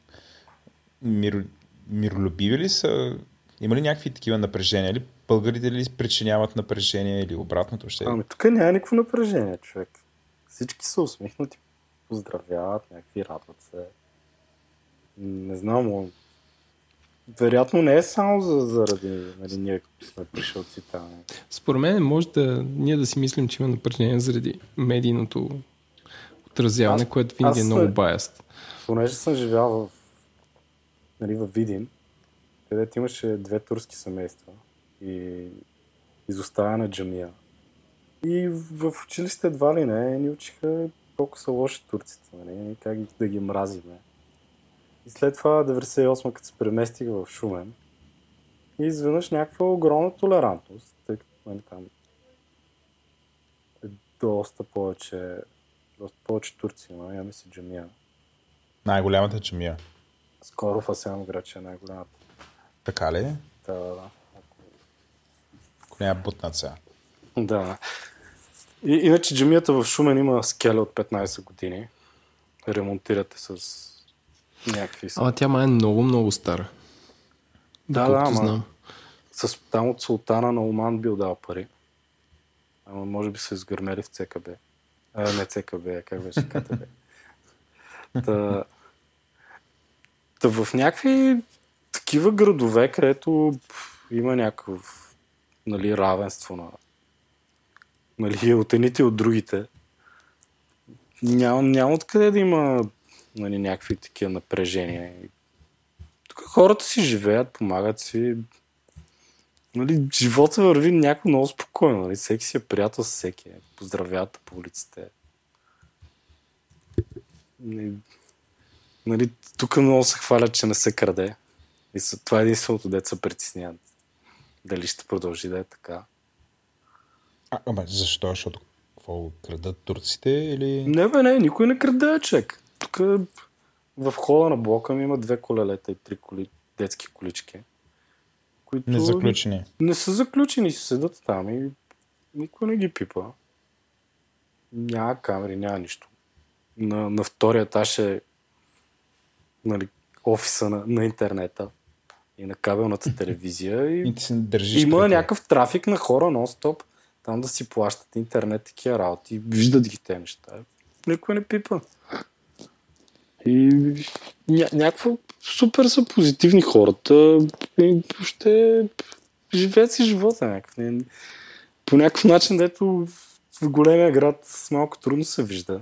мир, миролюбиви ли са? Има ли някакви такива напрежения? Или българите ли причиняват напрежение или обратното? Ще... Ами тук няма никакво напрежение, човек. Всички са усмихнати, поздравяват, някакви радват се. Не знам, вероятно не е само за, заради нали, ние сме пришълци там. Според мен може да ние да си мислим, че има напрежение заради медийното отразяване, аз, което винаги е много баяст. Понеже съм живял в, нали, в Видин, където имаше две турски семейства и изоставена джамия. И в училище едва ли не ни учиха колко са лоши турците, нали? Как да ги мразиме. И след това деветдесет и осма, като се преместих в Шумен, и изведнъж някаква огромна толерантност, тъй като нали, там е доста повече, доста повече турци, но имаме си джамия. Най-голямата джамия. Скоро в Асеновград ще е най-голямата. Така ли? Да, да, да. Ако няма бутна ця. Да. И, иначе джамията в Шумен има скеля от петнайсет години. Ремонтирате с някакви... Ама тя ма е много, много стара. Да, да, ама с, там от султана на Оман бил дал пари. Ама може би са изгърмели в ЦКБ. А, не ЦКБ, как беше КТБ. Та, та в някакви такива градове, където пъл, има някакъв нали, равенство на нали, от едните и от другите. Няма, няма откъде да има нали, някакви такива напрежения. Тук хората си живеят, помагат си. Нали, живота върви някакво много спокойно. Нали. Всеки си е приятел с всеки. Поздравяват по улиците. Нали, тук много се хвалят, че не се краде. И това е единственото, дето се притесняват. Дали ще продължи да е така. А, ама защо? Защото какво крадат турците или... Не бе, не, никой не краде, човек. Тук в хода на блока ми има две колелета и три коли, детски колички. Които... Не заключени. Не са заключени, си седат там и никой не ги пипа. Няма камери, няма нищо. На, на втория етаж е нали, офиса на, на интернета и на кабелната телевизия. И, и има някакъв трафик на хора нон-стоп. Там да си плащат интернет, такива работи. Виждат ги те неща. Никой не пипа. И ня- някакво супер са позитивни хората. И въобще живеят си живота някакъв. По някакъв начин, дето в големия град малко трудно се вижда.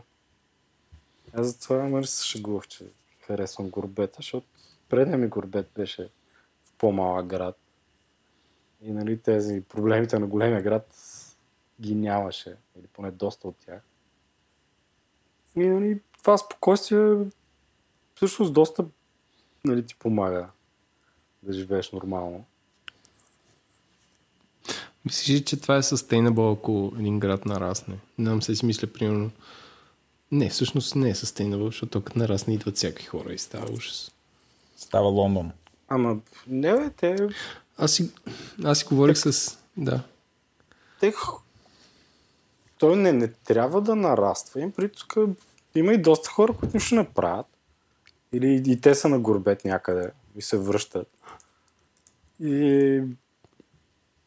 Аз затова мър се шегувах, че харесвам горбета, защото предния ми горбет беше в по-малък град. И нали, тези проблемите на големия град ги нямаше, или поне доста от тях. И нали, това спокойствие всъщност доста нали, ти помага да живееш нормално. Мислиш, че това е sustainable, ако един град нарасне? Нам се си мисля, примерно... Не, всъщност не е sustainable, защото като нарасне идват всяки хора и става ужас. Става Лондон. Ама не бе, те... Аз си, аз си говорих так, с... Да. Тех... Той не, не трябва да нараства. Им, тук, има и доста хора, които нищо не правят. Или и те са на горбет някъде и се връщат. И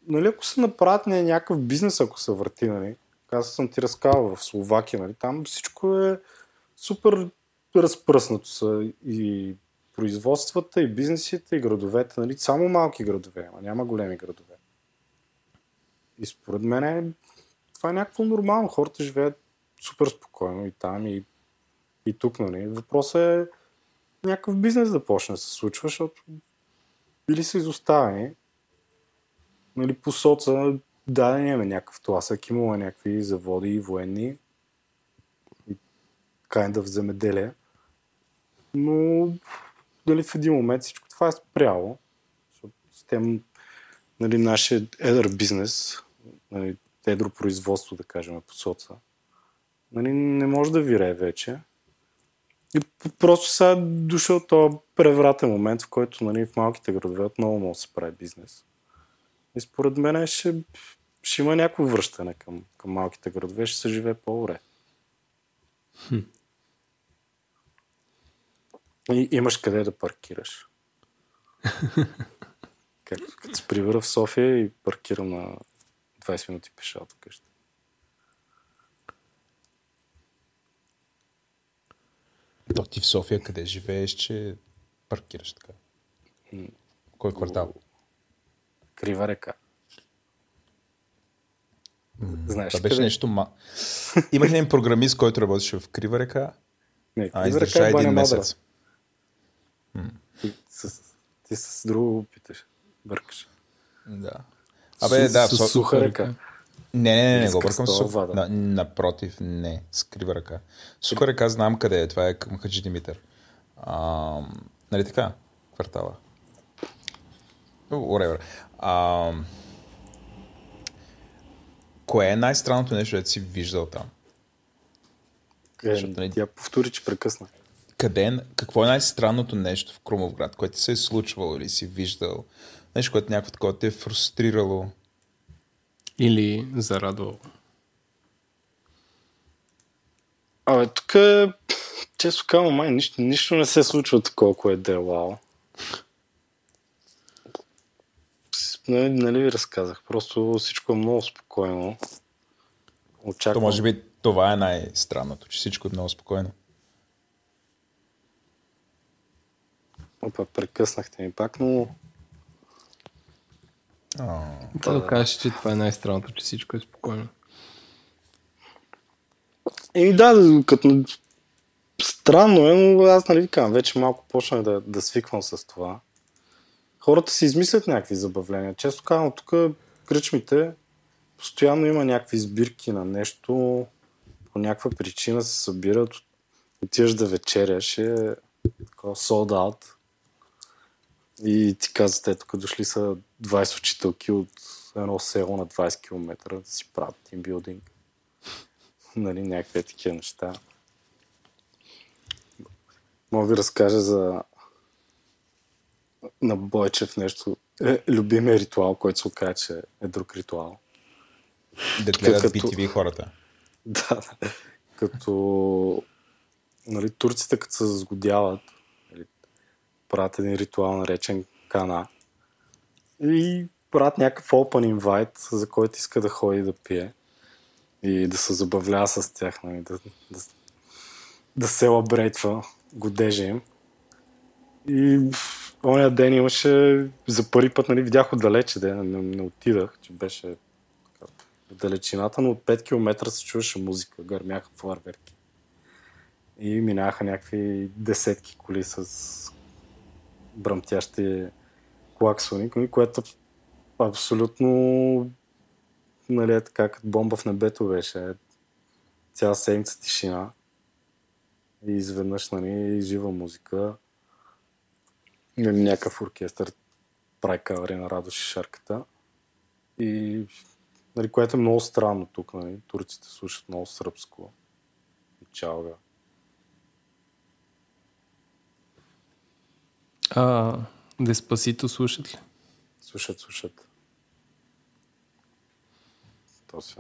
нали, ако се направят не е някакъв бизнес, ако се върти, нали, каза съм ти разказал в Словакия, нали, там всичко е супер разпръснато са и производствата, и бизнесите, и градовете, нали, само малки градове, а няма големи градове. И според мен е, това е някакво нормално, хората живеят супер спокойно и там, и, и тук, нали, въпросът е някакъв бизнес да почне да се случва, защото били са изоставени, нали, по соца, да, да няма някакъв тласък, имало някакви заводи и военни, и kind of земеделие, но дали в един момент всичко това е спряло, защото тем, нали, нашия едър бизнес, нали, едро производство, да кажем, по соца, нали, не може да вирее вече. И просто сега дошъл този превратен момент, в който, нали, в малките градове отново може да се прави бизнес. И според мен ще, ще има някакво връщане към, към малките градове, ще се живее по-добре. Хм. И имаш къде да паркираш. Както като се прибера в София и паркирам на двайсет минути пеша от къща. То ти в София къде живееш, че паркираш така? Кой квартал? Крива река. Mm, Знаеш това беше къде? Нещо ма... Имах един програмист, който работеше в Крива река, не, а издържа е един месец. Mm. Ти, с, ти с друго питаш, бъркаш. Да. Абе, с, да, с, с суха река. Не, не, не, не го бъркам с суха. Да, напротив, не, с Крива река. Суха река знам къде е, това е към Хаджи Димитър. А, нали така, квартала? Whatever. А, кое е най-странното нещо, което си виждал там? Защото, нали... Тя повтори, че прекъсна. Къде, какво е най-странното нещо в Крумовград, което ти се е случвало или си виждал? Нещо, което някакво такова те е фрустрирало? Или зарадвало? Абе, тук е... Често казвам, май, нищо, нищо не се случва такова, което е вау. Нали, нали ви разказах, просто всичко е много спокойно. Очаквам... То може би това е най-странното, че всичко е много спокойно. Опа, прекъснахте ми пак, но... Oh. Да, да кажеш, че това е най-странното, че всичко е спокойно. И да, като... странно е, но аз нали казвам, вече малко почнах да, да свиквам с това. Хората си измислят някакви забавления. Често казвам, тук кръчмите постоянно има някакви сбирки на нещо, по някаква причина се събират, отиваш да вечеряш, е такова sold out и ти казват, ето тук дошли са двайсет учителки от едно село на двайсет километра да си правят тимбилдинг. Нали, някакви такива неща. Мога да ви разкажа за на Бойчев нещо, е, любимия ритуал, който се оказа, че е друг ритуал. Да гледат би ти ви хората. Да, като нали, турците, като се сгодяват, нали, правят един ритуал, наречен кана, и правят някакъв open invite, за който иска да ходи да пие и да се забавлява с тях, нали, да, да, да се лабрейтва годежа им. И оня ден имаше, за първи път, нали, видях отдалече, де, не, не отидах, че беше отдалечината, но от пет километра се чуваше музика, гърмяха фойерверки. И минаха някакви десетки коли с бръмтящи клаксони, което абсолютно, нали, е така, като бомба в небето беше. Цяла седмица тишина и изведнъж, нали, жива музика. Някакъв оркестър прави кавери на Радош и Шарката. И, нали, което е много странно тук. Нали. Турците слушат много сръбско и чалга. А, Деспасито слушат ли? Слушат, слушат. То си...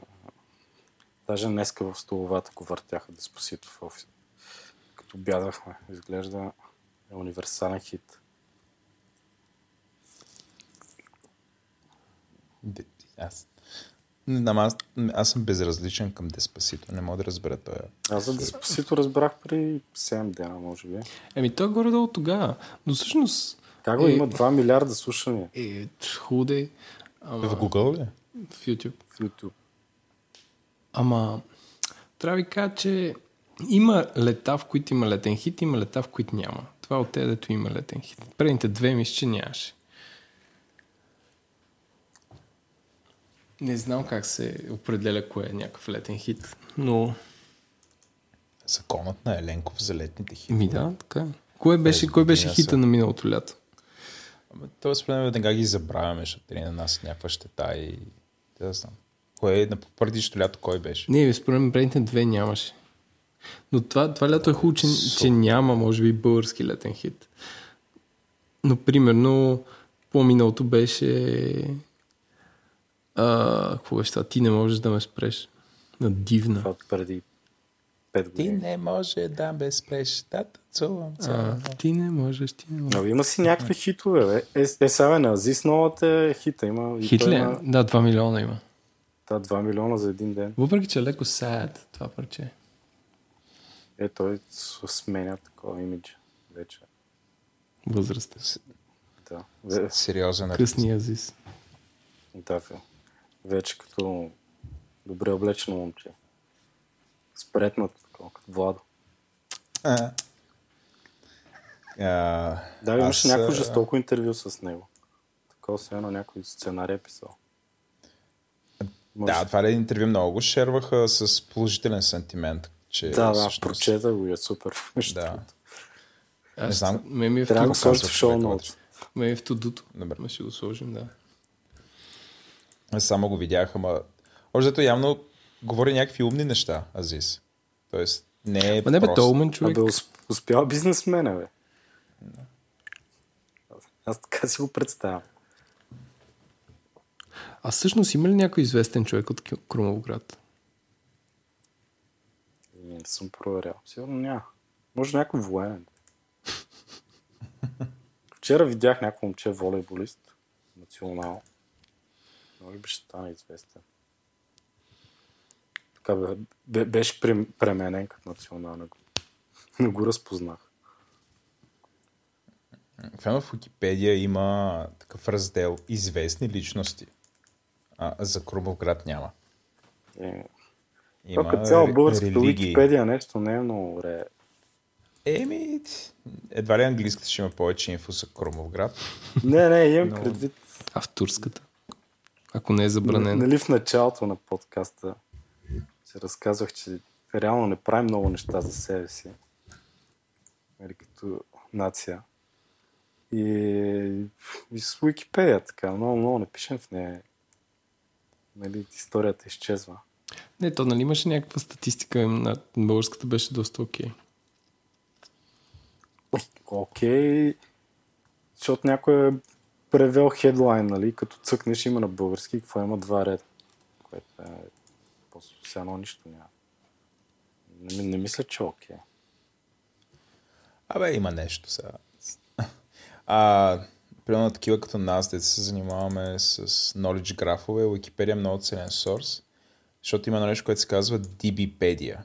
Даже днеска в столовата го въртяха Деспасито в офис. Като бядахме, изглежда... е универсален хит. Аз не знам, аз, аз съм безразличен към Деспасито. Не мога да разбера това. Аз за Деспасито разбрах при седем дена, може би. Еми, той горе-долу тогава. Но всъщност... Как го е, има два милиарда слушания? Е, худе. Ама... В Google ли? В YouTube. В YouTube. Ама, трябва ви кажа, че има лета, в които има летен хит, има лета, в които няма. Това от те, дето има летен хит. Предните две мисля, че нямаше. Не знам как се определя кое е някакъв летен хит, но... Законът на Еленков за летните хит. Ми да, така. Кой беше, кой беше хита на миналото лято? Това според мен веднага ги забравяме, защото на нас някаква щета и... Да знам. Кое е на предишното лято, кой беше? Не, според мен предните две нямаше. Но това, това лято е хубаво, че, че няма, може би, български летен хит. Но, примерно, по-миналото беше... А, какво беше това? Ти не можеш да ме спреш. На Дивна. Това преди пет години. Ти не може да ме спреш. Да, целувам. Ти не можеш, ти не можеш. Но има си някакви хитове. Е, е сега на Азис новата е хита. Има, хит ли? Има... Да, два милиона има. Да, два милиона за един ден. Въпреки, че леко саят това парче. Е, той сменя такова имидж вече. Възрастен. Да. Сериозен. Късния Азис. Да, фил. Вече като добре облечено момче. Спретнато, като Владо. А, а, да, имаше аз... някакво жестоко интервю с него. Такова се едно някой сценарий е писал. Може... Да, това е интервю много го шерваха с положителен сантимент. Че да, да, всъщност... прочета го и е супер. Да. Не знам. Ме трябва да го сложи в шоу ноут. Ме е в тудуто. Добре. Ще го сложим, да. Само го видях, ама... Още явно говори някакви умни неща, Азис. Тоест, не е ама не бе, прост. То умен човек. Абе, успял бизнесмена, бе. No. Аз така си го представям. А всъщност има ли някой известен човек от Крумовград? Не съм проверял. Сигурно няма. Може някой военен. Вчера видях някой момче волейболист. Национал. Може би ще стане известен. Така бе, беше пременен като национална група. Не го разпознах. Фено в Википедия има такъв раздел известни личности. А за Крумовград няма. Е, има като цяло българската Википедия нещо не е много ре... Еми, едва ли английската ще има повече инфо за Крумовград? Не, не, имам но... предвид. А в турската? Ако не е забранено. Нали в началото на подкаста се разказвах, че реално не правим много неща за себе си. Или като нация. И, и с Википедия така. Много, много не пишем в нея. Нали, историята изчезва. Не, то нали имаше някаква статистика. На българската беше доста окей. Окей. Защото някой е превел хедлайн, нали, като цъкнеш има на български, какво има два реда, което е после едно нищо няма. Не, не мисля, че окей. Абе, има нещо сега. А, примерно такива като нас, де се занимаваме с knowledge графове, Wikipedia е много ценен сорс, защото има нещо, което се казва Dbpedia.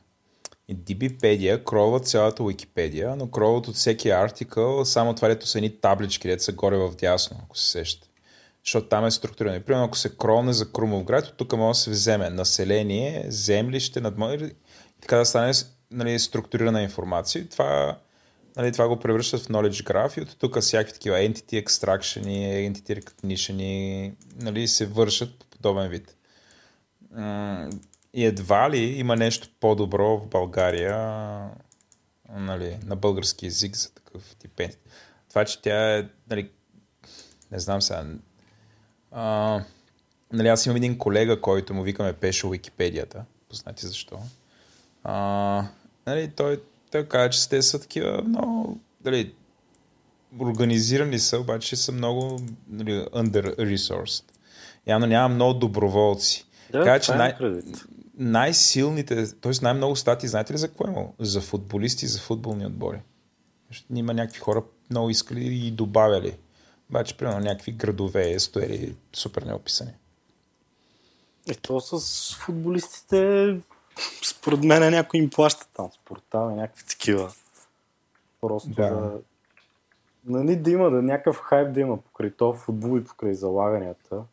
И Dbpedia кролва цялата Wikipedia, но кролват от всеки артикъл, само това лето са едни таблички, дето са горе в дясно, ако се сещате. Защото там е структурирано. Примерно, ако се кролне за Крумовград, тук може да се вземе население, землище, надмори, така да стане, нали, структурирана информация. Това, нали, това го превръщат в knowledge graph и от тук всякакви такива entity extraction, entity recognition, нали, се вършат по подобен вид. И едва ли има нещо по-добро в България, нали, на български език за такъв типен. Това, че тя е, нали, не знам сега, а, нали, аз имам един колега, който му викаме Пешо Википедията, познати защо. А, нали, той, той каза, че те са такива много, нали, организирани са, обаче са много, нали, under-resourced. Явно няма много доброволци. Да, така че най- най-силните, т.е. най-много статии, знаете ли за кое имало? За футболисти, за футболни отбори. Защото има някакви хора много искали и добавяли. Обаче, примерно, някакви градове стояли супер неописани. Ето с футболистите, според мен някой им плаща там спорта, някакви такива. Просто да... да... Нали, да има да, някакъв хайп да има покрай това футбол и покрай залаганията.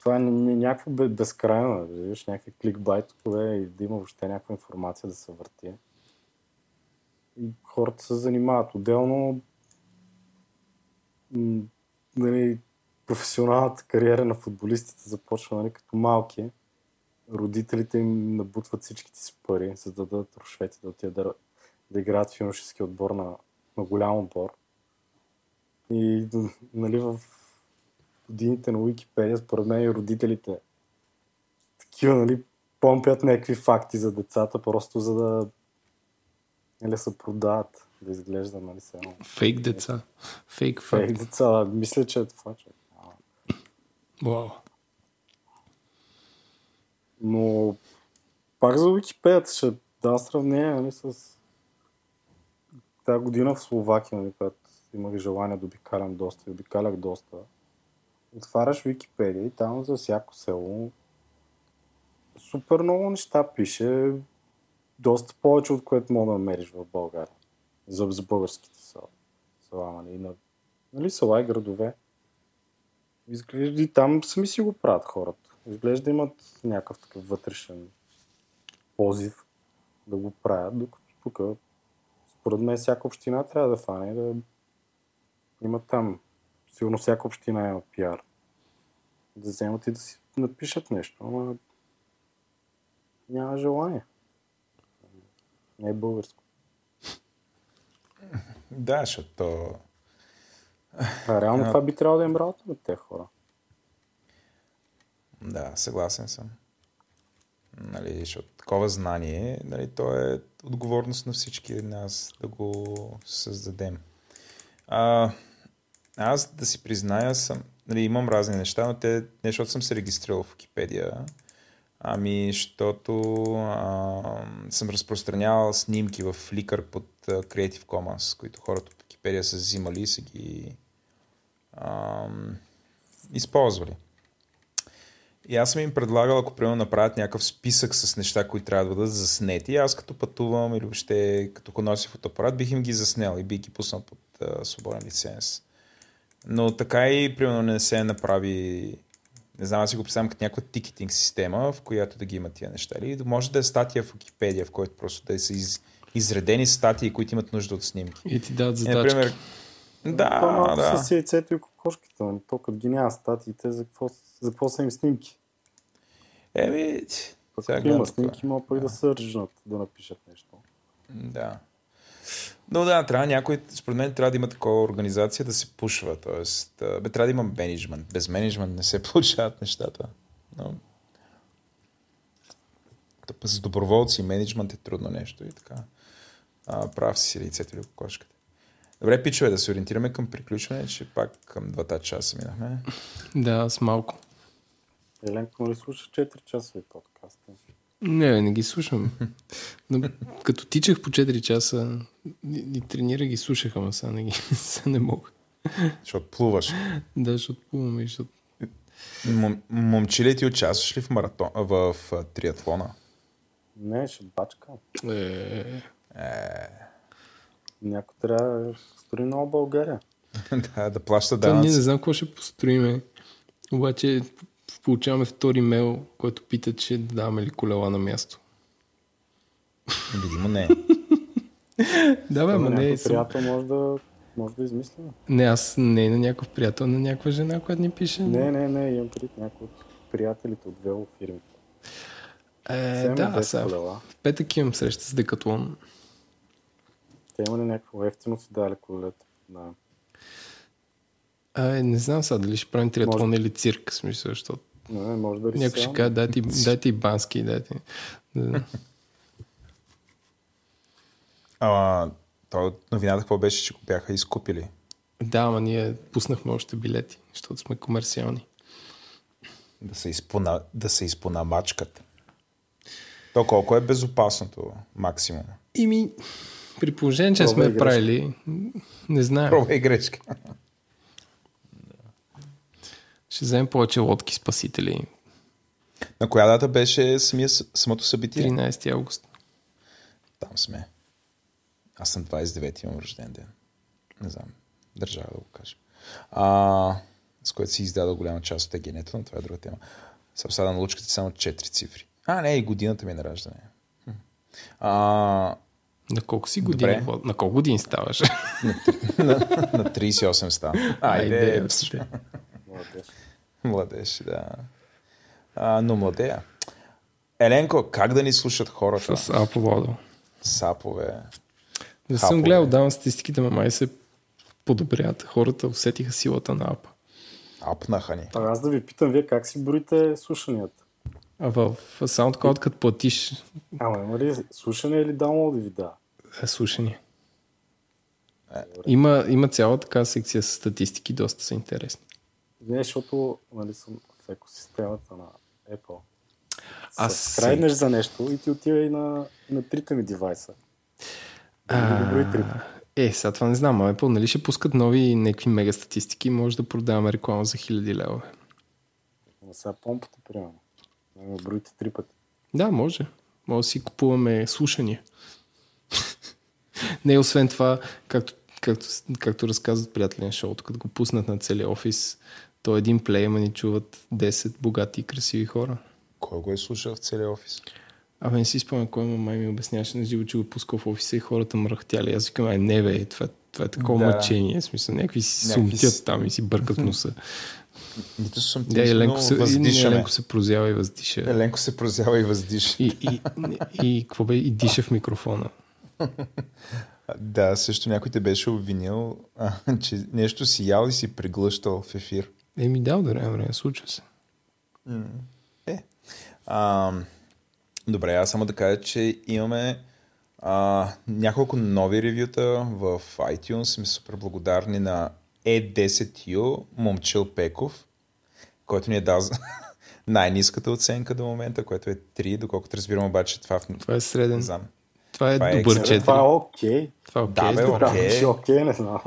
Това е някакво безкрайно, да видиш някакви кликбайтове и да има въобще някаква информация да се върти. И хората се занимават. Отделно м- нали, професионалната кариера на футболистите започва нали, като малки. Родителите им набутват всичките си пари, за да дадат рушвети, да отидат да, да играят в юношески отбор на, на голям отбор. И нали, в годините на Wikipedia, според мен и родителите такива, нали, помпят някакви факти за децата, просто за да или се продават, да изглежда, нали се едно. Фейк деца. Фейк, фейк, фейк деца, да. Мисля, че е това. Че... Вау. Но пак за Wikipedia ще дам сравнение нали, с тази година в Словакия, нали, когато имах желание да обикалям доста и обикалях доста. Отваряш Wikipedia и там за всяко село супер много неща пише. Доста повече, от което мога да намериш в България. За, за българските села. Села, нали? На, нали, села и градове. Изглежда и там сами си го правят хората. Изглежда имат някакъв такъв вътрешен позив да го правят, докато тук според мен всяка община трябва да фане да има там. Сигурно всяка община има пиар. Да вземат и да си напишат нещо, но няма желание. Не е българско. Да, защото... А, реално а... това би трябвало да им работа от тези хора. Да, съгласен съм. Нали, защото такова знание, нали, то е отговорност на всички нас да го създадем. А, аз да си призная, съм, нали, имам разни неща, но те не защото съм се регистрирал в Wikipedia, ами, защото а, съм разпространявал снимки в Flickr под Creative Commons, които хората от Wikipedia са взимали и са ги а, използвали. И аз съм им предлагал, ако примерно направят някакъв списък с неща, които трябва да бъдат заснети, аз като пътувам или въобще като нося фотоапарат, бих им ги заснел и бих ги пуснал под а, свободен лиценз. Но така и примерно не се направи... Не знам, аз си го представям като някаква тикетинг система, в която да ги има тия неща. Или може да е статия в Wikipedia, в която просто да са из, изредени статии, които имат нужда от снимки. И ти дадат задачки. Е, например... Да, това, да. С яйцето и кокошката, то като ги няма статиите, за какво, за какво са им снимки? Еми... Ако има снимки, мога пък да сържнат, да напишат нещо. Да. Но да, трябва някой, според мен трябва да има такова организация да се пушва, т.е. трябва да има менеджмент. Без менеджмент не се получават нещата. Но... С доброволци и менеджмент е трудно нещо и така. А, прав си лицето или кокошката. Добре, пичове, да се ориентираме към приключване, че пак към двата часа минахме. Да, с малко. Еленко, не ли слуша четири часови подкаста? Не, не ги слушам. Но, като тичах по четири часа и тренирах ги слушах, ама сега не, не мога. Защото плуваш. Да, защото плувам и защото... Мом, момче ли ти участваш ли в, маратон, в, в триатлона? Не, ще бачка. Е... Е... Някой трябва да строи нова България. Да, да плаща данъци. Ние не знам какво ще построиме. Обаче... Получаваме втори мейл, който пита, че даваме ли колела на място. Видимо не. Да, бе, ама не е. Приятел може да, може да измислим. Не, аз не на някакъв приятел, на някаква жена, която ни пише. Не, не, не, имам пред някой от приятелите от велофирмите. Е, да, сега в петък имам среща с Декатлон. Те има ли някакво ефтино си дали колелета? Да. А, не знам сега дали ще правим триатлон може... или цирк, смисъл, защото не, може да някой ще кажа, дайте, дайте и бански, дайте. Ама, то новината какво беше, че го бяха изкупили? Да, ама ние пуснахме още билети, защото сме комерциални. Да се изпона, да се изпона мачката. То колко е безопасното максимум? Ими, При положение, че сме правили, не знам. Проба и грешки. Ще вземем повече лодки спасители. На коя дата беше самия, самото събитие? тринайсети август. Там сме. Аз съм двайсет и девети, имам рожден ден. Не знам. Държава да го кажа. А, с което си издадал голяма част от егенето, но това е друга тема. Събсада на лучката само четири цифри. А, не, и годината ми е на раждане. А, на колко си години? Добре. На колко години ставаш? На, на, на трийсет и осем стана. Айде, айде. Младеж. Младеж, да. А, но младея. Еленко, как да ни слушат хората? С Apple. Сапове. Да съм гледал, давам статистиките, ма май се подобрят. Хората усетиха силата на апа. Апнаха ни. А аз да ви питам, вие как си борите слушанията? А в SoundCloud като платиш... Ама има ли слушане или download вида? Слушане. Има, има цяла така секция с статистики, доста са интересни. Не, защото нали, съм в екосистемата на Apple. Скрайнеш си... за нещо и ти отива и на, на трите ми девайса. А, е, сега това не знам, а Apple нали ще пускат нови някакви мега статистики, може да продаваме реклама за хиляди лева. Но сега помпата, примерно. Броите три пъти. Да, може. Може да си купуваме слушания. Не, освен това, както, както, както разказват приятели на шоуто, като го пуснат на целия офис, то един плей, ама ни чуват десет богати и красиви хора. Кой го е слушал в целия офис? Абе, не си спомня кой, май ми обясняваше на живо, че го пускал в офиса и хората мръхтяли. Аз викам, ай, не бе, това, това е такова да. Мъчение. В смисъл, някакви си някакви... сумтят там и си бъркат носа. Нито съм тежно, да, Еленко се, въздишаме. Еленко се прозява и въздиша. Еленко се прозява и въздиша. И, и, и, и какво бе? И диша в микрофона. Да, също някой те беше обвинил, а, че нещо си ял и си преглъщал в ефир. Еми да, да, време, време, случва се. Mm. Е. А, добре, аз само да кажа, че имаме а, няколко нови ревюта в iTunes. Сме супер благодарни на Е десет ю, Момчил Пеков, който ни е дал най-ниската оценка до момента, което е три, доколкото разбирам обаче това... В... Това е среден. Това, това е добър четири. Е, това е окей. Това е окей. Да, бе, окей. Окей, не знам.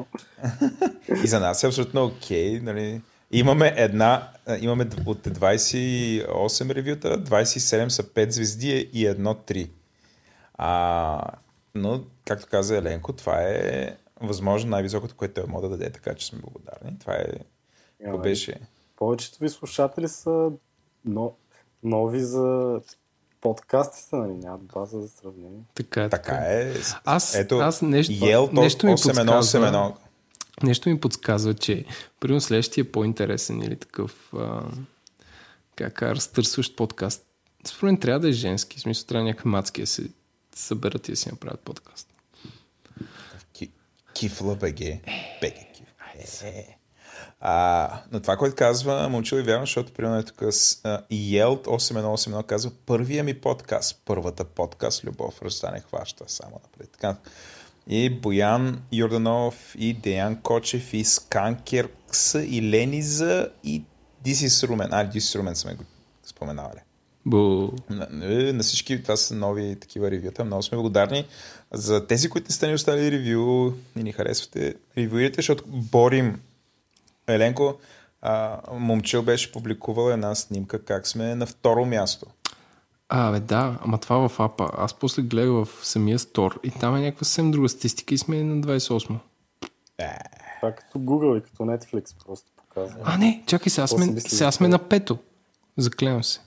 И за нас е абсолютно окей. Нали? Имаме една... Имаме от двайсет и осем ревюта, двайсет и седем са пет звезди и едно три. А, но, както каза Еленко, това е... Възможно най-високото, което той може да даде, така че сме благодарни. Това е... Yeah, беше... Повечето ви слушатели са но... нови за подкастите, нали? Нямат база за сравнение. Така, така е. Аз, Ето, аз нещо, Yelp, нещо ми подсказва. Нещо ми подсказва, че примерно следващия е по-интересен или такъв а, как разтърсващ подкаст. Според мен трябва да е женски. В смисъл трябва някакви мацки да се съберат и да си направят подкаст. Кифла БГ. БГ Кифла. Е. А, но това, което казва Момчил, и вярно, защото примерно е тук Yelp осем едно осем едно казва: първия ми подкаст, първата подкаст Любов Ръстане хваща само напред. И Боян Йорданов, и Деян Кочев, и Сканкеркс, и Лениза, и Дисис Румен. А, Дисис Румен сме го споменавали. Бу. На, на всички това са нови такива ревюта. Много сме благодарни за тези, които не сте ни оставили ревю и ни харесвате ревюирате, защото борим. Еленко, а, Момчил беше публикувал една снимка как сме на второ място. А, бе, да, ама това в апа. Аз после гледах в самия стор и там е някаква съвсем друга статистика и сме на двайсет и осмо. Това като Google и като Netflix просто показва. А, не, чакай, сега сме, сега сме на пето. Заклевам се.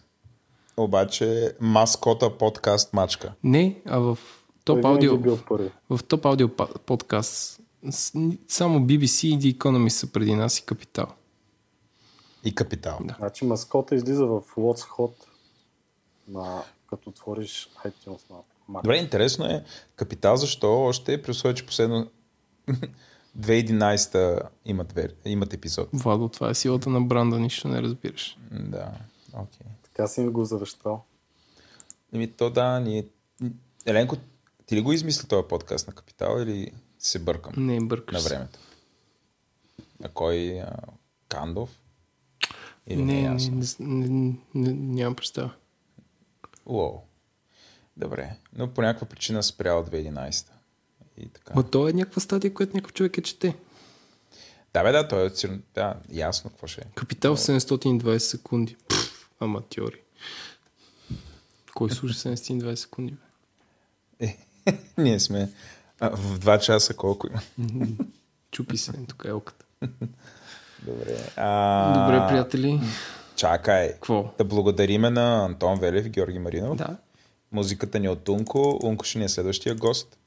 Обаче маскота подкаст мачка. Не, а в топ аудио в топ аудио подкаст само би би си и The Economist са преди нас и Капитал. И Капитал. Да. Значи маскота излиза в What's Hot на като отвориш iTunes на Mac. Добре, интересно е Капитал защо още при условие, че последно две хиляди и единайсета имат, имат епизод. Владо, това е силата на бранда, нищо не разбираш. Да, окей. Okay. Така си им го завещал. Еми то да, ние... Еленко, ти ли го измисли този подкаст на Капитал или се бъркам? Не, бъркаш на времето. А кой? А... Кандов? Или не, не, не, не, не, нямам представа. Уоу. Добре, но по някаква причина спрял две хиляди и единайсета. и така. Ма то е някаква статия, която някакъв човек е чете. Да, бе, да, той е да, ясно какво ще е. Капитал седемстотин и двадесет секунди. Пфф, аматьори. Кой служи седемстотин и двадесет секунди, бе? Е, ние сме а, в два часа колко има. Чупи се тук елката. Добре. А... Добре, приятели. Чакай. Кво? Да благодариме на Антон Велев и Георги Маринов. Да. Музиката ни от Унко. Унко ще ни е следващия гост,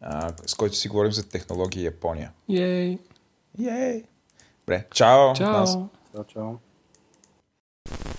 а, с който си говорим за технологии Япония. Йей! Йей! Добре, чао! Чао! Чао, чао!